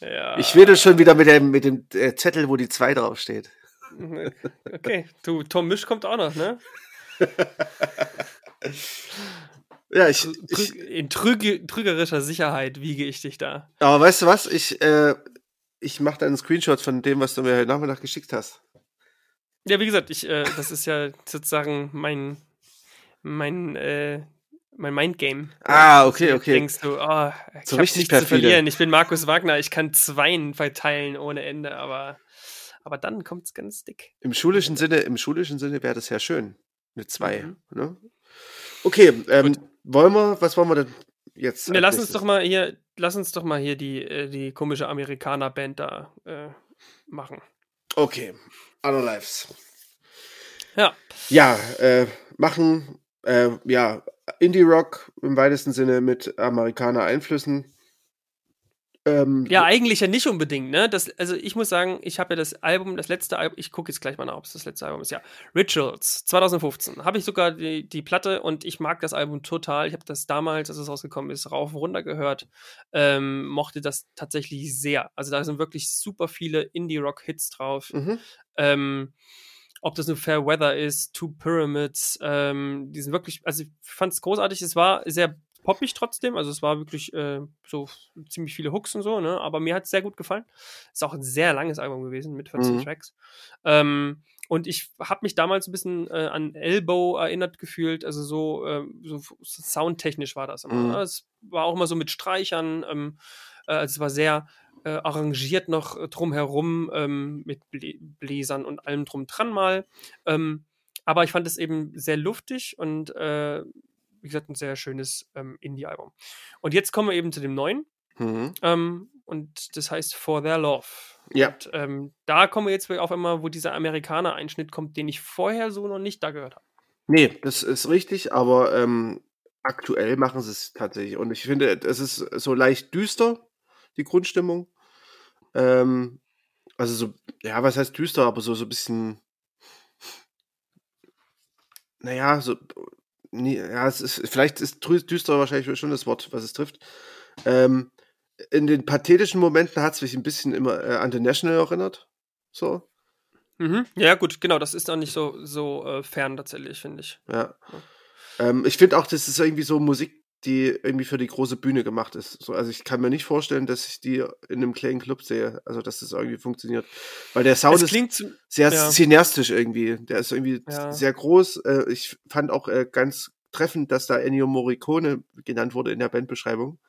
ja. Ich will das schon wieder mit dem, mit dem Zettel, wo die zwei draufsteht. Okay, du, Tom Misch kommt auch noch, ne? ja, ich, ich... In trüg- trügerischer Sicherheit wiege ich dich da. Aber weißt du was? Ich, äh, ich mache da einen Screenshot von dem, was du mir heute Nachmittag geschickt hast. Ja, wie gesagt, ich, äh, das ist ja sozusagen mein... Mein, äh, mein Mindgame. Ah, okay, okay. Denkst du, oh, ich so hab richtig nichts perfide. Zu verlieren. Ich bin Markus Wagner, ich kann Zweien verteilen ohne Ende, aber, aber dann kommt's ganz dick. Im schulischen Sinne, im schulischen Sinne wäre das ja schön. Eine Zwei, mhm. ne? Okay, ähm, wollen wir, was wollen wir denn jetzt? Ne, lass uns doch mal hier, lass uns doch mal hier die, die komische Amerikaner-Band da äh, machen. Okay, Other Lives. Ja. Ja, äh, machen. Äh, ja, Indie-Rock im weitesten Sinne mit Amerikaner-Einflüssen. Ähm, ja, eigentlich ja nicht unbedingt, ne? Das, also ich muss sagen, ich habe ja das Album, das letzte Album, ich gucke jetzt gleich mal nach, ob es das letzte Album ist, ja. Rituals, zweitausendfünfzehn. Habe ich sogar die, die Platte und ich mag das Album total. Ich habe das damals, als es rausgekommen ist, rauf und runter gehört. Ähm, mochte das tatsächlich sehr. Also da sind wirklich super viele Indie-Rock-Hits drauf. Mhm. Ähm, Ob das nur Fair Weather ist, Two Pyramids, ähm, die sind wirklich, also ich fand es großartig, es war sehr poppig trotzdem, also es war wirklich äh, so ziemlich viele Hooks und so, ne? Aber mir hat es sehr gut gefallen. Ist auch ein sehr langes Album gewesen mit vierzehn mhm. Tracks. Ähm, und ich habe mich damals ein bisschen äh, an Elbow erinnert gefühlt, also so, äh, so soundtechnisch war das immer. Mhm. Ne? Es war auch immer so mit Streichern, ähm, äh, also es war sehr Äh, arrangiert noch drumherum ähm, mit Bläsern und allem drum dran mal. Ähm, aber ich fand es eben sehr luftig und äh, wie gesagt, ein sehr schönes ähm, Indie-Album. Und jetzt kommen wir eben zu dem neuen. Mhm. Ähm, und das heißt For Their Love. Ja. Und ähm, da kommen wir jetzt auf einmal, wo dieser Amerikaner-Einschnitt kommt, den ich vorher so noch nicht da gehört habe. Nee, das ist richtig, aber ähm, aktuell machen sie es tatsächlich. Und ich finde, es ist so leicht düster, die Grundstimmung. Ähm, also so, ja, was heißt düster, aber so, so ein bisschen, naja, so, nee, ja, es ist, vielleicht ist düster wahrscheinlich schon das Wort, was es trifft. Ähm, in den pathetischen Momenten hat es mich ein bisschen immer äh, an The National erinnert, so. Mhm. Ja, gut, genau, das ist auch nicht so, so äh, fern tatsächlich, finde ich. Ja. ja. Ähm, ich finde auch, das ist irgendwie so Musik, die irgendwie für die große Bühne gemacht ist. So, also ich kann mir nicht vorstellen, dass ich die in einem kleinen Club sehe, also dass das irgendwie funktioniert. Weil der Sound klingt, ist sehr ja. cineastisch irgendwie. Der ist irgendwie ja. sehr groß. Ich fand auch ganz treffend, dass da Ennio Morricone genannt wurde in der Bandbeschreibung.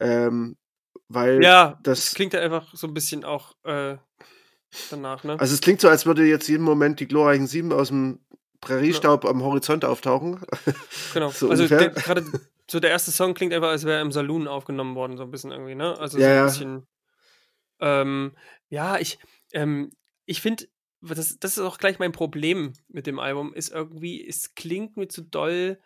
Ähm, weil ja, das, das klingt ja einfach so ein bisschen auch äh, danach, ne? Also es klingt so, als würde jetzt jeden Moment die glorreichen Sieben aus dem Präriestaub ja. am Horizont auftauchen. Genau. So also der, gerade so der erste Song klingt einfach, als wäre er im Saloon aufgenommen worden, so ein bisschen irgendwie, ne? Also so ja, ein bisschen. Ja, ähm, ja ich, ähm, ich finde, das, das ist auch gleich mein Problem mit dem Album, ist irgendwie, es klingt mir zu doll,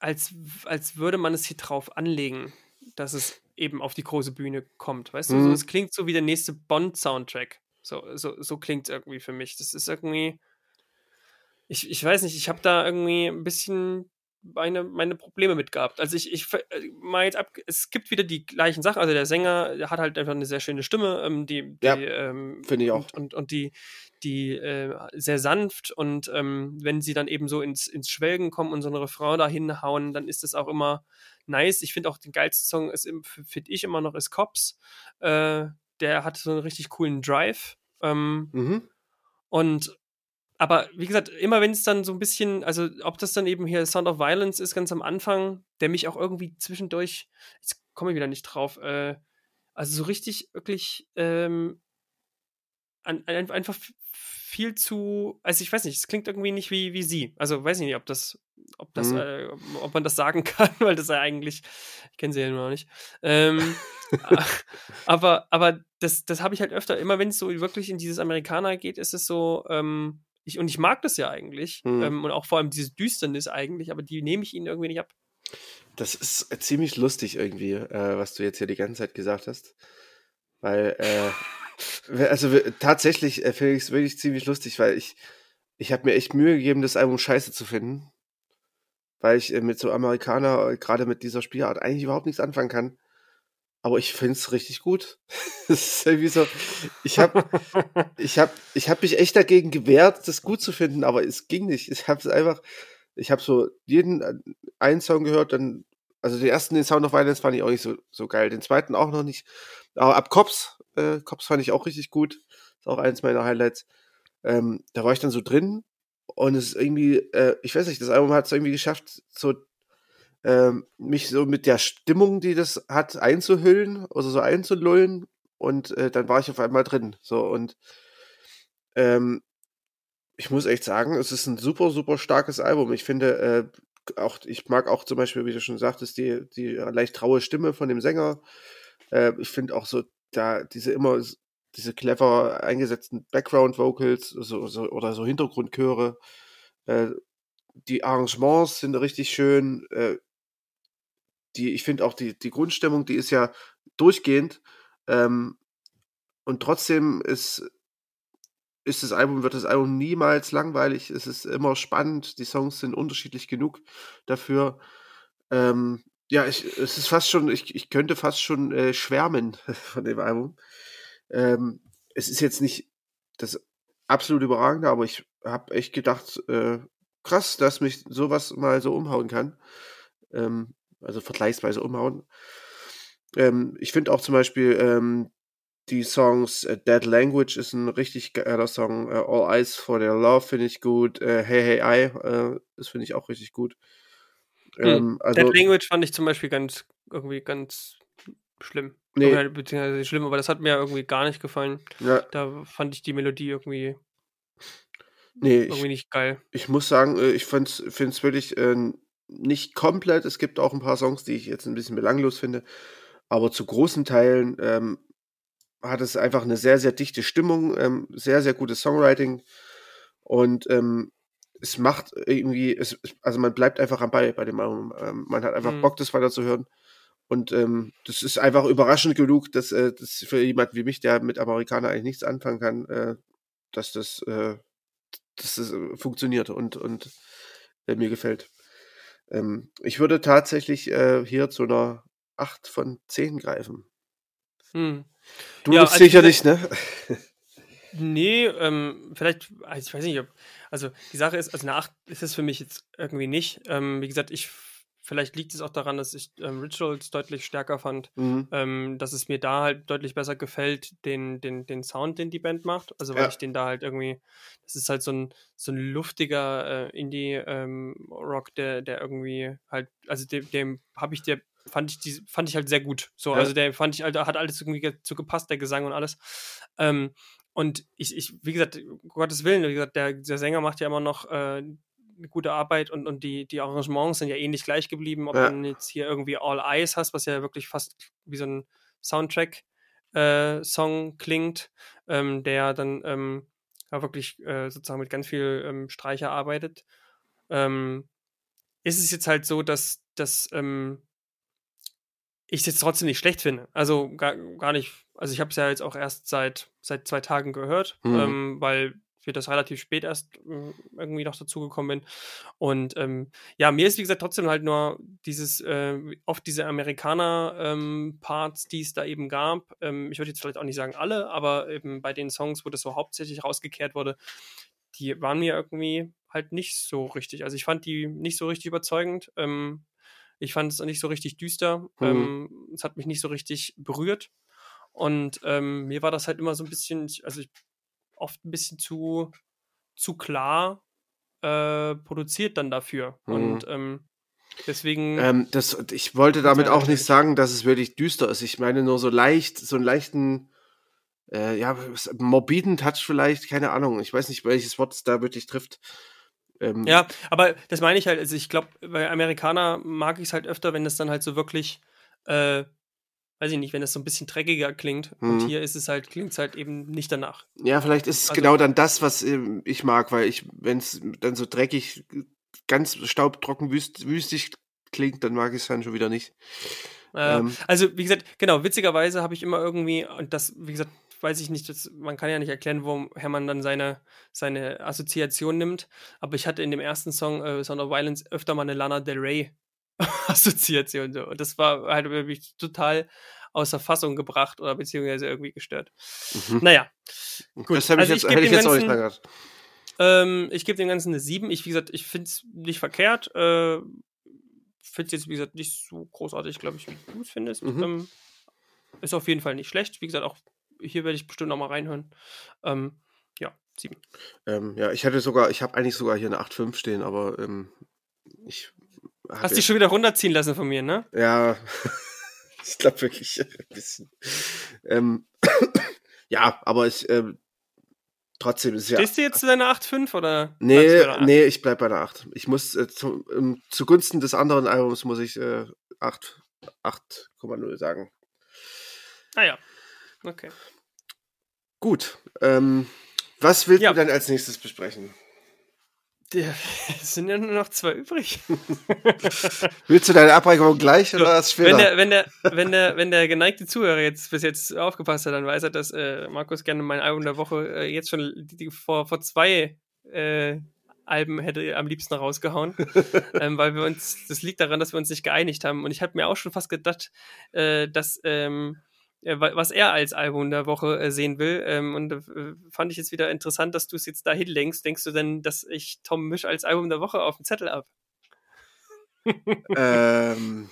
als, als würde man es hier drauf anlegen, dass es eben auf die große Bühne kommt, weißt mhm. du? So, es klingt so wie der nächste Bond-Soundtrack. So, so, so klingt es irgendwie für mich. Das ist irgendwie, ich, ich weiß nicht, ich habe da irgendwie ein bisschen meine, meine Probleme mit gehabt. Also ich, ich mal jetzt ab, es gibt wieder die gleichen Sachen, also der Sänger, der hat halt einfach eine sehr schöne Stimme, ähm, die, die ja, ähm, finde ich auch. Und, und, und die, die äh, sehr sanft und ähm, wenn sie dann eben so ins, ins Schwelgen kommen und so eine Refrain da hinhauen, dann ist das auch immer nice. Ich finde auch den geilsten Song, ist finde ich immer noch, ist Cops. Äh, der hat so einen richtig coolen Drive. Ähm, mhm. Und aber wie gesagt, immer wenn es dann so ein bisschen, also ob das dann eben hier Sound of Violence ist, ganz am Anfang, der mich auch irgendwie zwischendurch, jetzt komme ich wieder nicht drauf, äh, also so richtig, wirklich ähm, an, an, einfach viel zu, also ich weiß nicht, es klingt irgendwie nicht wie, wie sie. Also weiß ich nicht, ob das, ob das, mhm. äh, ob man das sagen kann, weil das ja eigentlich, ich kenne sie ja immer noch nicht. Ähm, aber, aber das, das habe ich halt öfter, immer wenn es so wirklich in dieses Amerikaner geht, ist es so, ähm, Ich, und ich mag das ja eigentlich. Hm. Ähm, und auch vor allem diese Düsternis eigentlich, aber die nehme ich ihnen irgendwie nicht ab. Das ist ziemlich lustig irgendwie, äh, was du jetzt hier die ganze Zeit gesagt hast. Weil, äh, also w- tatsächlich äh, finde ich es wirklich ziemlich lustig, weil ich, ich habe mir echt Mühe gegeben, das Album scheiße zu finden. Weil ich äh, mit so Amerikaner, gerade mit dieser Spielart, eigentlich überhaupt nichts anfangen kann. Aber ich finde es richtig gut. Das ist irgendwie so. Ich habe ich hab, ich hab mich echt dagegen gewehrt, das gut zu finden, aber es ging nicht. Ich habe es einfach. Ich habe so jeden einen Song gehört, dann. Also den ersten, den Sound of Violence, fand ich auch nicht so, so geil. Den zweiten auch noch nicht. Aber ab Cops, äh, Cops fand ich auch richtig gut. Ist auch eins meiner Highlights. Ähm, da war ich dann so drin und es ist irgendwie. Äh, ich weiß nicht, das Album hat es irgendwie geschafft, so. mich so mit der Stimmung, die das hat, einzuhüllen, also so einzulullen und äh, dann war ich auf einmal drin. So und ähm, ich muss echt sagen, es ist ein super, super starkes Album. Ich finde, äh, auch ich mag auch zum Beispiel, wie du schon sagtest, die, die leicht raue Stimme von dem Sänger. Äh, ich finde auch so da diese immer diese clever eingesetzten Background-Vocals so, so, oder so Hintergrundchöre. Äh, die Arrangements sind richtig schön, äh, Die, ich finde auch die, die Grundstimmung, die ist ja durchgehend ähm, und trotzdem ist, ist das Album, wird das Album niemals langweilig, es ist immer spannend, die Songs sind unterschiedlich genug dafür. Ähm, ja, ich, es ist fast schon, ich, ich könnte fast schon äh, schwärmen von dem Album. Ähm, es ist jetzt nicht das absolut Überragende, aber ich habe echt gedacht, äh, krass, dass mich sowas mal so umhauen kann. Ähm, Also vergleichsweise umhauen. Ähm, ich finde auch zum Beispiel ähm, die Songs äh, Dead Language ist ein richtig geiler Song. Äh, All Eyes for Their Love finde ich gut. Äh, hey, hey, I, äh, das finde ich auch richtig gut. Ähm, hm. also, Dead Language fand ich zum Beispiel ganz, irgendwie ganz schlimm. Nee. Oder, beziehungsweise schlimm, aber das hat mir irgendwie gar nicht gefallen. Ja. Da fand ich die Melodie irgendwie, nee, irgendwie ich, nicht geil. Ich muss sagen, ich finde es wirklich äh, nicht komplett, es gibt auch ein paar Songs, die ich jetzt ein bisschen belanglos finde, aber zu großen Teilen ähm, hat es einfach eine sehr, sehr dichte Stimmung, ähm, sehr, sehr gutes Songwriting und ähm, es macht irgendwie, es, also man bleibt einfach am Ball bei dem Album, ähm, man hat einfach mhm. Bock, das weiterzuhören und ähm, das ist einfach überraschend genug, dass äh, das für jemanden wie mich, der mit Amerikaner eigentlich nichts anfangen kann, äh, dass das, äh, dass das äh, funktioniert und, und äh, mir gefällt. Ähm, ich würde tatsächlich äh, hier zu einer acht von zehn greifen. Hm. Du ja, also sicher nicht, ne? Nee, ähm, vielleicht, ich weiß nicht, ob, also die Sache ist, also eine acht ist es für mich jetzt irgendwie nicht. Ähm, wie gesagt, ich, vielleicht liegt es auch daran, dass ich ähm, Rituals deutlich stärker fand, mhm. ähm, dass es mir da halt deutlich besser gefällt, den, den, den Sound, den die Band macht. Also weil ja. ich den da halt irgendwie, das ist halt so ein, so ein luftiger äh, Indie-Rock, ähm, der, der irgendwie halt, also dem, dem habe ich, der fand ich, die, fand ich halt sehr gut. So, ja. Also der fand ich, halt, hat alles irgendwie dazu gepasst, der Gesang und alles. Ähm, Und ich, ich, wie gesagt, um Gottes Willen, wie gesagt, der, der Sänger macht ja immer noch äh, eine gute Arbeit und, und die, die Arrangements sind ja ähnlich gleich geblieben, ob ja. du jetzt hier irgendwie All Eyes hast, was ja wirklich fast wie so ein Soundtrack-Song äh, klingt, ähm, der dann ähm, ja, wirklich äh, sozusagen mit ganz viel ähm, Streicher arbeitet. Ähm, ist es jetzt halt so, dass, dass ähm, ich es jetzt trotzdem nicht schlecht finde. Also gar, gar nicht. Also ich habe es ja jetzt auch erst seit, seit zwei Tagen gehört, mhm. ähm, weil ich das relativ spät erst äh, irgendwie noch dazugekommen bin. Und ähm, ja, mir ist, wie gesagt, trotzdem halt nur dieses, äh, oft diese Amerikaner-Parts, ähm, die es da eben gab. Ähm, ich würde jetzt vielleicht auch nicht sagen alle, aber eben bei den Songs, wo das so hauptsächlich rausgekehrt wurde, die waren mir irgendwie halt nicht so richtig. Also ich fand die nicht so richtig überzeugend. Ähm, ich fand es nicht so richtig düster. Mhm. Ähm, es hat mich nicht so richtig berührt. Und ähm, mir war das halt immer so ein bisschen, also ich, oft ein bisschen zu, zu klar äh, produziert dann dafür. Mhm. Und ähm, deswegen... Ähm, das, ich wollte damit auch nicht sagen, dass es wirklich düster ist. Ich meine nur so leicht, so einen leichten, äh, ja, morbiden Touch vielleicht, keine Ahnung. Ich weiß nicht, welches Wort es da wirklich trifft. Ähm, ja, aber das meine ich halt, also ich glaube, bei Amerikaner mag ich es halt öfter, wenn das dann halt so wirklich... Äh, weiß ich nicht, wenn das so ein bisschen dreckiger klingt. Mhm. Und hier ist es halt, klingt es halt eben nicht danach. Ja, vielleicht ist es also, genau dann das, was ähm, ich mag, weil ich, wenn es dann so dreckig, ganz staubtrocken, wüst, wüstig klingt, dann mag ich es dann schon wieder nicht. Äh, ähm. Also, wie gesagt, genau, witzigerweise habe ich immer irgendwie, und das, wie gesagt, weiß ich nicht, das, man kann ja nicht erklären, woher man dann seine, seine Assoziation nimmt, aber ich hatte in dem ersten Song, äh, Sound of Violence, öfter mal eine Lana Del Rey Assoziation. So. Und das war halt wirklich total außer Fassung gebracht oder beziehungsweise irgendwie gestört. Mhm. Naja. Gut. Das habe ich, also ich jetzt, hätte ich jetzt ganzen, auch nicht lange ähm, Ich gebe dem Ganzen eine sieben. Ich, wie gesagt, ich finde es nicht verkehrt. Äh, finde es jetzt, wie gesagt, nicht so großartig, glaube ich, wie du es findest. Mhm. Ähm, ist auf jeden Fall nicht schlecht. Wie gesagt, auch hier werde ich bestimmt nochmal reinhören. Ähm, ja, sieben. Ähm, ja, ich hätte sogar, ich habe eigentlich sogar hier eine acht Komma fünf stehen, aber ähm, ich hast dich schon wieder runterziehen lassen von mir, ne? Ja, ich glaube wirklich ein bisschen. Ähm, ja, aber ich ähm, trotzdem ist ja. Stehst du jetzt zu deiner acht Komma fünf oder? Nee, nee, ich bleib bei der acht. Ich muss äh, zu, ähm, zugunsten des anderen Albums muss ich äh, acht Komma null sagen. Ah ja, okay. Gut. Ähm, was willst ja. du denn als nächstes besprechen? Es sind ja nur noch zwei übrig. Willst du deine Abweichung gleich oder was später? Wenn der, wenn, der, wenn, der, wenn der geneigte Zuhörer jetzt bis jetzt aufgepasst hat, dann weiß er, dass äh, Markus gerne mein Album der Woche äh, jetzt schon die, die, vor, vor zwei äh, Alben hätte am liebsten rausgehauen. ähm, weil wir uns, das liegt daran, dass wir uns nicht geeinigt haben. Und ich habe mir auch schon fast gedacht, äh, dass. Ähm, was er als Album der Woche sehen will. Ähm, und äh, fand ich jetzt wieder interessant, dass du es jetzt dahin lenkst. Denkst du denn, dass ich Tom Misch als Album der Woche auf dem Zettel habe? ähm,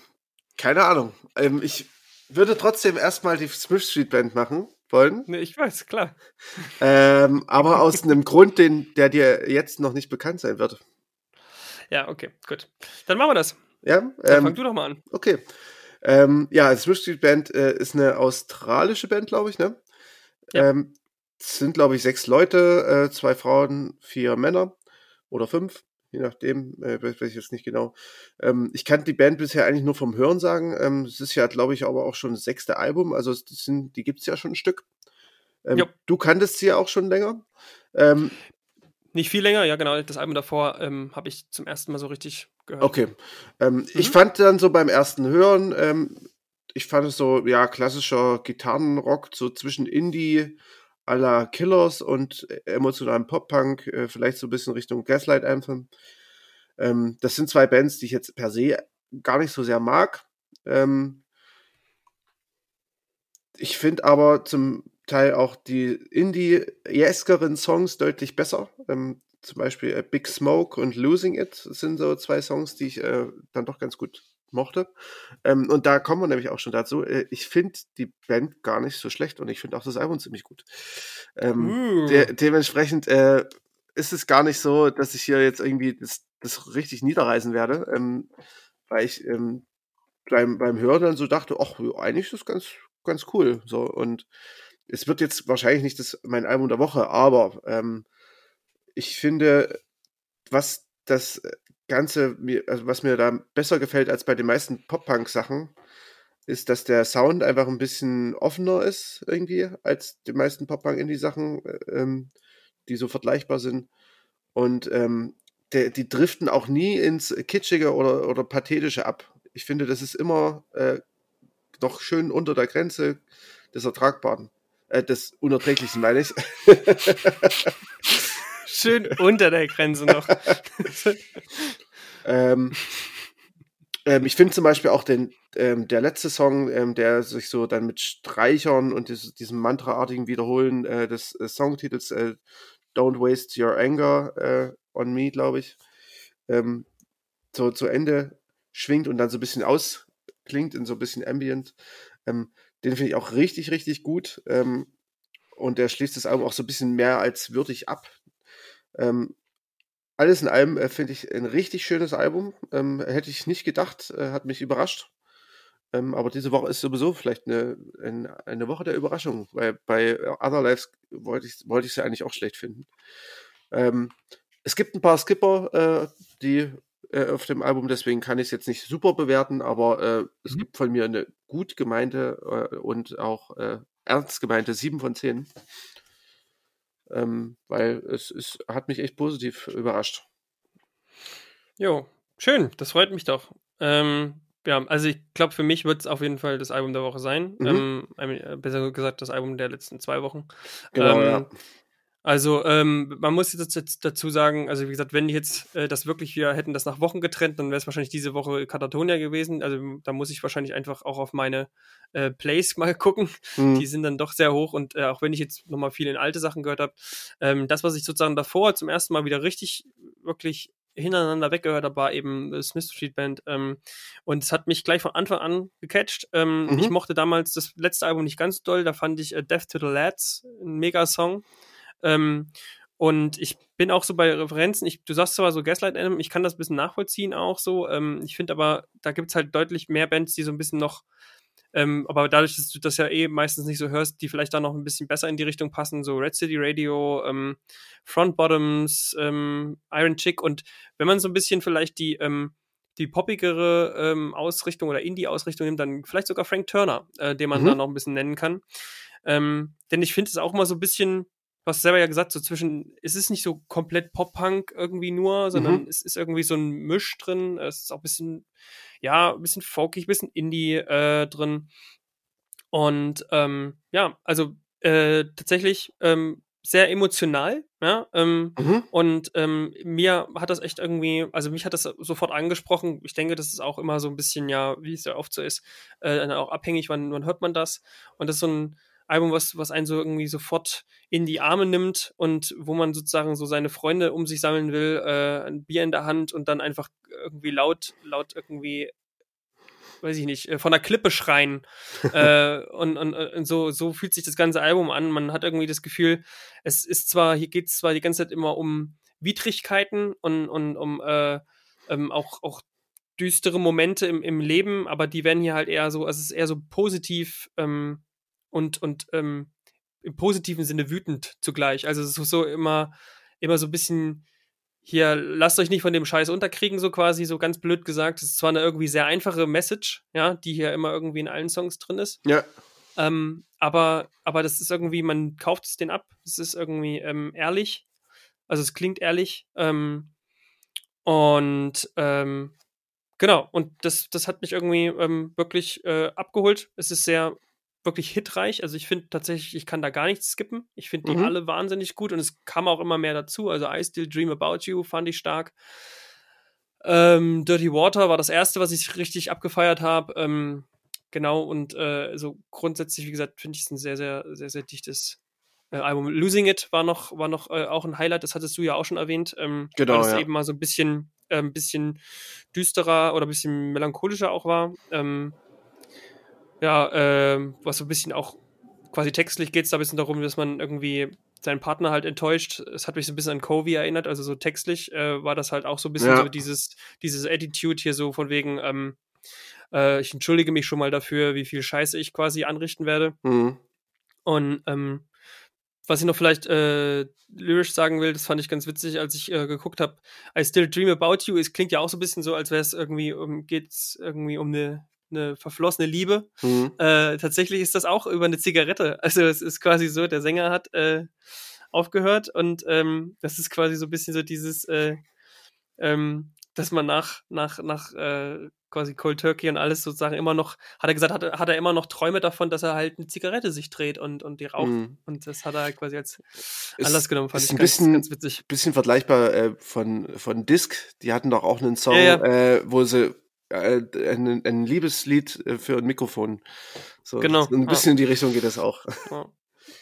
keine Ahnung. Ähm, ich würde trotzdem erstmal die Smith Street Band machen wollen. Ne, ich weiß, klar. Ähm, aber aus einem Grund, den, der dir jetzt noch nicht bekannt sein wird. Ja, okay, gut. Dann machen wir das. Ja, ähm, dann fang du doch mal an. Okay. Ähm, ja, die Swift Street Band äh, ist eine australische Band, glaube ich, ne? Ja. Ähm, sind, glaube ich, sechs Leute, äh, zwei Frauen, vier Männer oder fünf, je nachdem, äh, weiß ich jetzt nicht genau. Ähm, ich kannte die Band bisher eigentlich nur vom Hören sagen. Ähm, es ist ja, glaube ich, aber auch schon das sechste Album, also die, sind, die gibt es ja schon ein Stück. Ähm, du kanntest sie ja auch schon länger. Ähm, Nicht viel länger, ja genau, das Album davor ähm, habe ich zum ersten Mal so richtig gehört. Okay, ähm, mhm. ich fand dann so beim ersten Hören, ähm, ich fand es so, ja, klassischer Gitarrenrock, so zwischen Indie à la Killers und emotionalem Pop-Punk, äh, vielleicht so ein bisschen Richtung Gaslight Anthem. Ähm, das sind zwei Bands, die ich jetzt per se gar nicht so sehr mag. Ähm, ich finde aber zum Teil auch die indie-eskeren Songs deutlich besser. Ähm, zum Beispiel äh, Big Smoke und Losing It sind so zwei Songs, die ich äh, dann doch ganz gut mochte. Ähm, und da kommen wir nämlich auch schon dazu. Äh, ich finde die Band gar nicht so schlecht und ich finde auch das Album ziemlich gut. Ähm, mm. de- dementsprechend äh, ist es gar nicht so, dass ich hier jetzt irgendwie das, das richtig niederreißen werde, ähm, weil ich ähm, beim, beim Hören dann so dachte, ach, eigentlich ist das ganz, ganz cool. So, und es wird jetzt wahrscheinlich nicht das, mein Album der Woche, aber ähm, ich finde, was das Ganze, also was mir da besser gefällt als bei den meisten Pop-Punk-Sachen, ist, dass der Sound einfach ein bisschen offener ist irgendwie als die meisten Pop-Punk-Indie-Sachen, ähm, die so vergleichbar sind. Und ähm, der, die driften auch nie ins Kitschige oder, oder Pathetische ab. Ich finde, das ist immer äh, noch schön unter der Grenze des Ertragbaren. Äh, des Unerträglichen, meine ich. Schön unter der Grenze noch. ähm, ähm, ich finde zum Beispiel auch den, ähm, der letzte Song, ähm, der sich so dann mit Streichern und dies, diesem mantraartigen Wiederholen äh, des äh, Songtitels äh, Don't Waste Your Anger äh, on Me, glaube ich, ähm, so zu Ende schwingt und dann so ein bisschen ausklingt in so ein bisschen Ambient. Ähm, den finde ich auch richtig, richtig gut. Ähm, und der schließt das Album auch so ein bisschen mehr als würdig ab. Ähm, alles in allem äh, finde ich ein richtig schönes Album. Ähm, hätte ich nicht gedacht, äh, hat mich überrascht. Ähm, aber diese Woche ist sowieso vielleicht eine, eine, eine Woche der Überraschung, weil bei Other Lives wollte ich wollte ich sie eigentlich auch schlecht finden. Ähm, es gibt ein paar Skipper, äh, die äh, auf dem Album, deswegen kann ich es jetzt nicht super bewerten, aber äh, es mhm. gibt von mir eine gut gemeinte äh, und auch äh, ernst gemeinte sieben von zehn. Ähm, weil es, es hat mich echt positiv überrascht. Jo, schön, das freut mich doch. Ähm, ja, also ich glaube, für mich wird es auf jeden Fall das Album der Woche sein. Mhm. Ähm, besser gesagt, das Album der letzten zwei Wochen. Genau, ähm, ja. Also ähm, man muss jetzt dazu sagen, also wie gesagt, wenn die jetzt äh, das wirklich, wir hätten das nach Wochen getrennt, dann wäre es wahrscheinlich diese Woche Katatonia gewesen. Also da muss ich wahrscheinlich einfach auch auf meine äh, Plays mal gucken. Mhm. Die sind dann doch sehr hoch und äh, auch wenn ich jetzt nochmal viel in alte Sachen gehört habe, ähm, das, was ich sozusagen davor zum ersten Mal wieder richtig, wirklich hintereinander weggehört habe, war eben das Smith Street Band ähm, und es hat mich gleich von Anfang an gecatcht. Ähm, mhm. Ich mochte damals das letzte Album nicht ganz doll, da fand ich äh, Death to the Lads, ein Mega-Song. Ähm, und ich bin auch so bei Referenzen, ich, du sagst zwar so Gaslight Anthem, ich kann das ein bisschen nachvollziehen auch so, ähm, ich finde aber, da gibt es halt deutlich mehr Bands, die so ein bisschen noch, ähm, aber dadurch, dass du das ja eh meistens nicht so hörst, die vielleicht da noch ein bisschen besser in die Richtung passen, so Red City Radio, ähm, Front Bottoms, ähm, Iron Chick und wenn man so ein bisschen vielleicht die, ähm, die poppigere ähm, Ausrichtung oder Indie-Ausrichtung nimmt, dann vielleicht sogar Frank Turner, äh, den man mhm. da noch ein bisschen nennen kann, ähm, denn ich finde es auch mal so ein bisschen, du hast selber ja gesagt, so zwischen, es ist nicht so komplett Pop-Punk irgendwie nur, sondern mhm. es ist irgendwie so ein Misch drin, es ist auch ein bisschen, ja, ein bisschen folkig, ein bisschen Indie äh, drin und ähm, ja, also äh, tatsächlich ähm, sehr emotional, ja, ähm, mhm. und ähm, mir hat das echt irgendwie, also mich hat das sofort angesprochen, ich denke, das ist auch immer so ein bisschen, ja, wie es ja oft so ist, äh, auch abhängig, wann, wann hört man das und das ist so ein Album, was, was einen so irgendwie sofort in die Arme nimmt und wo man sozusagen so seine Freunde um sich sammeln will, äh, ein Bier in der Hand und dann einfach irgendwie laut, laut irgendwie, weiß ich nicht, von der Klippe schreien. äh, und und, und so, so fühlt sich das ganze Album an. Man hat irgendwie das Gefühl, es ist zwar, hier geht es zwar die ganze Zeit immer um Widrigkeiten und, und um äh, ähm, auch, auch düstere Momente im, im Leben, aber die werden hier halt eher so, also es ist eher so positiv, ähm, und, und ähm, im positiven Sinne wütend zugleich. Also es ist so immer, immer so ein bisschen hier, lasst euch nicht von dem Scheiß unterkriegen, so quasi, so ganz blöd gesagt. Es ist zwar eine irgendwie sehr einfache Message, ja, die hier immer irgendwie in allen Songs drin ist. Ja. Ähm, aber, aber das ist irgendwie, man kauft es den ab. Es ist irgendwie ähm, ehrlich. Also es klingt ehrlich. Ähm, und ähm, genau, und das, das hat mich irgendwie ähm, wirklich äh, abgeholt. Es ist sehr wirklich hitreich, also ich finde tatsächlich, ich kann da gar nichts skippen, ich finde die mhm. alle wahnsinnig gut und es kam auch immer mehr dazu, also I Still Dream About You fand ich stark, ähm, Dirty Water war das erste, was ich richtig abgefeiert habe, ähm, genau und äh, so grundsätzlich, wie gesagt, finde ich es ein sehr, sehr, sehr, sehr dichtes äh, Album. Losing It war noch, war noch äh, auch ein Highlight, das hattest du ja auch schon erwähnt, ähm, genau, weil es ja eben mal so ein bisschen, äh, ein bisschen düsterer oder ein bisschen melancholischer auch war, ähm, ja, äh, was so ein bisschen auch quasi textlich geht es da ein bisschen darum, dass man irgendwie seinen Partner halt enttäuscht. Es hat mich so ein bisschen an Covey erinnert, also so textlich äh, war das halt auch so ein bisschen ja. so dieses, dieses Attitude hier so von wegen, ähm, äh, ich entschuldige mich schon mal dafür, wie viel Scheiße ich quasi anrichten werde. Mhm. Und ähm, was ich noch vielleicht äh, lyrisch sagen will, das fand ich ganz witzig, als ich äh, geguckt habe, I Still Dream About You, es klingt ja auch so ein bisschen so, als wäre es irgendwie, um, geht's irgendwie um eine eine verflossene Liebe. Mhm. Äh, tatsächlich ist das auch über eine Zigarette. Also es ist quasi so, der Sänger hat äh, aufgehört und ähm, das ist quasi so ein bisschen so dieses, äh, ähm, dass man nach, nach, nach äh, quasi Cold Turkey und alles sozusagen immer noch, hat er gesagt, hat, hat er immer noch Träume davon, dass er halt eine Zigarette sich dreht und, und die raucht. Mhm. Und das hat er halt quasi als Anlass genommen. Fand ist ich ein ganz, bisschen, ganz witzig. Ein bisschen vergleichbar äh, von, von Disc. Die hatten doch auch einen Song, ja, ja. Äh, wo sie Ein, ein Liebeslied für ein Mikrofon. So, genau. Ein bisschen ah. in die Richtung geht das auch. Ah.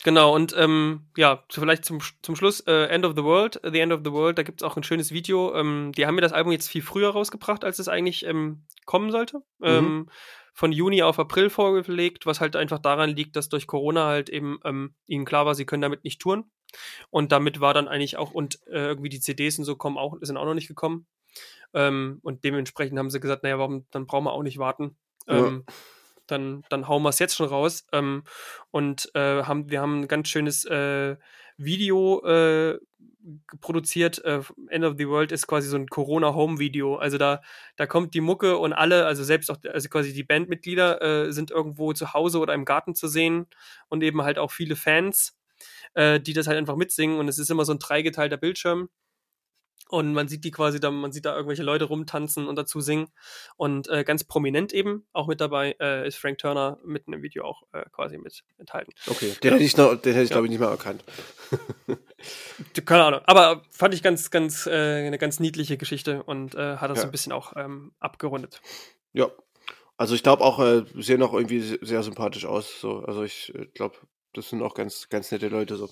Genau, und ähm, ja, vielleicht zum, zum Schluss, äh, End of the World, The End of the World, da gibt es auch ein schönes Video. Ähm, die haben mir das Album jetzt viel früher rausgebracht, als es eigentlich ähm, kommen sollte. Mhm. Ähm, von Juni auf April vorgelegt, was halt einfach daran liegt, dass durch Corona halt eben ähm, ihnen klar war, sie können damit nicht touren. Und damit war dann eigentlich auch, und äh, irgendwie die C Ds und so kommen auch, sind auch noch nicht gekommen. Ähm, und dementsprechend haben sie gesagt, naja, warum, dann brauchen wir auch nicht warten. Ähm, ja. Dann, dann hauen wir es jetzt schon raus. Ähm, und äh, haben, wir haben ein ganz schönes äh, Video äh, produziert. Äh, End of the World ist quasi so ein Corona-Home-Video. Also da, da kommt die Mucke und alle, also selbst auch, also quasi die Bandmitglieder äh, sind irgendwo zu Hause oder im Garten zu sehen und eben halt auch viele Fans, äh, die das halt einfach mitsingen. Und es ist immer so ein dreigeteilter Bildschirm. Und man sieht die quasi, da, man sieht da irgendwelche Leute rumtanzen und dazu singen. Und äh, ganz prominent eben, auch mit dabei, äh, ist Frank Turner mitten im Video auch äh, quasi mit enthalten. Okay, den ja. hätte ich, noch, den hätte ich ja. glaube ich, nicht mal erkannt. Keine Ahnung, aber fand ich ganz, ganz, äh, eine ganz niedliche Geschichte und äh, hat das ja. so ein bisschen auch ähm, abgerundet. Ja, also ich glaube auch, äh, sehen auch irgendwie sehr sympathisch aus. So. Also ich äh, glaube, das sind auch ganz, ganz nette Leute so.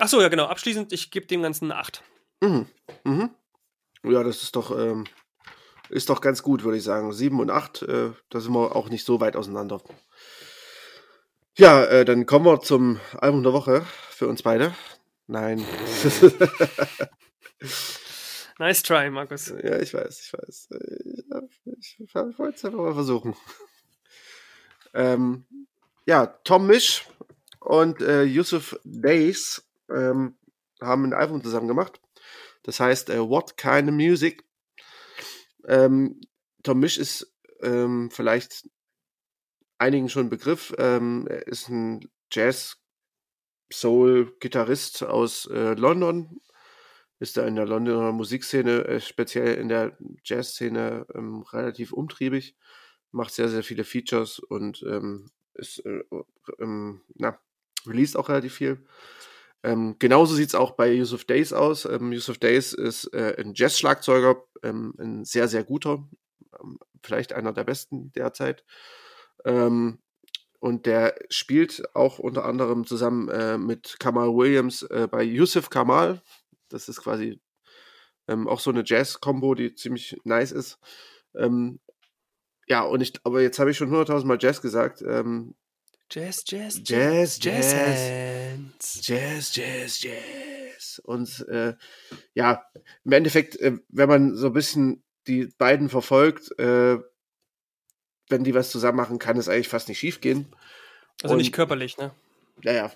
Ach so, ja genau, abschließend, ich gebe dem Ganzen eine acht. Mhm. Mhm. Ja, das ist doch ähm, ist doch ganz gut, würde ich sagen. sieben und acht, äh, da sind wir auch nicht so weit auseinander. Ja, äh, dann kommen wir zum Album der Woche für uns beide. Nein. Nice try, Markus. Ja, ich weiß, ich weiß. Ich, ich wollte es einfach mal versuchen. Ähm, ja, Tom Misch und äh, Yusuf Days ähm, haben ein Album zusammen gemacht. Das heißt, uh, What Kind of Music? Ähm, Tom Misch ist ähm, vielleicht einigen schon ein Begriff. Ähm, er ist ein Jazz-Soul-Gitarrist aus äh, London. Ist da in der Londoner Musikszene, äh, speziell in der Jazz-Szene, ähm, relativ umtriebig. Macht sehr, sehr viele Features und ähm, ist, äh, ähm, na, released auch relativ viel. Ähm, genauso sieht es auch bei Yusuf Days aus. Ähm, Yusuf Days ist äh, ein Jazz-Schlagzeuger, ähm, ein sehr, sehr guter, ähm, vielleicht einer der besten derzeit. Ähm, und der spielt auch unter anderem zusammen äh, mit Kamal Williams äh, bei Yusuf Kamal. Das ist quasi ähm, auch so eine Jazz-Kombo, die ziemlich nice ist. Ähm, ja, und ich, aber jetzt habe ich schon hunderttausend Mal Jazz gesagt. Ähm, Jazz, Jazz, Jazz, Jazz, Jazz, Hands. Jazz, Jazz, Jazz. Und äh, ja, im Endeffekt, äh, wenn man so ein bisschen die beiden verfolgt, äh, wenn die was zusammen machen, kann es eigentlich fast nicht schief gehen. Also und, nicht körperlich, ne? Naja.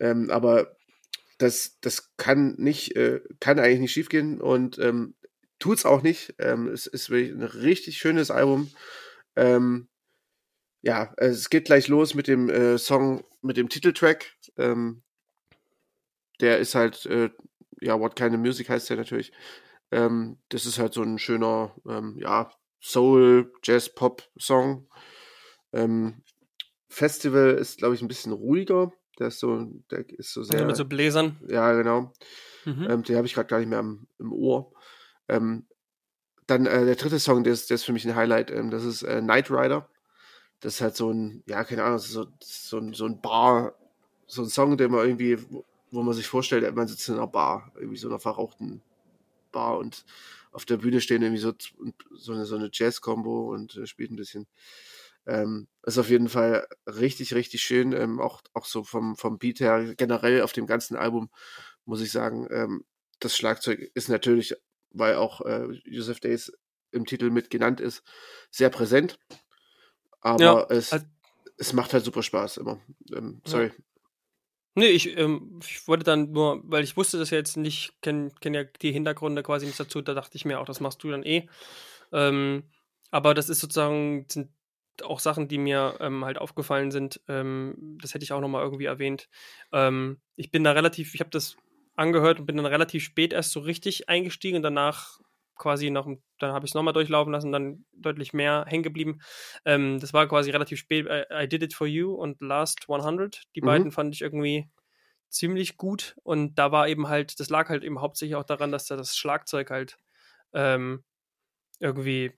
ähm, aber das, das kann nicht, äh, kann eigentlich nicht schief gehen und ähm, tut's auch nicht. Ähm, es ist wirklich ein richtig schönes Album. Ähm, Ja, es geht gleich los mit dem äh, Song, mit dem Titeltrack. Ähm, der ist halt, äh, ja, What Kind of Music heißt der natürlich. Ähm, das ist halt so ein schöner, ähm, ja, Soul, Jazz, Pop-Song. Ähm, Festival ist, glaube ich, ein bisschen ruhiger. Der ist so, der ist so sehr. Ja, mit so Bläsern. Ja, genau. Mhm. Ähm, den habe ich gerade gar nicht mehr im, im Ohr. Ähm, dann äh, der dritte Song, der ist, der ist für mich ein Highlight. Ähm, das ist äh, Knight Rider. Das ist halt so ein, ja, keine Ahnung, so, so, ein, so ein Bar, so ein Song, der man irgendwie, wo man sich vorstellt, man sitzt in einer Bar, irgendwie so einer verrauchten Bar und auf der Bühne stehen irgendwie so, so eine, so eine Jazz-Kombo und spielt ein bisschen. Ähm, ist auf jeden Fall richtig, richtig schön, ähm, auch, auch so vom, vom Beat her, generell auf dem ganzen Album, muss ich sagen, ähm, das Schlagzeug ist natürlich, weil auch äh, Yusuf Days im Titel mit genannt ist, sehr präsent. Aber ja, es, also, es macht halt super Spaß immer. Ähm, sorry. Ja. Nee, ich, ähm, ich wollte dann nur, weil ich wusste das ja jetzt nicht, kenne kenn ja die Hintergründe quasi nicht dazu, da dachte ich mir auch, das machst du dann eh. Ähm, aber das ist sozusagen, sind auch Sachen, die mir ähm, halt aufgefallen sind. Ähm, das hätte ich auch nochmal irgendwie erwähnt. Ähm, ich bin da relativ, ich habe das angehört und bin dann relativ spät erst so richtig eingestiegen und danach quasi noch, dann habe ich es nochmal durchlaufen lassen, dann deutlich mehr hängen geblieben. Ähm, das war quasi relativ spät. I, I Did It For You und Last hundert. Die mhm. beiden fand ich irgendwie ziemlich gut und da war eben halt, das lag halt eben hauptsächlich auch daran, dass da das Schlagzeug halt ähm, irgendwie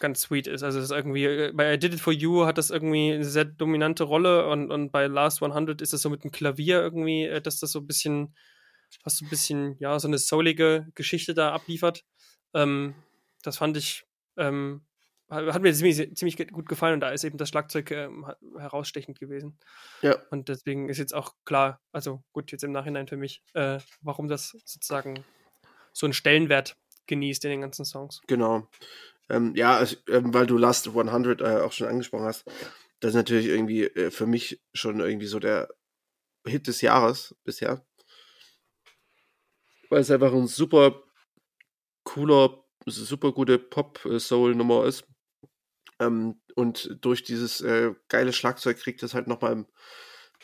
ganz sweet ist. Also das ist irgendwie, bei I Did It For You hat das irgendwie eine sehr dominante Rolle und, und bei Last hundert ist das so mit dem Klavier irgendwie, dass das so ein bisschen, fast so ein bisschen, ja, so eine soulige Geschichte da abliefert. Ähm, das fand ich, ähm, hat mir ziemlich, ziemlich gut gefallen und da ist eben das Schlagzeug ähm, herausstechend gewesen. Ja. Und deswegen ist jetzt auch klar, also gut, jetzt im Nachhinein für mich, äh, warum das sozusagen so einen Stellenwert genießt in den ganzen Songs. Genau. Ähm, ja, also, ähm, weil du Last hundert äh, auch schon angesprochen hast, das ist natürlich irgendwie äh, für mich schon irgendwie so der Hit des Jahres bisher. Weil es einfach ein super cooler, super gute Pop-Soul-Nummer ist. Ähm, und durch dieses äh, geile Schlagzeug kriegt es halt nochmal ein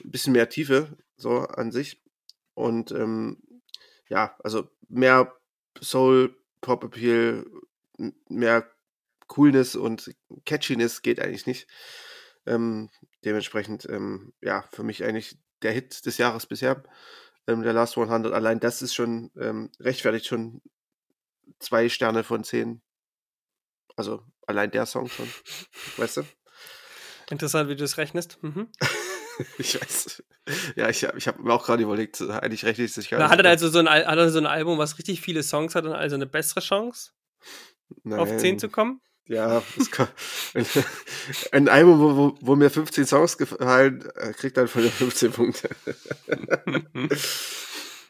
bisschen mehr Tiefe so an sich. Und ähm, ja, also mehr Soul-Pop-Appeal, mehr Coolness und Catchiness geht eigentlich nicht. Ähm, dementsprechend, ähm, ja, für mich eigentlich der Hit des Jahres bisher. Ähm, der Last hundert, allein das ist schon ähm, rechtfertigt schon zwei Sterne von zehn. Also allein der Song schon. Weißt du? Interessant, wie du das rechnest. Mhm. Ich weiß. Ja, ich, ich habe mir auch gerade überlegt, eigentlich rechne ich es nicht. Na, hat er also so ein, hat er so ein Album, was richtig viele Songs hat und also eine bessere Chance, Nein. auf zehn zu kommen? Ja, das kann, ein Album, wo, wo, wo mir fünfzehn Songs gefallen, kriegt dann von der fünfzehn Punkte.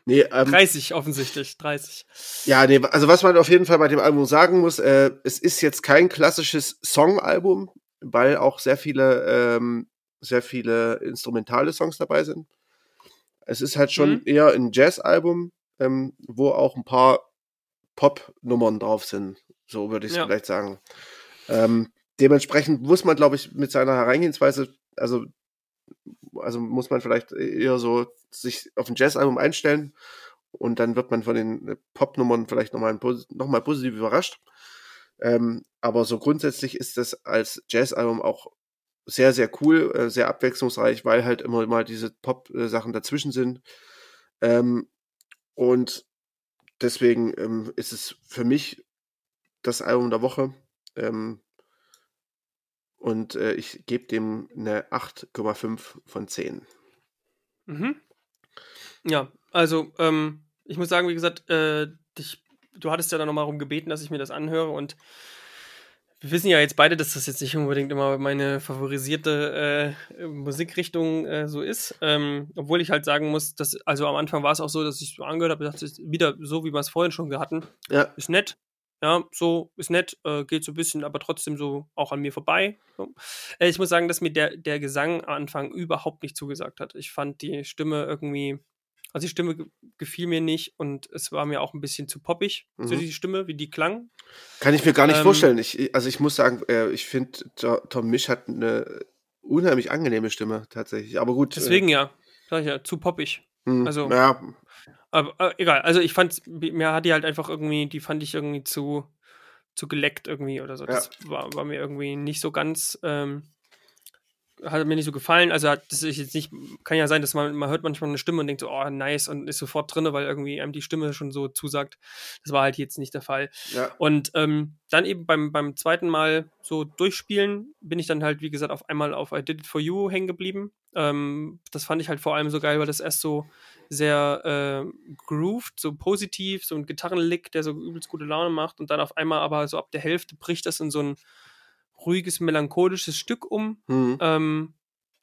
Nee, ähm, dreißig offensichtlich, dreißig. Ja, nee, also was man auf jeden Fall bei dem Album sagen muss, äh, es ist jetzt kein klassisches Songalbum, weil auch sehr viele, ähm, sehr viele instrumentale Songs dabei sind. Es ist halt schon mhm. eher ein Jazzalbum, ähm, wo auch ein paar Pop-Nummern drauf sind. So würde ich es ja. vielleicht sagen. Ähm, dementsprechend muss man, glaube ich, mit seiner Herangehensweise, also, also muss man vielleicht eher so sich auf ein Jazzalbum einstellen und dann wird man von den Popnummern vielleicht nochmal noch mal positiv überrascht. Ähm, aber so grundsätzlich ist das als Jazzalbum auch sehr, sehr cool, äh, sehr abwechslungsreich, weil halt immer mal diese Pop-Sachen dazwischen sind. Ähm, und deswegen ähm, ist es für mich das Album der Woche. Ähm, und äh, ich gebe dem eine acht Komma fünf von zehn. Mhm. Ja, also ähm, ich muss sagen, wie gesagt, äh, dich, du hattest ja dann nochmal darum gebeten, dass ich mir das anhöre und wir wissen ja jetzt beide, dass das jetzt nicht unbedingt immer meine favorisierte äh, Musikrichtung äh, so ist. Ähm, obwohl ich halt sagen muss, dass, also am Anfang war es auch so, dass ich so angehört habe, dass es wieder so, wie wir es vorhin schon hatten, ja. ist nett. Ja, so ist nett, äh, geht so ein bisschen, aber trotzdem so auch an mir vorbei. So. Äh, ich muss sagen, dass mir der, der Gesang am Anfang überhaupt nicht zugesagt hat. Ich fand die Stimme irgendwie, also die Stimme ge- gefiel mir nicht und es war mir auch ein bisschen zu poppig, mhm. so die Stimme, wie die klang. Kann ich mir gar nicht ähm, vorstellen. Ich, also ich muss sagen, äh, ich finde, Tom Misch hat eine unheimlich angenehme Stimme tatsächlich, aber gut. Deswegen äh, ja, sag ich ja, zu poppig. Mh, also ja. Aber, aber egal, also ich fand's, mir hat die halt einfach irgendwie, die fand ich irgendwie zu, zu geleckt irgendwie oder so. Ja. Das war, war mir irgendwie nicht so ganz, ähm, hat mir nicht so gefallen. Also hat, das ist jetzt nicht, kann ja sein, dass man, man hört manchmal eine Stimme und denkt so, oh nice, und ist sofort drin, weil irgendwie einem die Stimme schon so zusagt. Das war halt jetzt nicht der Fall. Ja. Und ähm, dann eben beim, beim zweiten Mal so durchspielen, bin ich dann halt, wie gesagt, auf einmal auf I Did It For You hängen geblieben. Ähm, das fand ich halt vor allem so geil, weil das erst so sehr äh, grooved, so positiv, so ein Gitarrenlick, der so übelst gute Laune macht und dann auf einmal aber so ab der Hälfte bricht das in so ein ruhiges, melancholisches Stück um mhm. ähm,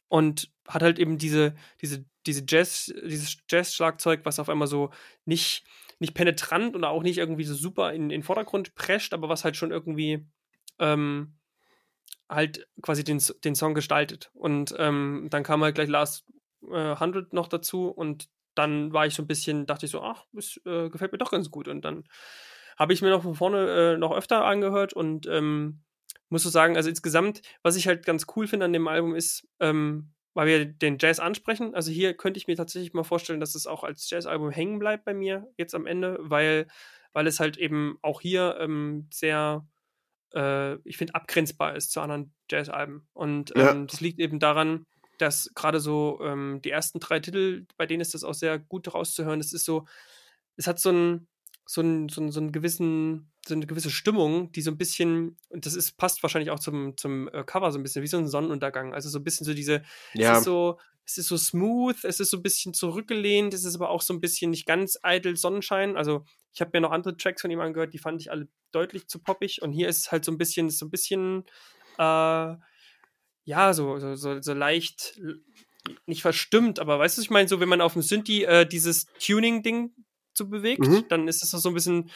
und hat halt eben diese, diese, diese Jazz, dieses Jazz-Schlagzeug, was auf einmal so nicht, nicht penetrant oder auch nicht irgendwie so super in, in den Vordergrund prescht, aber was halt schon irgendwie ähm, halt quasi den, den Song gestaltet. Und ähm, dann kam halt gleich Last äh, hundert noch dazu und dann war ich so ein bisschen, dachte ich so, ach, das äh, gefällt mir doch ganz gut. Und dann habe ich mir noch von vorne äh, noch öfter angehört und ähm, muss so sagen, also insgesamt, was ich halt ganz cool finde an dem Album ist, ähm, weil wir den Jazz ansprechen, also hier könnte ich mir tatsächlich mal vorstellen, dass es auch als Jazzalbum hängen bleibt bei mir jetzt am Ende, weil, weil es halt eben auch hier ähm, sehr, äh, ich finde, abgrenzbar ist zu anderen Jazzalben. Und ähm, ja. das liegt eben daran, dass gerade so ähm, die ersten drei Titel, bei denen ist das auch sehr gut rauszuhören. Es ist so, es hat so ein, so ein, so ein, so einen gewissen, so eine gewisse Stimmung, die so ein bisschen, und das ist, passt wahrscheinlich auch zum, zum äh, Cover so ein bisschen, wie so ein Sonnenuntergang. Also so ein bisschen so diese, ja. es ist so, es ist so smooth, es ist so ein bisschen zurückgelehnt, es ist aber auch so ein bisschen nicht ganz eitel Sonnenschein. Also ich habe mir noch andere Tracks von ihm angehört, die fand ich alle deutlich zu poppig. Und hier ist es halt so ein bisschen, so ein bisschen, äh, ja, so, so, so, so leicht, nicht verstimmt, aber weißt du, ich meine, so, wenn man auf dem Synthi äh, dieses Tuning-Ding so bewegt, mhm. dann ist das noch so ein bisschen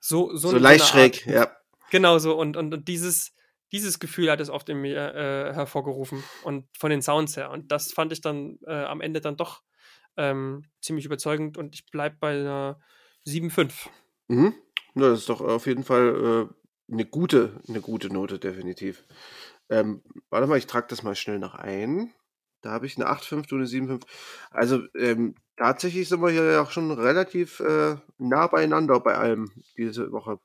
so, so, so leicht schräg, Art. Ja. Genau so, und, und, und dieses, dieses Gefühl hat es oft in mir äh, hervorgerufen und von den Sounds her. Und das fand ich dann äh, am Ende dann doch ähm, ziemlich überzeugend und ich bleibe bei einer sieben Komma fünf. Mhm. Ja, das ist doch auf jeden Fall äh, eine gute, eine gute Note, definitiv. Ähm, warte mal, ich trage das mal schnell noch ein. Da habe ich eine acht Komma fünf, du eine sieben Komma fünf. Also ähm, tatsächlich sind wir hier auch schon relativ äh, nah beieinander bei allem diese Woche.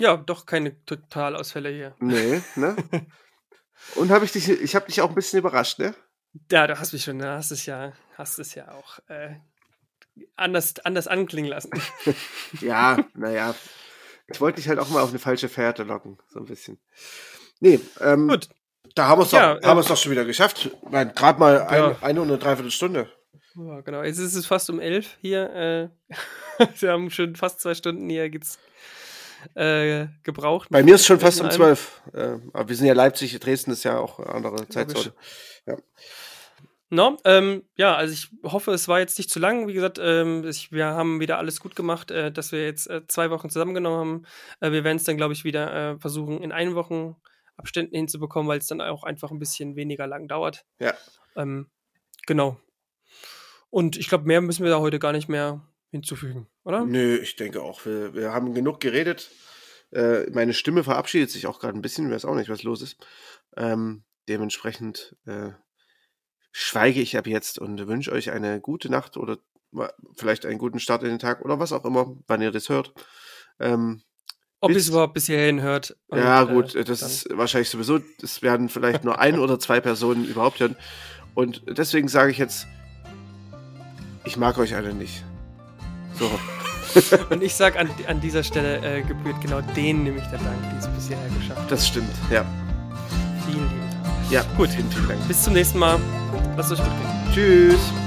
Ja, doch keine Totalausfälle hier. Nee, ne? Und habe ich dich, ich habe dich auch ein bisschen überrascht, ne? Ja, du hast mich schon, da hast es ja, hast es ja auch äh, anders, anders anklingen lassen. Ja, naja. Ich wollte dich halt auch mal auf eine falsche Fährte locken, so ein bisschen. Nee, ähm, Gut. da haben wir es doch, ja, ja. doch schon wieder geschafft. Gerade mal ja. ein, eine und eine Dreiviertelstunde. Ja, genau, jetzt ist es fast um elf hier. Äh, wir haben schon fast zwei Stunden hier gibt's, äh, gebraucht. Bei mir ist es schon fast um zwölf. Äh, aber wir sind ja Leipzig, Dresden ist ja auch eine andere Zeitzone. Ja. No, ähm, ja, also ich hoffe, es war jetzt nicht zu lang. Wie gesagt, ähm, ich, wir haben wieder alles gut gemacht, äh, dass wir jetzt äh, zwei Wochen zusammengenommen haben. Äh, wir werden es dann, glaube ich, wieder äh, versuchen, in einen Wochen Abständen hinzubekommen, weil es dann auch einfach ein bisschen weniger lang dauert. Ja. Ähm, genau. Und ich glaube, mehr müssen wir da heute gar nicht mehr hinzufügen, oder? Nö, ich denke auch. Wir, wir haben genug geredet. Äh, meine Stimme verabschiedet sich auch gerade ein bisschen. Ich weiß auch nicht, was los ist. Ähm, dementsprechend äh, schweige ich ab jetzt und wünsche euch eine gute Nacht oder vielleicht einen guten Start in den Tag oder was auch immer, wann ihr das hört. Ähm, Ob ihr es überhaupt bis hierhin hört. Und, ja, gut, äh, das ist wahrscheinlich sowieso, es werden vielleicht nur ein oder zwei Personen überhaupt hören. Und deswegen sage ich jetzt, ich mag euch alle nicht. So. Und ich sage an, an dieser Stelle äh, gebührt genau denen nämlich der Dank, die es bis hierher geschafft haben. Das stimmt, ja. Vielen lieben Dank. Ja, gut. Vielen, vielen Dank. Bis zum nächsten Mal. Lasst euch gut gehen. Tschüss.